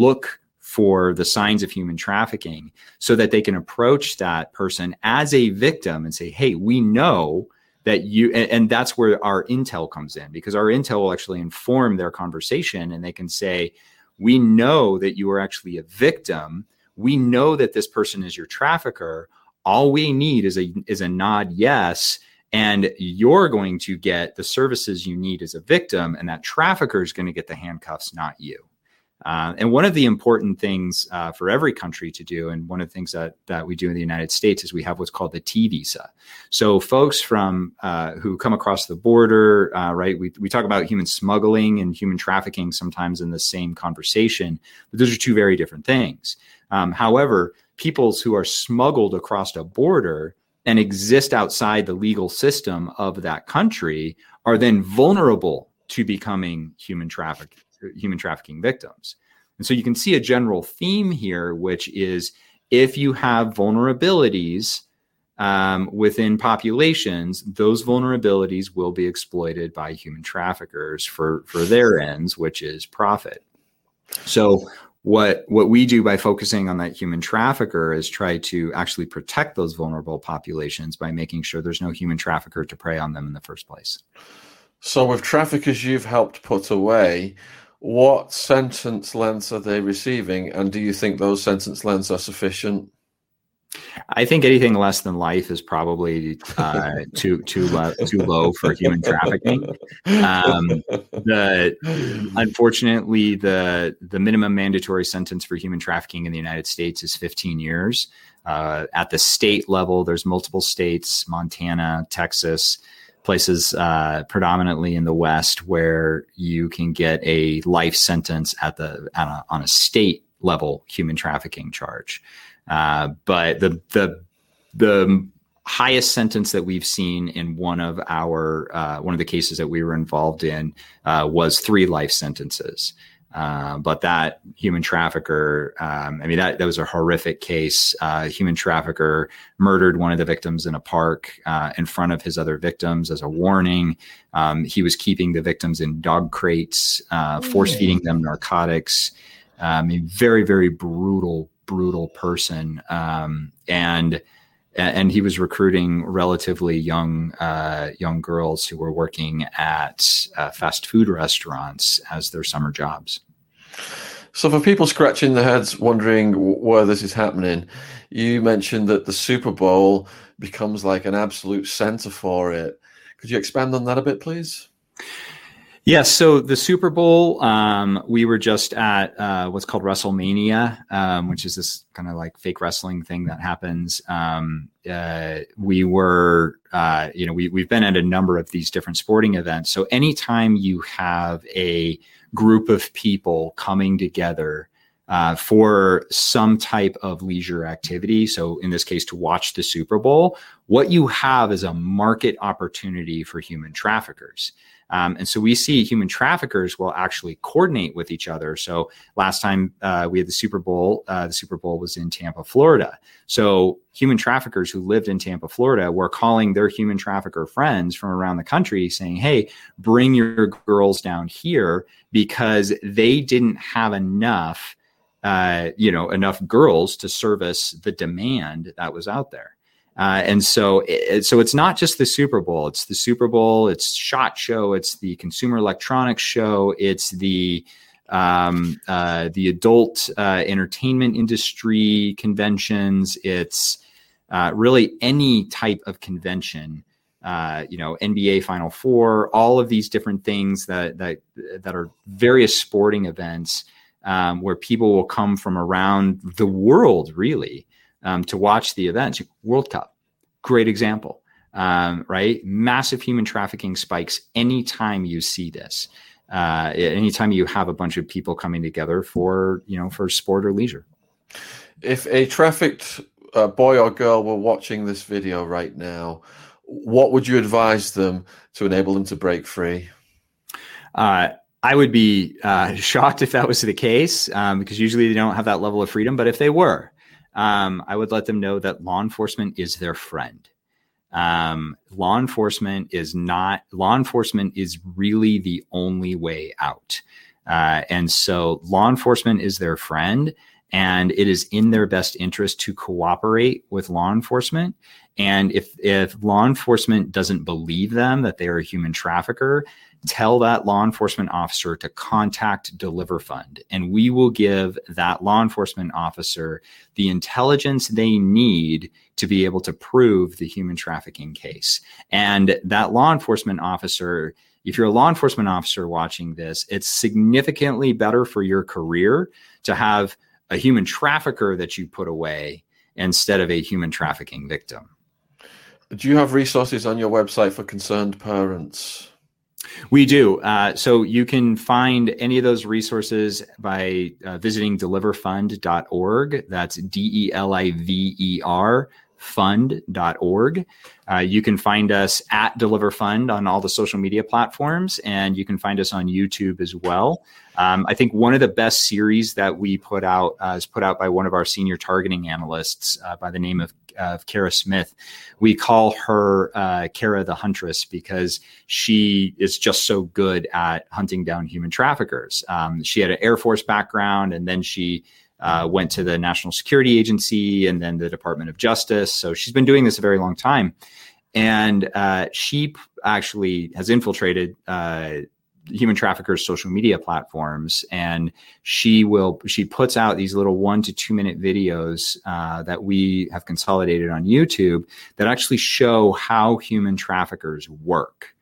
look for the signs of human trafficking so that they can approach that person as a victim and say, hey, we know that you, and, and that's where our intel comes in, because our intel will actually inform their conversation, and they can say, we know that you are actually a victim. We know that this person is your trafficker. All we need is a is a nod yes, and you're going to get the services you need as a victim, and that trafficker is going to get the handcuffs, not you. Uh, and one of the important things uh, for every country to do, and one of the things that that we do in the United States, is we have what's called the T visa. So folks from uh, who come across the border, uh, right? We we talk about human smuggling and human trafficking sometimes in the same conversation, but those are two very different things. Um, however, peoples who are smuggled across a border and exist outside the legal system of that country are then vulnerable to becoming human traffic, human trafficking victims. And so you can see a general theme here, which is if you have vulnerabilities um, within populations, those vulnerabilities will be exploited by human traffickers for, for their ends, which is profit. So what what we do by focusing on that human trafficker is try to actually protect those vulnerable populations by making sure there's no human trafficker to prey on them in the first place. So with traffickers you've helped put away, what sentence lengths are they receiving? And do you think those sentence lengths are sufficient? I think anything less than life is probably uh, too too low, too low for human trafficking. Um, the, unfortunately, the the minimum mandatory sentence for human trafficking in the United States is fifteen years. Uh, at the state level, there's multiple states, Montana, Texas, places uh, predominantly in the West where you can get a life sentence at the on a, on a state level human trafficking charge. Uh, but the, the, the highest sentence that we've seen in one of our, uh, one of the cases that we were involved in, uh, was three life sentences. Uh, but that human trafficker, um, I mean, that, that was a horrific case. Uh, human trafficker murdered one of the victims in a park, uh, in front of his other victims as a warning. Um, he was keeping the victims in dog crates, uh, force feeding them narcotics. Um, very, very brutal, brutal person. Um, and, and he was recruiting relatively young, uh, young girls who were working at uh, fast food restaurants as their summer jobs. So for people scratching their heads, wondering where this is happening, you mentioned that the Super Bowl becomes like an absolute center for it. Could you expand on that a bit, please? Yes. Yeah, so the Super Bowl, um, we were just at uh, what's called WrestleMania, um, which is this kind of like fake wrestling thing that happens. Um, uh, we were, uh, you know, we, we've been at a number of these different sporting events. So anytime you have a group of people coming together uh, for some type of leisure activity, so in this case, to watch the Super Bowl, what you have is a market opportunity for human traffickers. Um, and so we see human traffickers will actually coordinate with each other. So last time uh, we had the Super Bowl, uh, the Super Bowl was in Tampa, Florida. So human traffickers who lived in Tampa, Florida were calling their human trafficker friends from around the country saying, hey, bring your girls down here, because they didn't have enough, uh, you know, enough girls to service the demand that was out there. Uh, and so, it, so it's not just the Super Bowl, it's the Super Bowl, it's SHOT Show, it's the Consumer Electronics Show, it's the, um, uh, the adult, uh, entertainment industry conventions. It's, uh, really any type of convention, uh, you know, N B A Final Four, all of these different things that, that, that are various sporting events, um, where people will come from around the world, really. Um, to watch the events. World Cup, great example, um, right? Massive human trafficking spikes anytime you see this, uh, anytime you have a bunch of people coming together for, you know, for sport or leisure. If a trafficked uh, boy or girl were watching this video right now, what would you advise them to enable them to break free? Uh, I would be uh, shocked if that was the case, um, because usually they don't have that level of freedom, but if they were, Um, I would let them know that law enforcement is their friend. Um, law enforcement is not, law enforcement is really the only way out. Uh, and so law enforcement is their friend, and it is in their best interest to cooperate with law enforcement. And if, if law enforcement doesn't believe them that they are a human trafficker, tell that law enforcement officer to contact Deliver Fund, and we will give that law enforcement officer the intelligence they need to be able to prove the human trafficking case. And that law enforcement officer, if you're a law enforcement officer watching this, it's significantly better for your career to have a human trafficker that you put away instead of a human trafficking victim. Do you have resources on your website for concerned parents? We do. Uh, so you can find any of those resources by uh, visiting deliver fund dot org. That's D E L I V E R fund dot org. Uh, you can find us at Deliver Fund on all the social media platforms, and you can find us on YouTube as well. Um, I think one of the best series that we put out uh, is put out by one of our senior targeting analysts uh, by the name of of Kara Smith. We call her uh, Kara the Huntress because she is just so good at hunting down human traffickers. Um, she had an Air Force background, and then she uh, went to the National Security Agency and then the Department of Justice. So she's been doing this a very long time. And uh, she p- actually has infiltrated uh, human traffickers' social media platforms. And she will, she puts out these little one to two minute videos uh, that we have consolidated on YouTube that actually show how human traffickers work.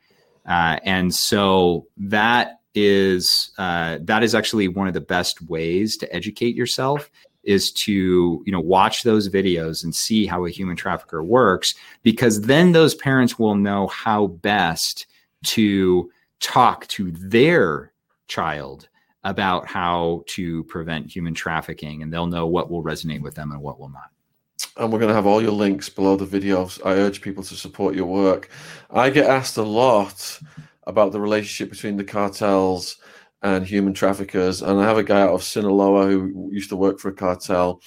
Uh, and so that is, uh, that is actually one of the best ways to educate yourself, is to, you know, watch those videos and see how a human trafficker works, because then those parents will know how best to talk to their child about how to prevent human trafficking, and they'll know what will resonate with them and what will not. And we're going to have all your links below the video. I urge people to support your work. I get asked a lot about the relationship between the cartels and human traffickers. And I have a guy out of Sinaloa who used to work for a cartel.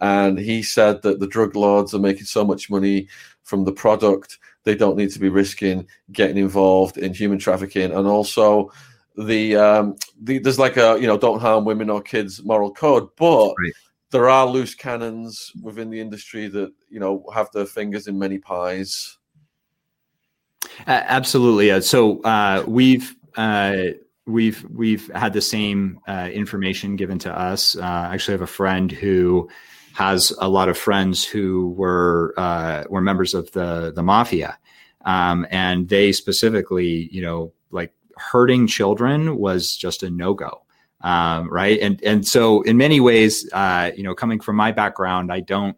And he said that the drug lords are making so much money from the product, they don't need to be risking getting involved in human trafficking. And also, the, um, the there's like a, you know, don't harm women or kids moral code, but right. There are loose cannons within the industry that, you know, have their fingers in many pies. Uh, absolutely. So uh, we've uh, we've we've had the same uh, information given to us. Uh, I actually have a friend who has a lot of friends who were uh, were members of the the mafia, um, and they specifically, you know, like hurting children was just a no go, um, right? And and so in many ways, uh, you know, coming from my background, I don't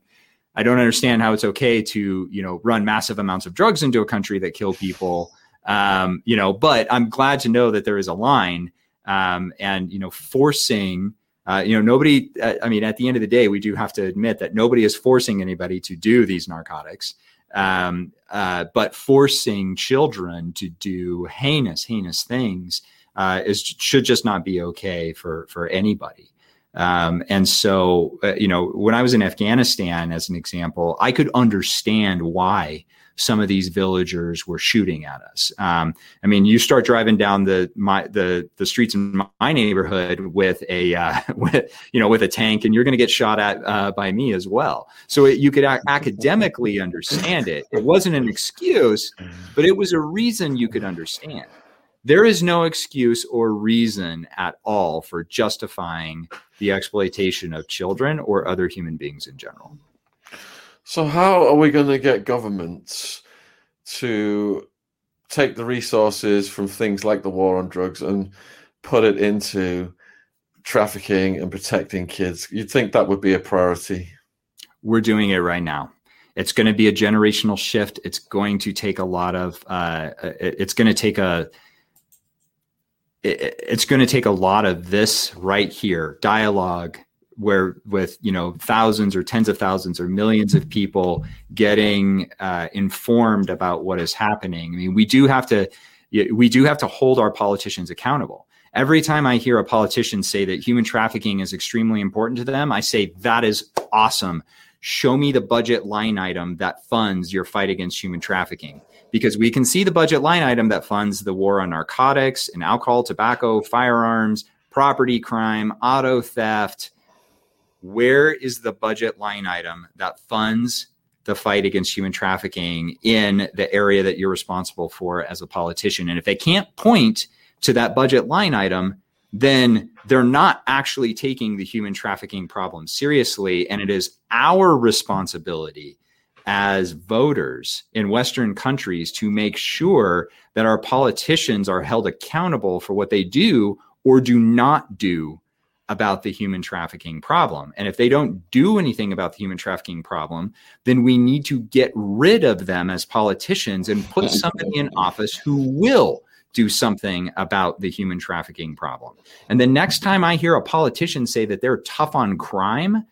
I don't understand how it's okay to, you know, run massive amounts of drugs into a country that kill people, um, you know. But I'm glad to know that there is a line, um, and you know, forcing. Uh, you know, nobody, I mean, at the end of the day, we do have to admit that nobody is forcing anybody to do these narcotics, um, uh, but forcing children to do heinous, heinous things uh, is should just not be okay for, for anybody. Um, and so, uh, you know, when I was in Afghanistan, as an example, I could understand why some of these villagers were shooting at us. Um, I mean, you start driving down the my the the streets in my neighborhood with a uh, with, you know, with a tank, and you're going to get shot at uh, by me as well. So it, you could ac- academically understand it. It wasn't an excuse, but it was a reason you could understand. There is no excuse or reason at all for justifying the exploitation of children or other human beings in general. So how are we going to get governments to take the resources from things like the war on drugs and put it into trafficking and protecting kids? You'd think that would be a priority. We're doing it right now. It's going to be a generational shift. It's going to take a lot of, uh, it's going to take a, it's going to take a lot of this right here, dialogue, where with, you know, thousands or tens of thousands or millions of people getting uh, informed about what is happening. I mean, we do have to, we do have to hold our politicians accountable. Every time I hear a politician say that human trafficking is extremely important to them, I say, that is awesome. Show me the budget line item that funds your fight against human trafficking, because we can see the budget line item that funds the war on narcotics and alcohol, tobacco, firearms, property crime, auto theft. Where is the budget line item that funds the fight against human trafficking in the area that you're responsible for as a politician? And if they can't point to that budget line item, then they're not actually taking the human trafficking problem seriously. And it is our responsibility as voters in Western countries to make sure that our politicians are held accountable for what they do or do not do about the human trafficking problem. And if they don't do anything about the human trafficking problem, then we need to get rid of them as politicians and put somebody in office who will do something about the human trafficking problem. And the next time I hear a politician say that they're tough on crime,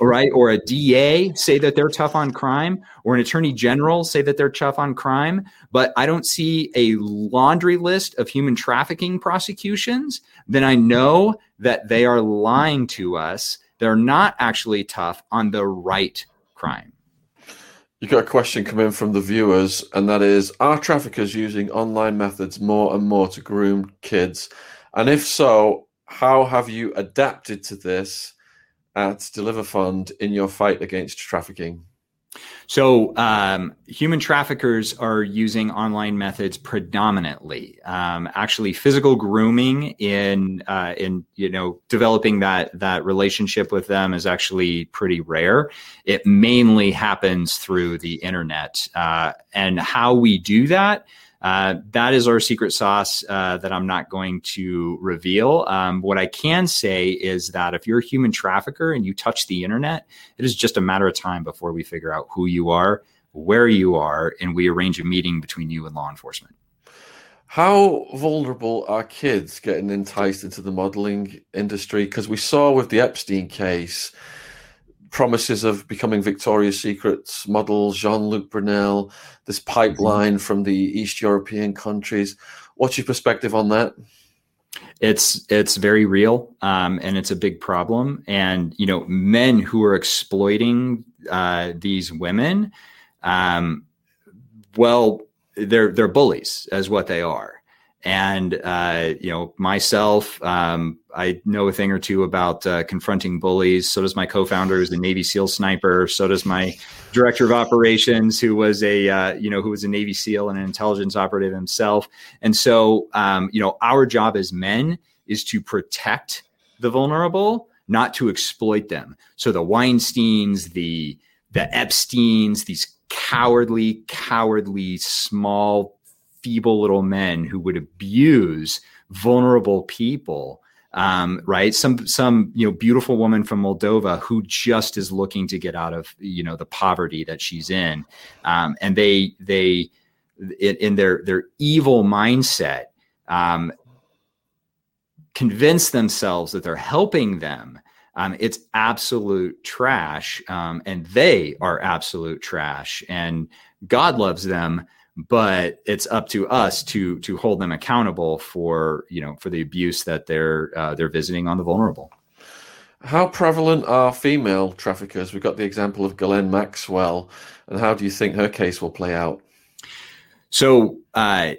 right, or a D A say that they're tough on crime, or an attorney general say that they're tough on crime, but I don't see a laundry list of human trafficking prosecutions, then I know that they are lying to us. They're not actually tough on the right crime. You got a question coming from the viewers, and that is, are traffickers using online methods more and more to groom kids? And if so, how have you adapted to this at Deliver Fund in your fight against trafficking? So um, human traffickers are using online methods predominantly. Um, actually, physical grooming in uh, in you know developing that that relationship with them is actually pretty rare. It mainly happens through the internet, uh, and how we do that. Uh, that is our secret sauce uh, that I'm not going to reveal. Um, what I can say is that if you're a human trafficker and you touch the internet, it is just a matter of time before we figure out who you are, where you are, and we arrange a meeting between you and law enforcement. How vulnerable are kids getting enticed into the modeling industry? Because we saw with the Epstein case, promises of becoming Victoria's Secret's models, Jean-Luc Brunel, this pipeline from the East European countries. What's your perspective on that? It's it's very real, um, and it's a big problem. And, you know, men who are exploiting uh, these women, um, well, they're they're bullies is what they are. And, uh, you know, myself, um, I know a thing or two about uh, confronting bullies. So does my co-founder, who's a Navy SEAL sniper. So does my director of operations, who was a, uh, you know, who was a Navy SEAL and an intelligence operative himself. And so, um, you know, our job as men is to protect the vulnerable, not to exploit them. So the Weinsteins, the the Epsteins, these cowardly, cowardly, small, feeble little men who would abuse vulnerable people, um, right? Some, some, you know, beautiful woman from Moldova who just is looking to get out of, you know, the poverty that she's in. Um, and they, they, in their, their evil mindset, um, convince themselves that they're helping them. Um, it's absolute trash. Um, and they are absolute trash, and God loves them. But it's up to us to to hold them accountable for, you know, for the abuse that they're uh, they're visiting on the vulnerable. How prevalent are female traffickers? We've got the example of Ghislaine Maxwell, and how do you think her case will play out? So uh,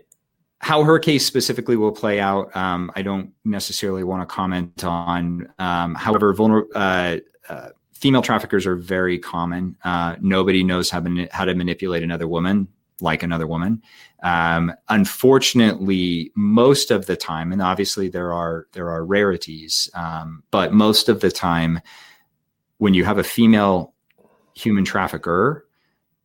how her case specifically will play out, um, I don't necessarily want to comment on. Um, however, vulnerable. Uh, uh, female traffickers are very common. Uh, nobody knows how, mani- how to manipulate another woman like another woman. Um, unfortunately, most of the time, and obviously there are, there are rarities, um, but most of the time when you have a female human trafficker,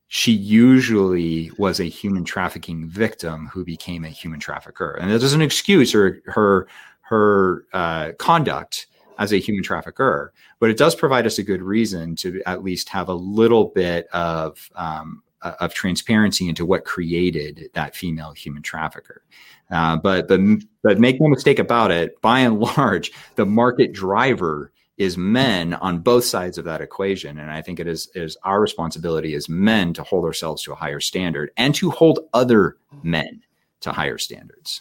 she usually was a human trafficking victim who became a human trafficker. And that doesn't excuse her, her, her uh, conduct as a human trafficker, but it does provide us a good reason to at least have a little bit of, um, of transparency into what created that female human trafficker. Uh, but, but, but make no mistake about it, by and large, the market driver is men on both sides of that equation. And I think it is, it is our responsibility as men to hold ourselves to a higher standard and to hold other men to higher standards.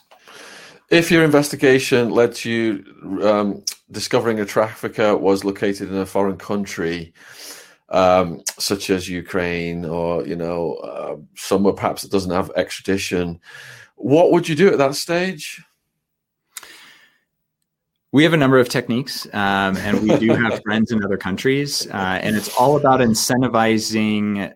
If your investigation led to you um, discovering a trafficker was located in a foreign country, Um, such as Ukraine, or, you know, uh, somewhere perhaps that doesn't have extradition, what would you do at that stage? We have a number of techniques, um, and we do have friends in other countries, uh, and it's all about incentivizing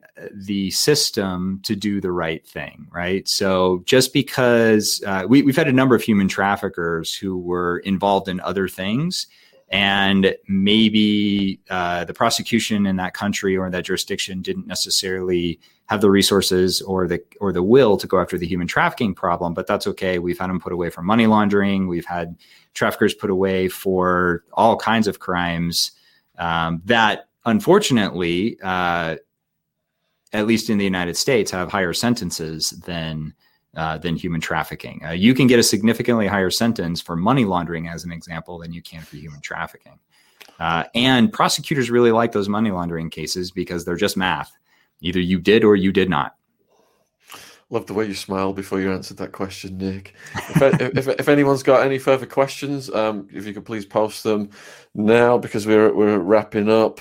the system to do the right thing, right? So just because uh, we, we've had a number of human traffickers who were involved in other things, and maybe uh, the prosecution in that country or in that jurisdiction didn't necessarily have the resources or the or the will to go after the human trafficking problem, but that's okay. We've had them put away for money laundering. We've had traffickers put away for all kinds of crimes um, that, unfortunately, uh, at least in the United States, have higher sentences than uh, than human trafficking. Uh, you can get a significantly higher sentence for money laundering, as an example, than you can for human trafficking. Uh, and prosecutors really like those money laundering cases because they're just math. Either you did or you did not. Love the way you smiled before you answered that question, Nick. If, if, if anyone's got any further questions, um, if you could please post them now, because we're we're wrapping up.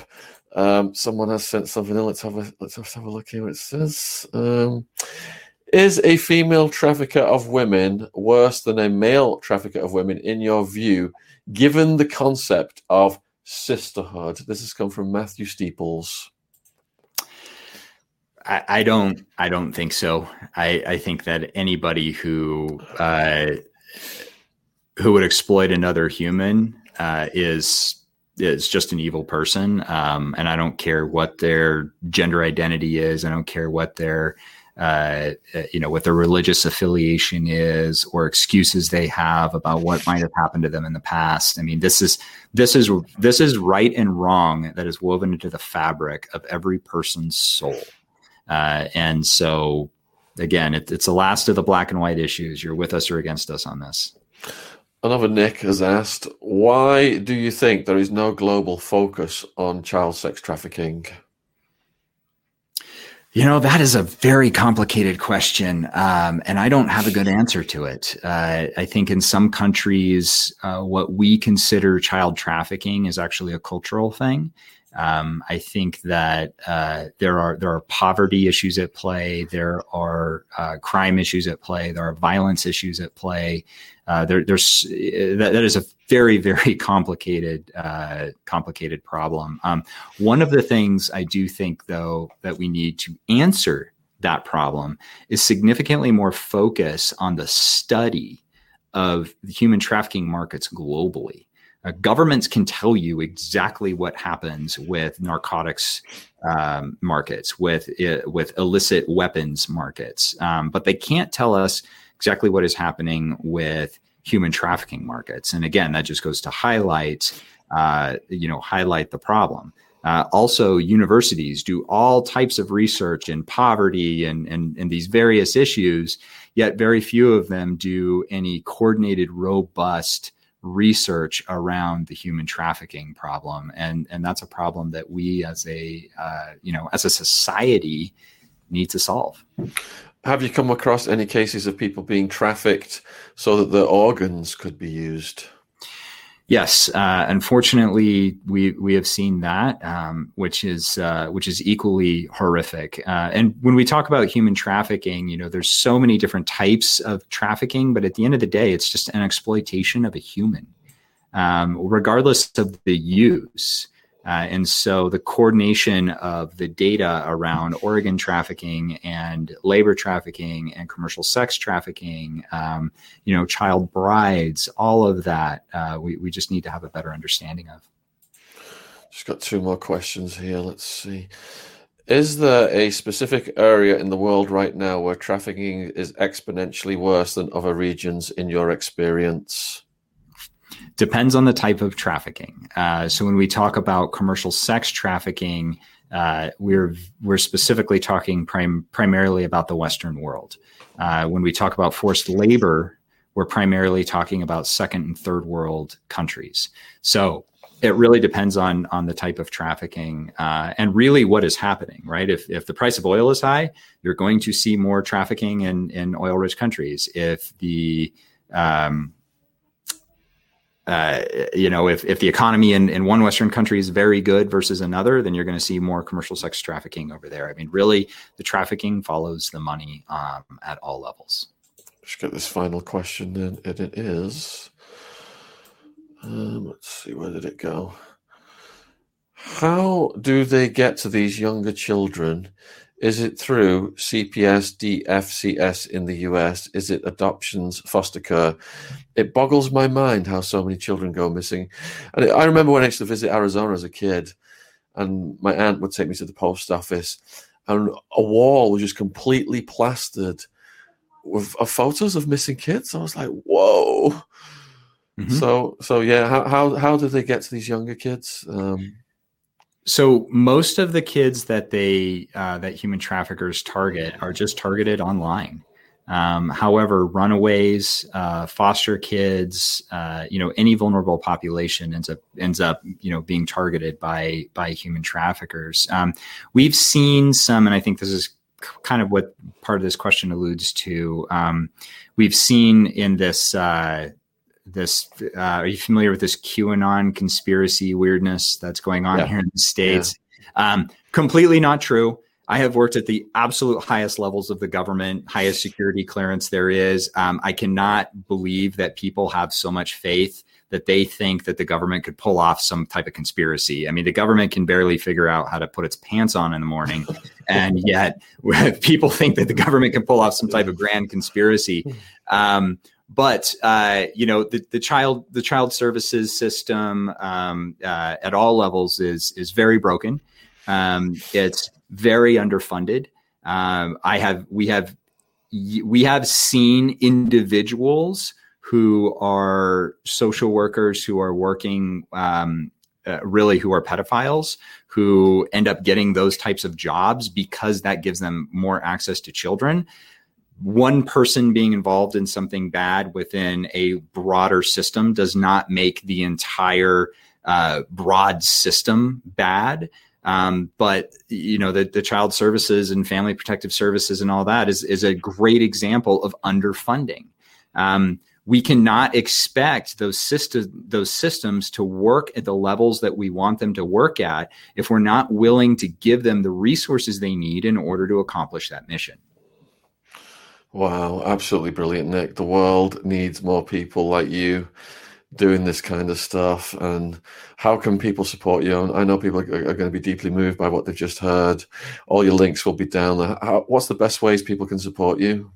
Um, someone has sent something in. Let's have a let's have a look here. What it says: um, Is a female trafficker of women worse than a male trafficker of women, in your view, given the concept of sisterhood? This has come from Matthew Steeples. I, I don't. I don't think so. I, I think that anybody who uh, who would exploit another human uh, is is just an evil person, um, and I don't care what their gender identity is. I don't care what their uh, you know what their religious affiliation is, or excuses they have about what might have happened to them in the past. I mean, this is this is this is right and wrong that is woven into the fabric of every person's soul. Uh, and so, again, it, it's the last of the black and white issues. You're with us or against us on this. Another Nick has asked, why do you think there is no global focus on child sex trafficking? You know, that is a very complicated question, um, and I don't have a good answer to it. Uh, I think in some countries, uh, what we consider child trafficking is actually a cultural thing. Um, I think that uh, there are there are poverty issues at play. There are uh, crime issues at play. There are violence issues at play. Uh, there, there's that, that is a very very complicated uh, complicated problem. Um, one of the things I do think, though, that we need to answer that problem is significantly more focus on the study of the human trafficking markets globally. Uh, governments can tell you exactly what happens with narcotics um, markets, with uh, with illicit weapons markets, um, but they can't tell us exactly what is happening with human trafficking markets. And again, that just goes to highlight, uh, you know, highlight the problem. Uh, also, universities do all types of research in poverty and, and, and these various issues, yet very few of them do any coordinated, robust research around the human trafficking problem, and and that's a problem that we as a uh, you know as a society need to solve. Have you come across any cases of people being trafficked so that their organs could be used? Yes, uh, unfortunately, we we have seen that, um, which is uh, which is equally horrific. Uh, and when we talk about human trafficking, you know, there's so many different types of trafficking, but at the end of the day, it's just an exploitation of a human, um, regardless of the use. Uh, and so the coordination of the data around organ trafficking and labor trafficking and commercial sex trafficking, um, you know, child brides, all of that, uh, we, we just need to have a better understanding of. Just got two more questions here. Let's see. Is there a specific area in the world right now where trafficking is exponentially worse than other regions in your experience? Depends on the type of trafficking. Uh, so when we talk about commercial sex trafficking, uh, we're we're specifically talking prim- primarily about the Western world. Uh, when we talk about forced labor, we're primarily talking about second and third world countries. So it really depends on on the type of trafficking uh, and really what is happening, right? If if the price of oil is high, you're going to see more trafficking in in oil-rich countries. If the um, Uh, you know, if, if the economy in, in one Western country is very good versus another, then you're going to see more commercial sex trafficking over there. I mean, really, the trafficking follows the money um, at all levels. Just get this final question then, and it is, um, let's see, where did it go? How do they get to these younger children? Is it through C P S, D F C S in the U S? Is it adoptions, foster care? It boggles my mind how so many children go missing. And I remember when I used to visit Arizona as a kid, and my aunt would take me to the post office, and a wall was just completely plastered with uh, photos of missing kids. I was like, whoa. Mm-hmm. So, so yeah, how, how, how do they get to these younger kids? Um, So most of the kids that they uh, that human traffickers target are just targeted online. Um, however, runaways, uh, foster kids, uh, you know, any vulnerable population ends up ends up, you know, being targeted by by human traffickers. Um, we've seen some, and I think this is kind of what part of this question alludes to. Um, we've seen in this uh, this. Uh, are you familiar with this QAnon conspiracy weirdness that's going on yeah. here in the States? Yeah. Um, completely not true. I have worked at the absolute highest levels of the government, highest security clearance there is. Um, I cannot believe that people have so much faith that they think that the government could pull off some type of conspiracy. I mean, the government can barely figure out how to put its pants on in the morning. And yet people think that the government can pull off some type of grand conspiracy. Um, But, uh, you know, the, the child the child services system um, uh, at all levels is is very broken. Um, it's very underfunded. Um, I have we have we have seen individuals who are social workers who are working um, uh, really who are pedophiles who end up getting those types of jobs because that gives them more access to children. One person being involved in something bad within a broader system does not make the entire uh, broad system bad. Um, but, you know, the, the child services and family protective services and all that is, is a great example of underfunding. Um, we cannot expect those system, those systems to work at the levels that we want them to work at if we're not willing to give them the resources they need in order to accomplish that mission. Wow, absolutely brilliant, Nick. The world needs more people like you doing this kind of stuff. And how can people support you? And I know people are, are going to be deeply moved by what they've just heard. All your links will be down there. How, what's the best ways people can support you?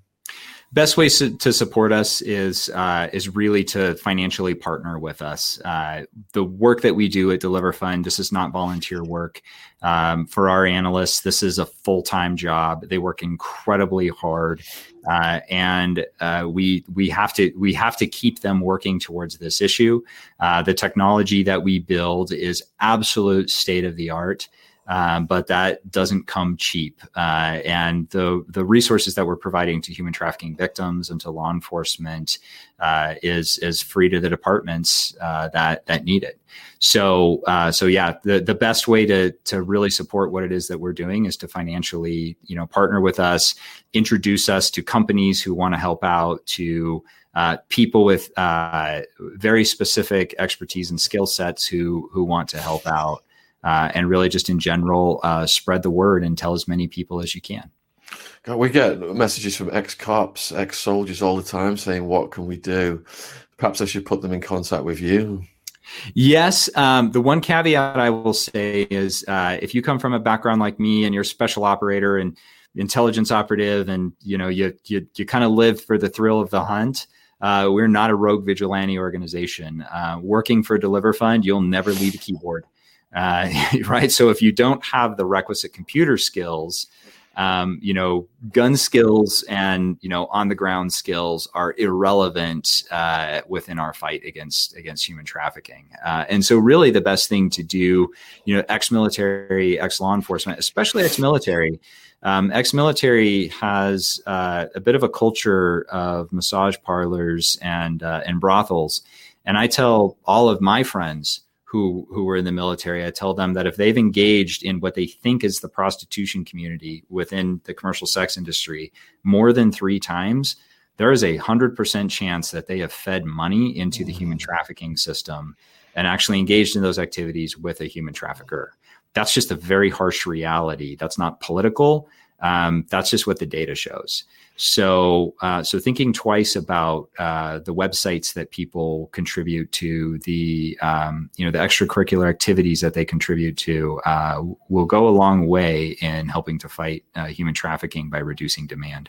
Best way to, to support us is uh, is really to financially partner with us. Uh, the work that we do at Deliver Fund, this is not volunteer work. Um, for our analysts, this is a full-time job. They work incredibly hard, uh, and uh, we we have to we have to keep them working towards this issue. Uh, the technology that we build is absolute state of the art. Um, but that doesn't come cheap. Uh, and the the resources that we're providing to human trafficking victims and to law enforcement uh, is is free to the departments uh, that that need it. So uh, so yeah, the, the best way to to really support what it is that we're doing is to financially, you know, partner with us, introduce us to companies who want to help out, to uh, people with uh, very specific expertise and skill sets who who want to help out. Uh, and really just in general, uh, spread the word and tell as many people as you can. God, we get messages from ex-cops, ex-soldiers all the time saying, what can we do? Perhaps I should put them in contact with you. Yes. Um, the one caveat I will say is uh, if you come from a background like me and you're a special operator and intelligence operative and, you know, you you, you kind of live for the thrill of the hunt, uh, we're not a rogue vigilante organization. Uh, working for Deliver Fund, you'll never leave a keyboard. Uh, right. So if you don't have the requisite computer skills, um, you know, gun skills and, you know, on the ground skills are irrelevant uh, within our fight against against human trafficking. Uh, and so really the best thing to do, you know, ex-military, ex-law enforcement, especially ex-military, um, ex-military has uh, a bit of a culture of massage parlors and uh, and brothels. And I tell all of my friends who who were in the military, I tell them that if they've engaged in what they think is the prostitution community within the commercial sex industry more than three times, there is a hundred percent chance that they have fed money into the human trafficking system and actually engaged in those activities with a human trafficker. That's just a very harsh reality. That's not political. Um, that's just what the data shows. So, uh, so thinking twice about uh, the websites that people contribute to, the um, you know the extracurricular activities that they contribute to, uh, will go a long way in helping to fight uh, human trafficking by reducing demand.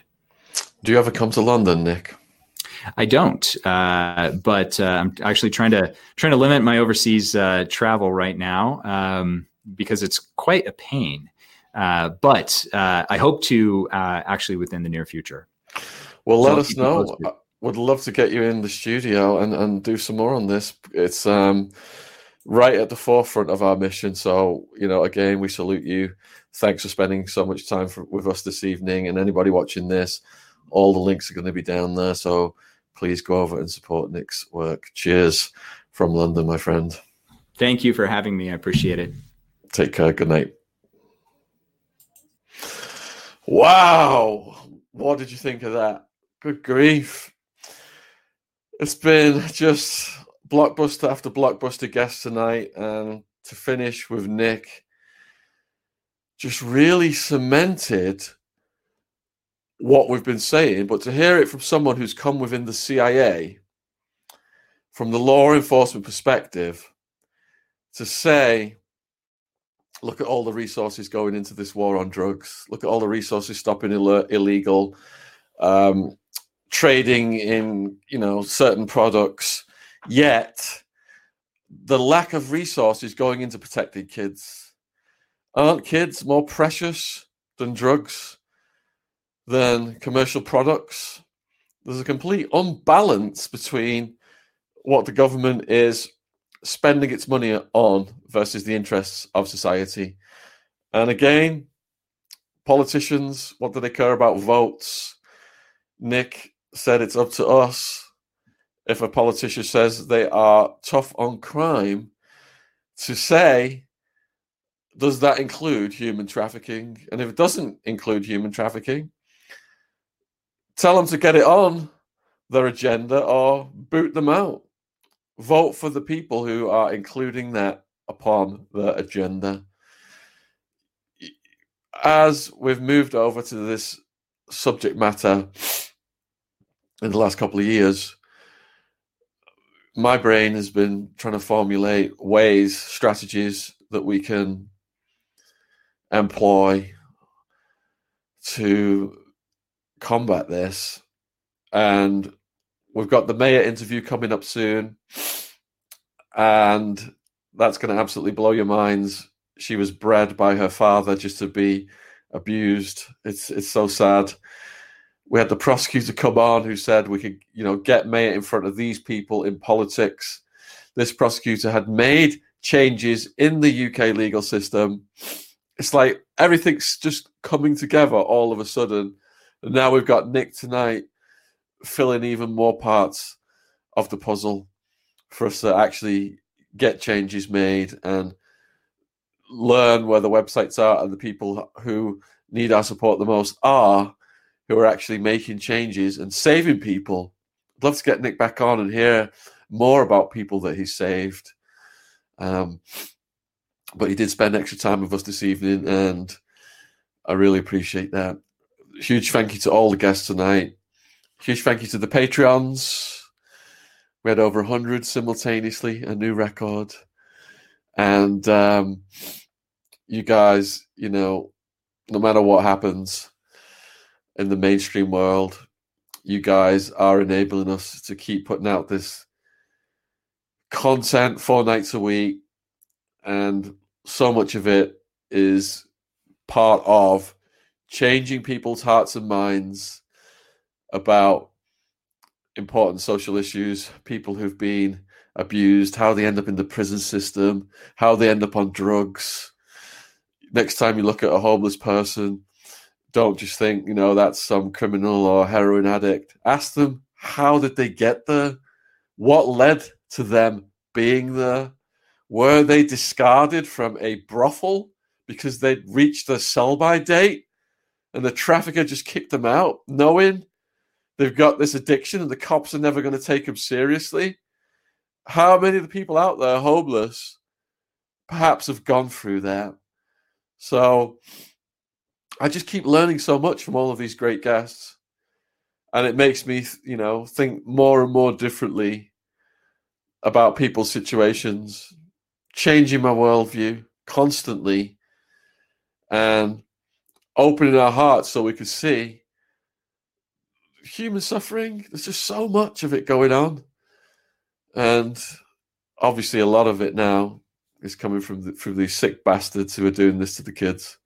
Do you ever come to London, Nick? I don't, uh, but uh, I'm actually trying to trying to limit my overseas uh, travel right now um, because it's quite a pain. Uh, but uh, I hope to uh, actually within the near future. Well, let so us know. I would love to get you in the studio and, and do some more on this. It's um, right at the forefront of our mission. So, you know, again, we salute you. Thanks for spending so much time for, with us this evening. And anybody watching this, All the links are going to be down there, so please go over and support Nick's work. Cheers from London, my friend. Thank you for having me. I appreciate it. Take care. Good night. Wow. What did you think of that? Good grief. It's been just blockbuster after blockbuster guest tonight. And to finish with Nick, just really cemented what we've been saying. But to hear it from someone who's come within the C I A, from the law enforcement perspective, to say, look at all the resources going into this war on drugs. Look at all the resources stopping Ill- illegal um, trading in, you know, certain products. Yet the lack of resources going into protecting kids. Aren't kids more precious than drugs, than commercial products? There's a complete unbalance between what the government is spending its money on versus the interests of society. And again, politicians, what do they care about? Votes. Nick said it's up to us. If a politician says they are tough on crime, to say, does that include human trafficking? And if it doesn't include human trafficking, tell them to get it on their agenda or boot them out. Vote for the people who are including that upon their agenda. As we've moved over to this subject matter in the last couple of years, my brain has been trying to formulate ways, strategies that we can employ to combat this. And we've got the mayor interview coming up soon, and that's going to absolutely blow your minds. She was bred by her father just to be abused. It's it's so sad. We had the prosecutor come on who said we could, you know, get mayor in front of these people in politics. This prosecutor had made changes in the U K legal system. It's like everything's just coming together all of a sudden. And now we've got Nick tonight filling even more parts of the puzzle for us to actually get changes made and learn where the websites are and the people who need our support the most are, who are actually making changes and saving people. I'd love to get Nick back on and hear more about people that he saved. Um, but he did spend extra time with us this evening, and I really appreciate that. Huge thank you to all the guests tonight. Huge thank you to the Patreons. We had over one hundred simultaneously, a new record. And um, you guys, you know, no matter what happens in the mainstream world, you guys are enabling us to keep putting out this content four nights a week. And so much of it is part of changing people's hearts and minds about important social issues, people who've been abused, how they end up in the prison system, how they end up on drugs. Next time you look at a homeless person, don't just think, you know, that's some criminal or heroin addict. Ask them, how did they get there? What led to them being there? Were they discarded from a brothel because they'd reached their sell-by date and the trafficker just kicked them out, knowing they've got this addiction and the cops are never going to take them seriously? How many of the people out there homeless perhaps have gone through that? So I just keep learning so much from all of these great guests, and it makes me, you know, think more and more differently about people's situations, changing my worldview constantly and opening our hearts so we can see human suffering. There's just so much of it going on. And obviously a lot of it now is coming from the, from these sick bastards who are doing this to the kids.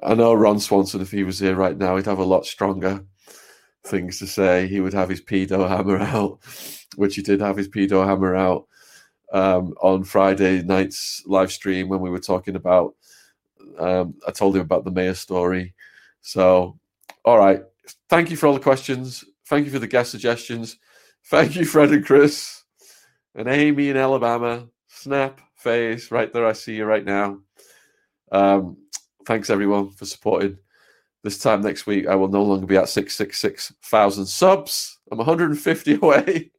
I know Ron Swanson, if he was here right now, he'd have a lot stronger things to say. He would have his pedo hammer out, which he did have his pedo hammer out um, on Friday night's live stream when we were talking about, um, I told him about the mayor story. So, all right, Thank you for all the questions. Thank you for the guest suggestions. Thank you, Fred and Chris, and Amy in Alabama. Snap face right there. I see you right now. Um, thanks everyone for supporting. This time next week, I will no longer be at six hundred sixty-six thousand subs. I'm one hundred fifty away.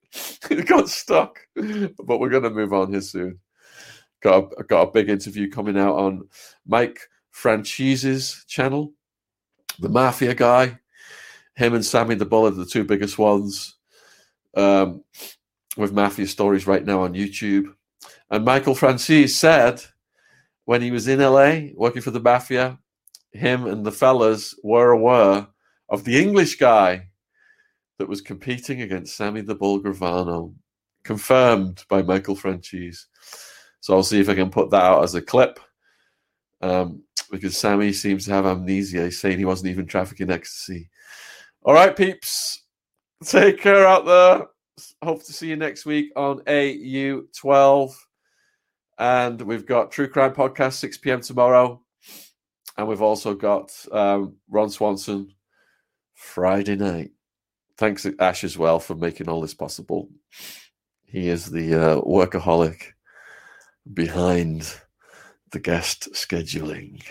It got stuck, but we're going to move on here soon. Got a, got a big interview coming out on Mike Franchise's channel, the Mafia guy. Him and Sammy the Bull are the two biggest ones um, with Mafia stories right now on YouTube. And Michael Franchise said when he was in L A working for the Mafia, him and the fellas were aware of the English guy that was competing against Sammy the Bull Gravano, confirmed by Michael Franchise. So I'll see if I can put that out as a clip, um, because Sammy seems to have amnesia, saying he wasn't even trafficking ecstasy. All right, peeps, take care out there. Hope to see you next week on A U twelve. And we've got True Crime Podcast, six p.m. tomorrow. And we've also got um, Ron Swanson Friday night. Thanks to Ash as well for making all this possible. He is the uh, workaholic behind the guest scheduling.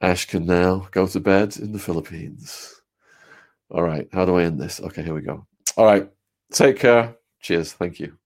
Ash can now go to bed in the Philippines. All right. How do I end this? Okay, here we go. All right. Take care. Cheers. Thank you.